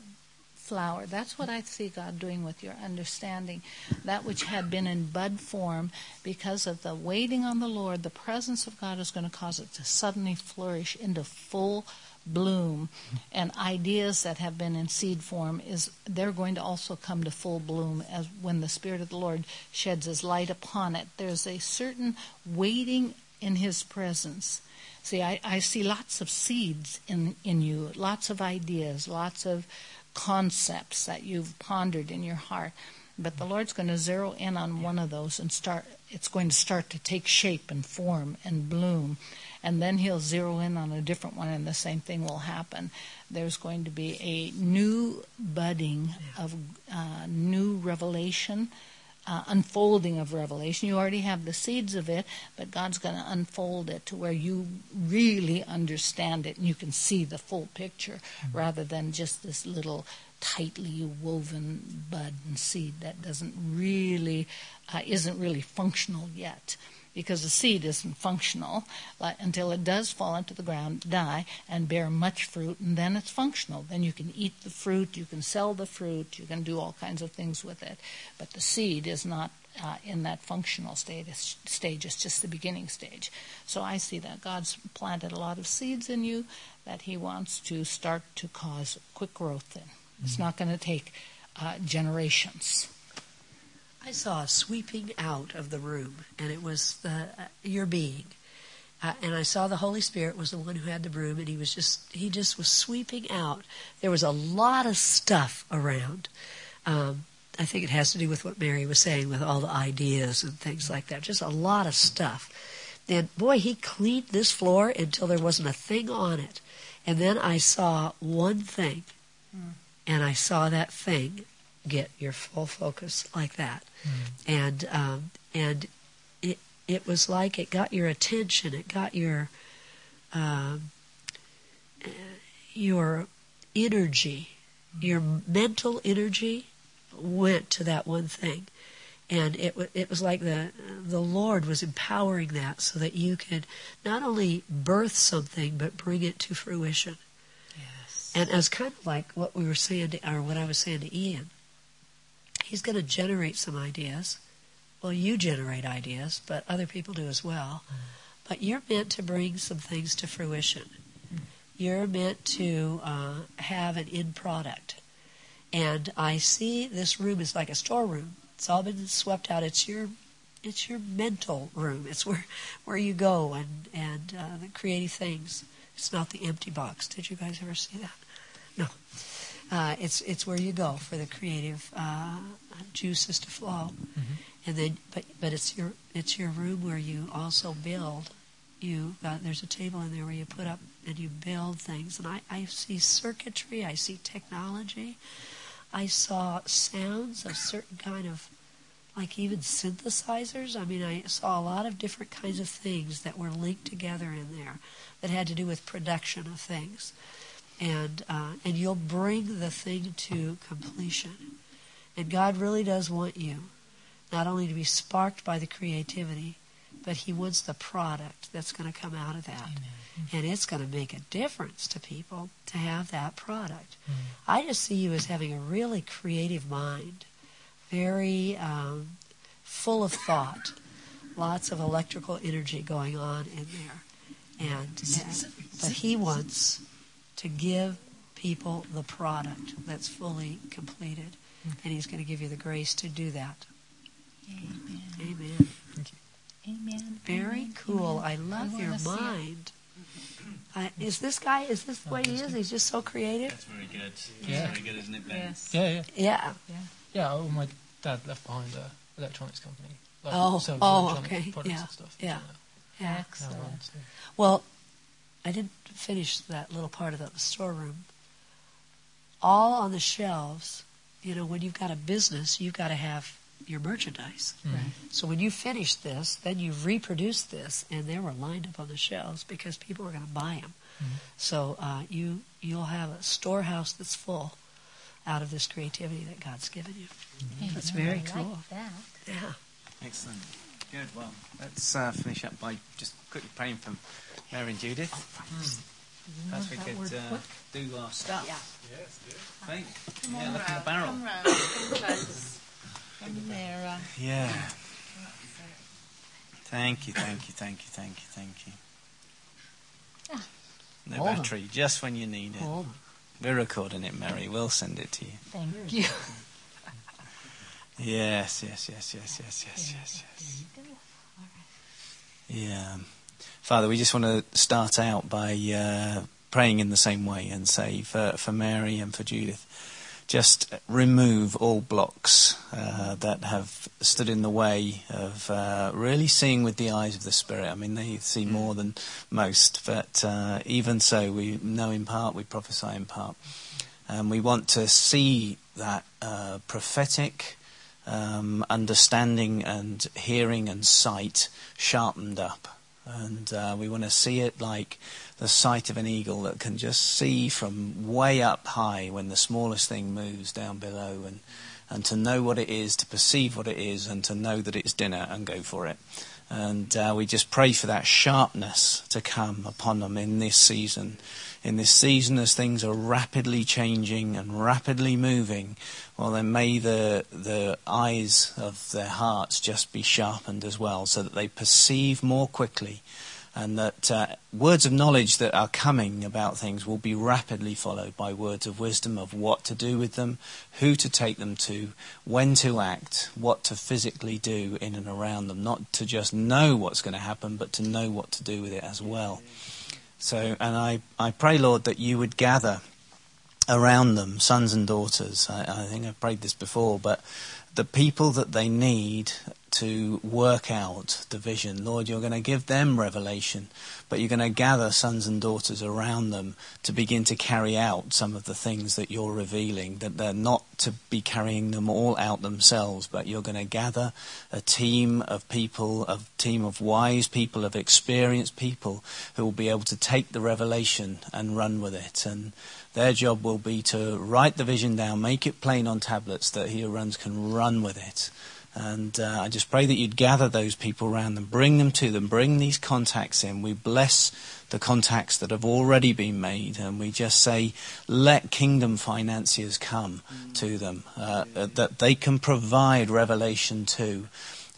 flower? That's what I see God doing with your understanding. That which had been in bud form, because of the waiting on the Lord, the presence of God is going to cause it to suddenly flourish into full bloom, and ideas that have been in seed form they're going to also come to full bloom as when the Spirit of the Lord sheds His light upon it. There's a certain waiting in His presence. See, I see lots of seeds in you, lots of ideas, lots of concepts that you've pondered in your heart. But the Lord's going to zero in on one of those and start. It's going to start to take shape and form and bloom. And then He'll zero in on a different one, and the same thing will happen. There's going to be a new budding of new revelation, unfolding of revelation. You already have the seeds of it, but God's going to unfold it to where you really understand it and you can see the full picture rather than just this little tightly woven bud and seed that isn't really functional yet. Because the seed isn't functional until it does fall into the ground, die, and bear much fruit, and then it's functional. Then you can eat the fruit, you can sell the fruit, you can do all kinds of things with it. But the seed is not in that functional stage. It's just the beginning stage. So I see that God's planted a lot of seeds in you that He wants to start to cause quick growth in. It's not going to take generations. I saw a sweeping out of the room, and it was your being. And I saw the Holy Spirit was the one who had the broom, and he just was sweeping out. There was a lot of stuff around. I think it has to do with what Mary was saying with all the ideas and things like that, just a lot of stuff. And, boy, He cleaned this floor until there wasn't a thing on it. And then I saw one thing, and I saw that thing get your full focus like that. And it was like it got your attention, it got your energy, your mental energy went to that one thing, and it was like the Lord was empowering that so that you could not only birth something but bring it to fruition. Yes. And as kind of like what we were saying or what I was saying to Ian. He's going to generate some ideas. Well, you generate ideas, but other people do as well. But you're meant to bring some things to fruition. You're meant to have an end product. And I see this room is like a storeroom. It's all been swept out. It's your mental room. It's where you go and the creative things. It's not the empty box. Did you guys ever see that? No. It's where you go for the creative juices to flow, and then but it's your room where you also build. There's a table in there where you put up and you build things. And I see circuitry, I see technology, I saw sounds of certain kind of, like even synthesizers. I mean, I saw a lot of different kinds of things that were linked together in there that had to do with production of things. And you'll bring the thing to completion. And God really does want you not only to be sparked by the creativity, but He wants the product that's going to come out of that. Amen. And it's going to make a difference to people to have that product. I just see you as having a really creative mind, very full of thought, lots of electrical energy going on in there. But He wants to give people the product that's fully completed. And He's going to give you the grace to do that. Amen. Amen. Thank you. Amen. Very cool. Amen. I love your mind. Is this the way he is? He's just so creative? That's very good. That's very good, isn't it, Ben? Yes. Yeah, oh, my dad left behind an electronics company. Products and stuff. Yeah. Excellent. Well, I didn't finish that little part of the storeroom. All on the shelves, when you've got a business, you've got to have your merchandise. Right. So when you finish this, then you've reproduced this, and they were lined up on the shelves because people are going to buy them. So you'll have a storehouse that's full out of this creativity that God's given you. That's very cool. I like that. Yeah. Excellent. Good. Well, let's finish up by just quickly praying for Mary and Judith. Perhaps we could do our stuff. Yeah. Yes, yeah. Yeah, look in the barrel. Come round. Come close. Come nearer. Yeah. Thank you. Ah. No battery, just when you need it. We're recording it, Mary. We'll send it to you. Thank you. Yes. Yeah. Father, we just want to start out by praying in the same way and say for Mary and for Judith, just remove all blocks that have stood in the way of really seeing with the eyes of the Spirit. I mean, they see more than most, but even so, we know in part, we prophesy in part. And we want to see that prophetic understanding and hearing and sight sharpened up. And we want to see it like the sight of an eagle that can just see from way up high when the smallest thing moves down below, and to know what it is, to perceive what it is, and to know that it's dinner and go for it. And we just pray for that sharpness to come upon them in this season. In this season, as things are rapidly changing and rapidly moving, well, then may the eyes of their hearts just be sharpened as well, so that they perceive more quickly, and that words of knowledge that are coming about things will be rapidly followed by words of wisdom of what to do with them, who to take them to, when to act, what to physically do in and around them, not to just know what's going to happen, but to know what to do with it as well. So, and I pray, Lord, that you would gather around them sons and daughters. I think I've prayed this before, but the people that they need to work out the vision. Lord, you're going to give them revelation, but you're going to gather sons and daughters around them to begin to carry out some of the things that you're revealing, that they're not to be carrying them all out themselves, but you're going to gather a team of people, a team of wise people, of experienced people who will be able to take the revelation and run with it. And their job will be to write the vision down, make it plain on tablets that he who runs can run with it. And I just pray that you'd gather those people around them, bring them to them, bring these contacts in. We bless the contacts that have already been made, and we just say, let kingdom financiers come to them, that they can provide revelation to,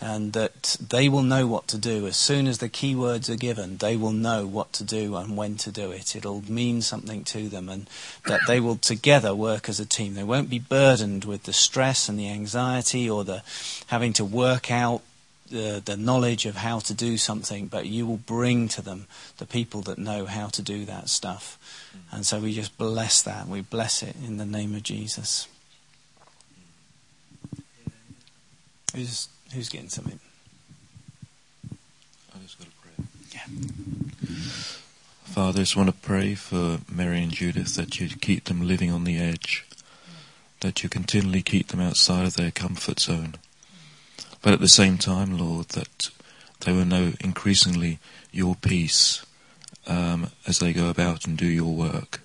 and that they will know what to do. As soon as the keywords are given, they will know what to do and when to do it. It'll mean something to them, and that they will together work as a team. They won't be burdened with the stress and the anxiety or the having to work out the knowledge of how to do something, but you will bring to them the people that know how to do that stuff. And so we just bless that. We bless it in the name of Jesus. Who's getting something? I just got to pray. Yeah. Father, I just want to pray for Mary and Judith that you keep them living on the edge, that you continually keep them outside of their comfort zone. But at the same time, Lord, that they will know increasingly your peace as they go about and do your work.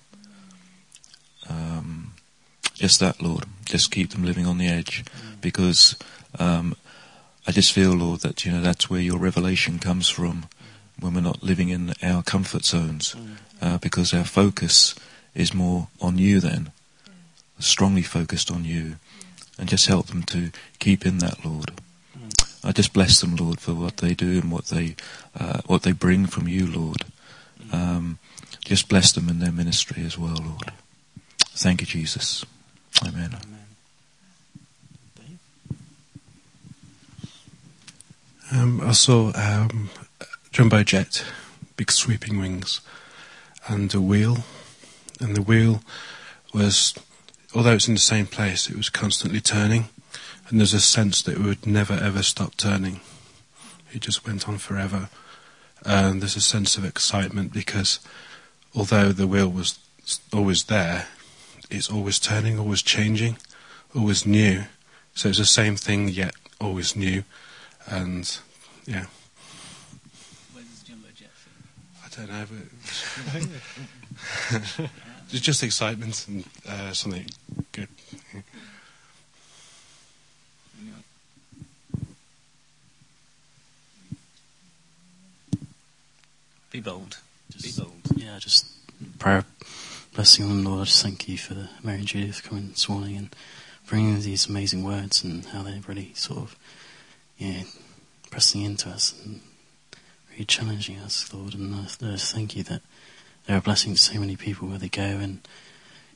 Just that, Lord. Just keep them living on the edge, because I just feel, Lord, that that's where your revelation comes from, when we're not living in our comfort zones, because our focus is more on you then, strongly focused on you, and just help them to keep in that, Lord. I just bless them, Lord, for what they do and what they bring from you, Lord. Just bless them in their ministry as well, Lord. Thank you, Jesus. Amen. I saw a jumbo jet, big sweeping wings, and a wheel. And the wheel was, although it's in the same place, it was constantly turning. And there's a sense that it would never ever stop turning. It just went on forever. And there's a sense of excitement because although the wheel was always there, it's always turning, always changing, always new. So it's the same thing yet always new. And, yeah. Where does Jumbo Jet fit? I don't know, but it's just excitement and something good. Yeah. Be bold. Just be bold. Yeah, just prayer, blessing on the Lord. Just thank you for Mary and Judith coming this morning and bringing these amazing words and how they're really sort of, yeah, pressing into us and really challenging us, Lord. And I just thank you that they're a blessing to so many people where they go and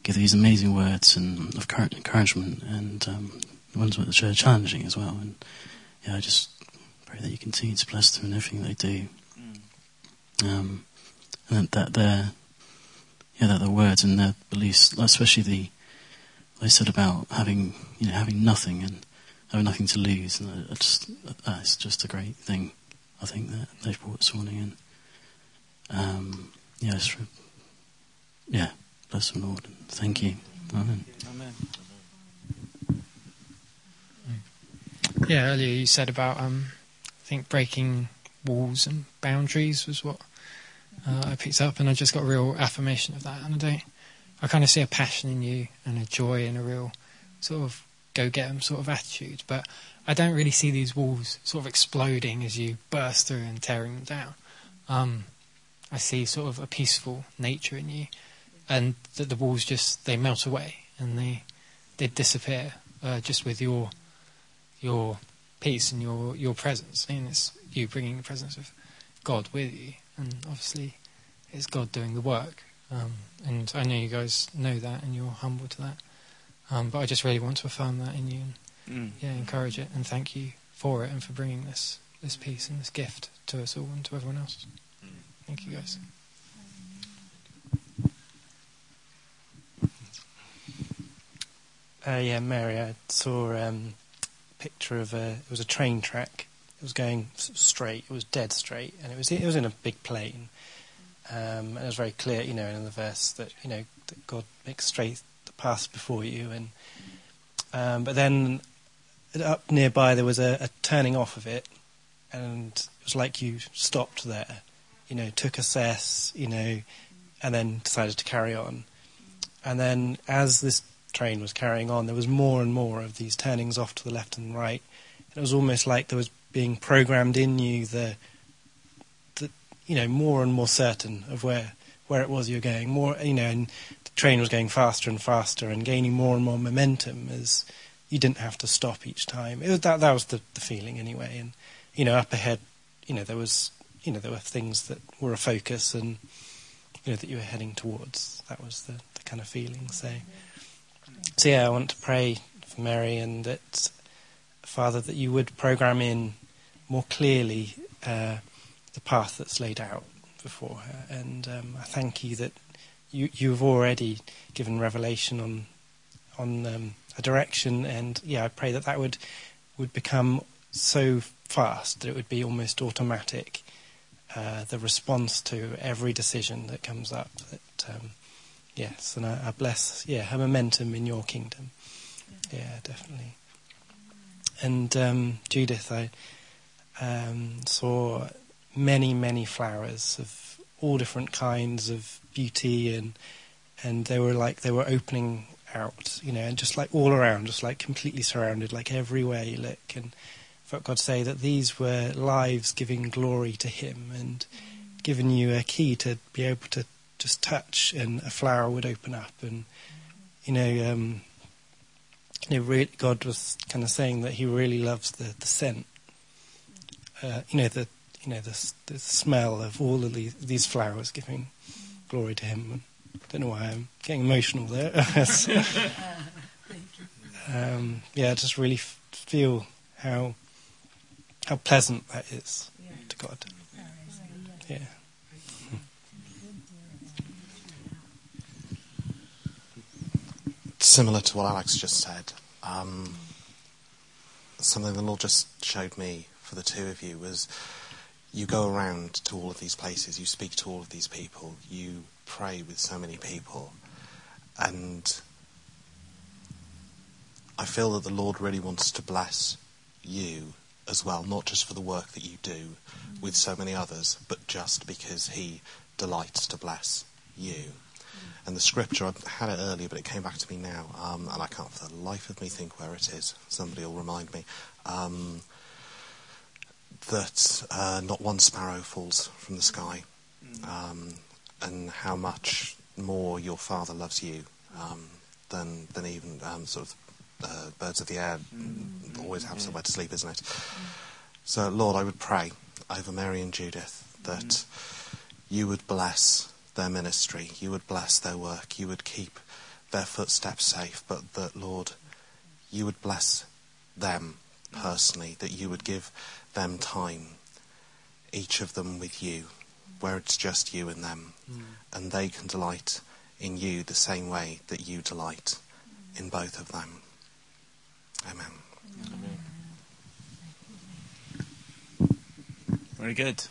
give these amazing words and of encouragement and the ones which are challenging as well. And yeah, I just pray that you continue to bless them in everything they do. And that their words and their beliefs, especially they said about having nothing and having nothing to lose, and it's just a great thing, I think, that they've brought this morning. And bless the Lord and thank you. Amen. Yeah, earlier you said about I think breaking walls and boundaries was what I picked up, and I just got a real affirmation of that. And I kind of see a passion in you and a joy and a real sort of go-get-em sort of attitude, but I don't really see these walls sort of exploding as you burst through and tearing them down. I see sort of a peaceful nature in you, and that the walls just, they melt away and they disappear just with your peace and your presence. I mean, it's you bringing the presence of God with you, and obviously it's God doing the work, and I know you guys know that and you're humble to that, but I just really want to affirm that in you and encourage it, and thank you for it and for bringing this peace and this gift to us all and to everyone else. Thank you guys. Mary, I saw a picture of it was a train track. It was going straight. It was dead straight, and it was in a big plain. And it was very clear, in the verse that that God makes straight the path before you. And but then up nearby there was a turning off of it, and it was like you stopped there, took a cess, and then decided to carry on. And then as this train was carrying on, there was more and more of these turnings off to the left and right, and it was almost like there was being programmed in you the more and more certain of where it was you're going, more, and the train was going faster and faster and gaining more and more momentum as you didn't have to stop each time. It was that was the feeling anyway. And up ahead, there was there were things that were a focus, and that you were heading towards. That was the kind of feeling. So yeah, I want to pray for Mary, and that, Father, that you would program in more clearly the path that's laid out before her. And I thank you that you've already given revelation on a direction. And yeah, I pray that would become so fast that it would be almost automatic, the response to every decision that comes up. That yes, and I bless her momentum in your kingdom. Yeah, definitely. And Judith, I saw many, many flowers of all different kinds of beauty, and they were opening out, and just like all around, just like completely surrounded, like every way you look. And I felt God say that these were lives giving glory to Him, and giving you a key to be able to just touch, and a flower would open up, and God was kind of saying that He really loves the scent, the smell of all of these flowers giving glory to Him. I don't know why I'm getting emotional there. I just really feel how pleasant that is to God. Yeah. Similar to what Alex just said, something the Lord just showed me for the two of you was, you go around to all of these places, you speak to all of these people, you pray with so many people, and I feel that the Lord really wants to bless you as well, not just for the work that you do with so many others, but just because He delights to bless you. And the scripture, I had it earlier, but it came back to me now, and I can't for the life of me think where it is. Somebody will remind me. That not one sparrow falls from the sky. and how much more your father loves you than even sort of birds of the air always have somewhere to sleep, isn't it? So, Lord, I would pray over Mary and Judith that you would bless their ministry, you would bless their work, you would keep their footsteps safe, but that, Lord, you would bless them personally, that you would give them time, each of them with you, where it's just you and them, and they can delight in you the same way that you delight in both of them. Amen. Amen. Very good.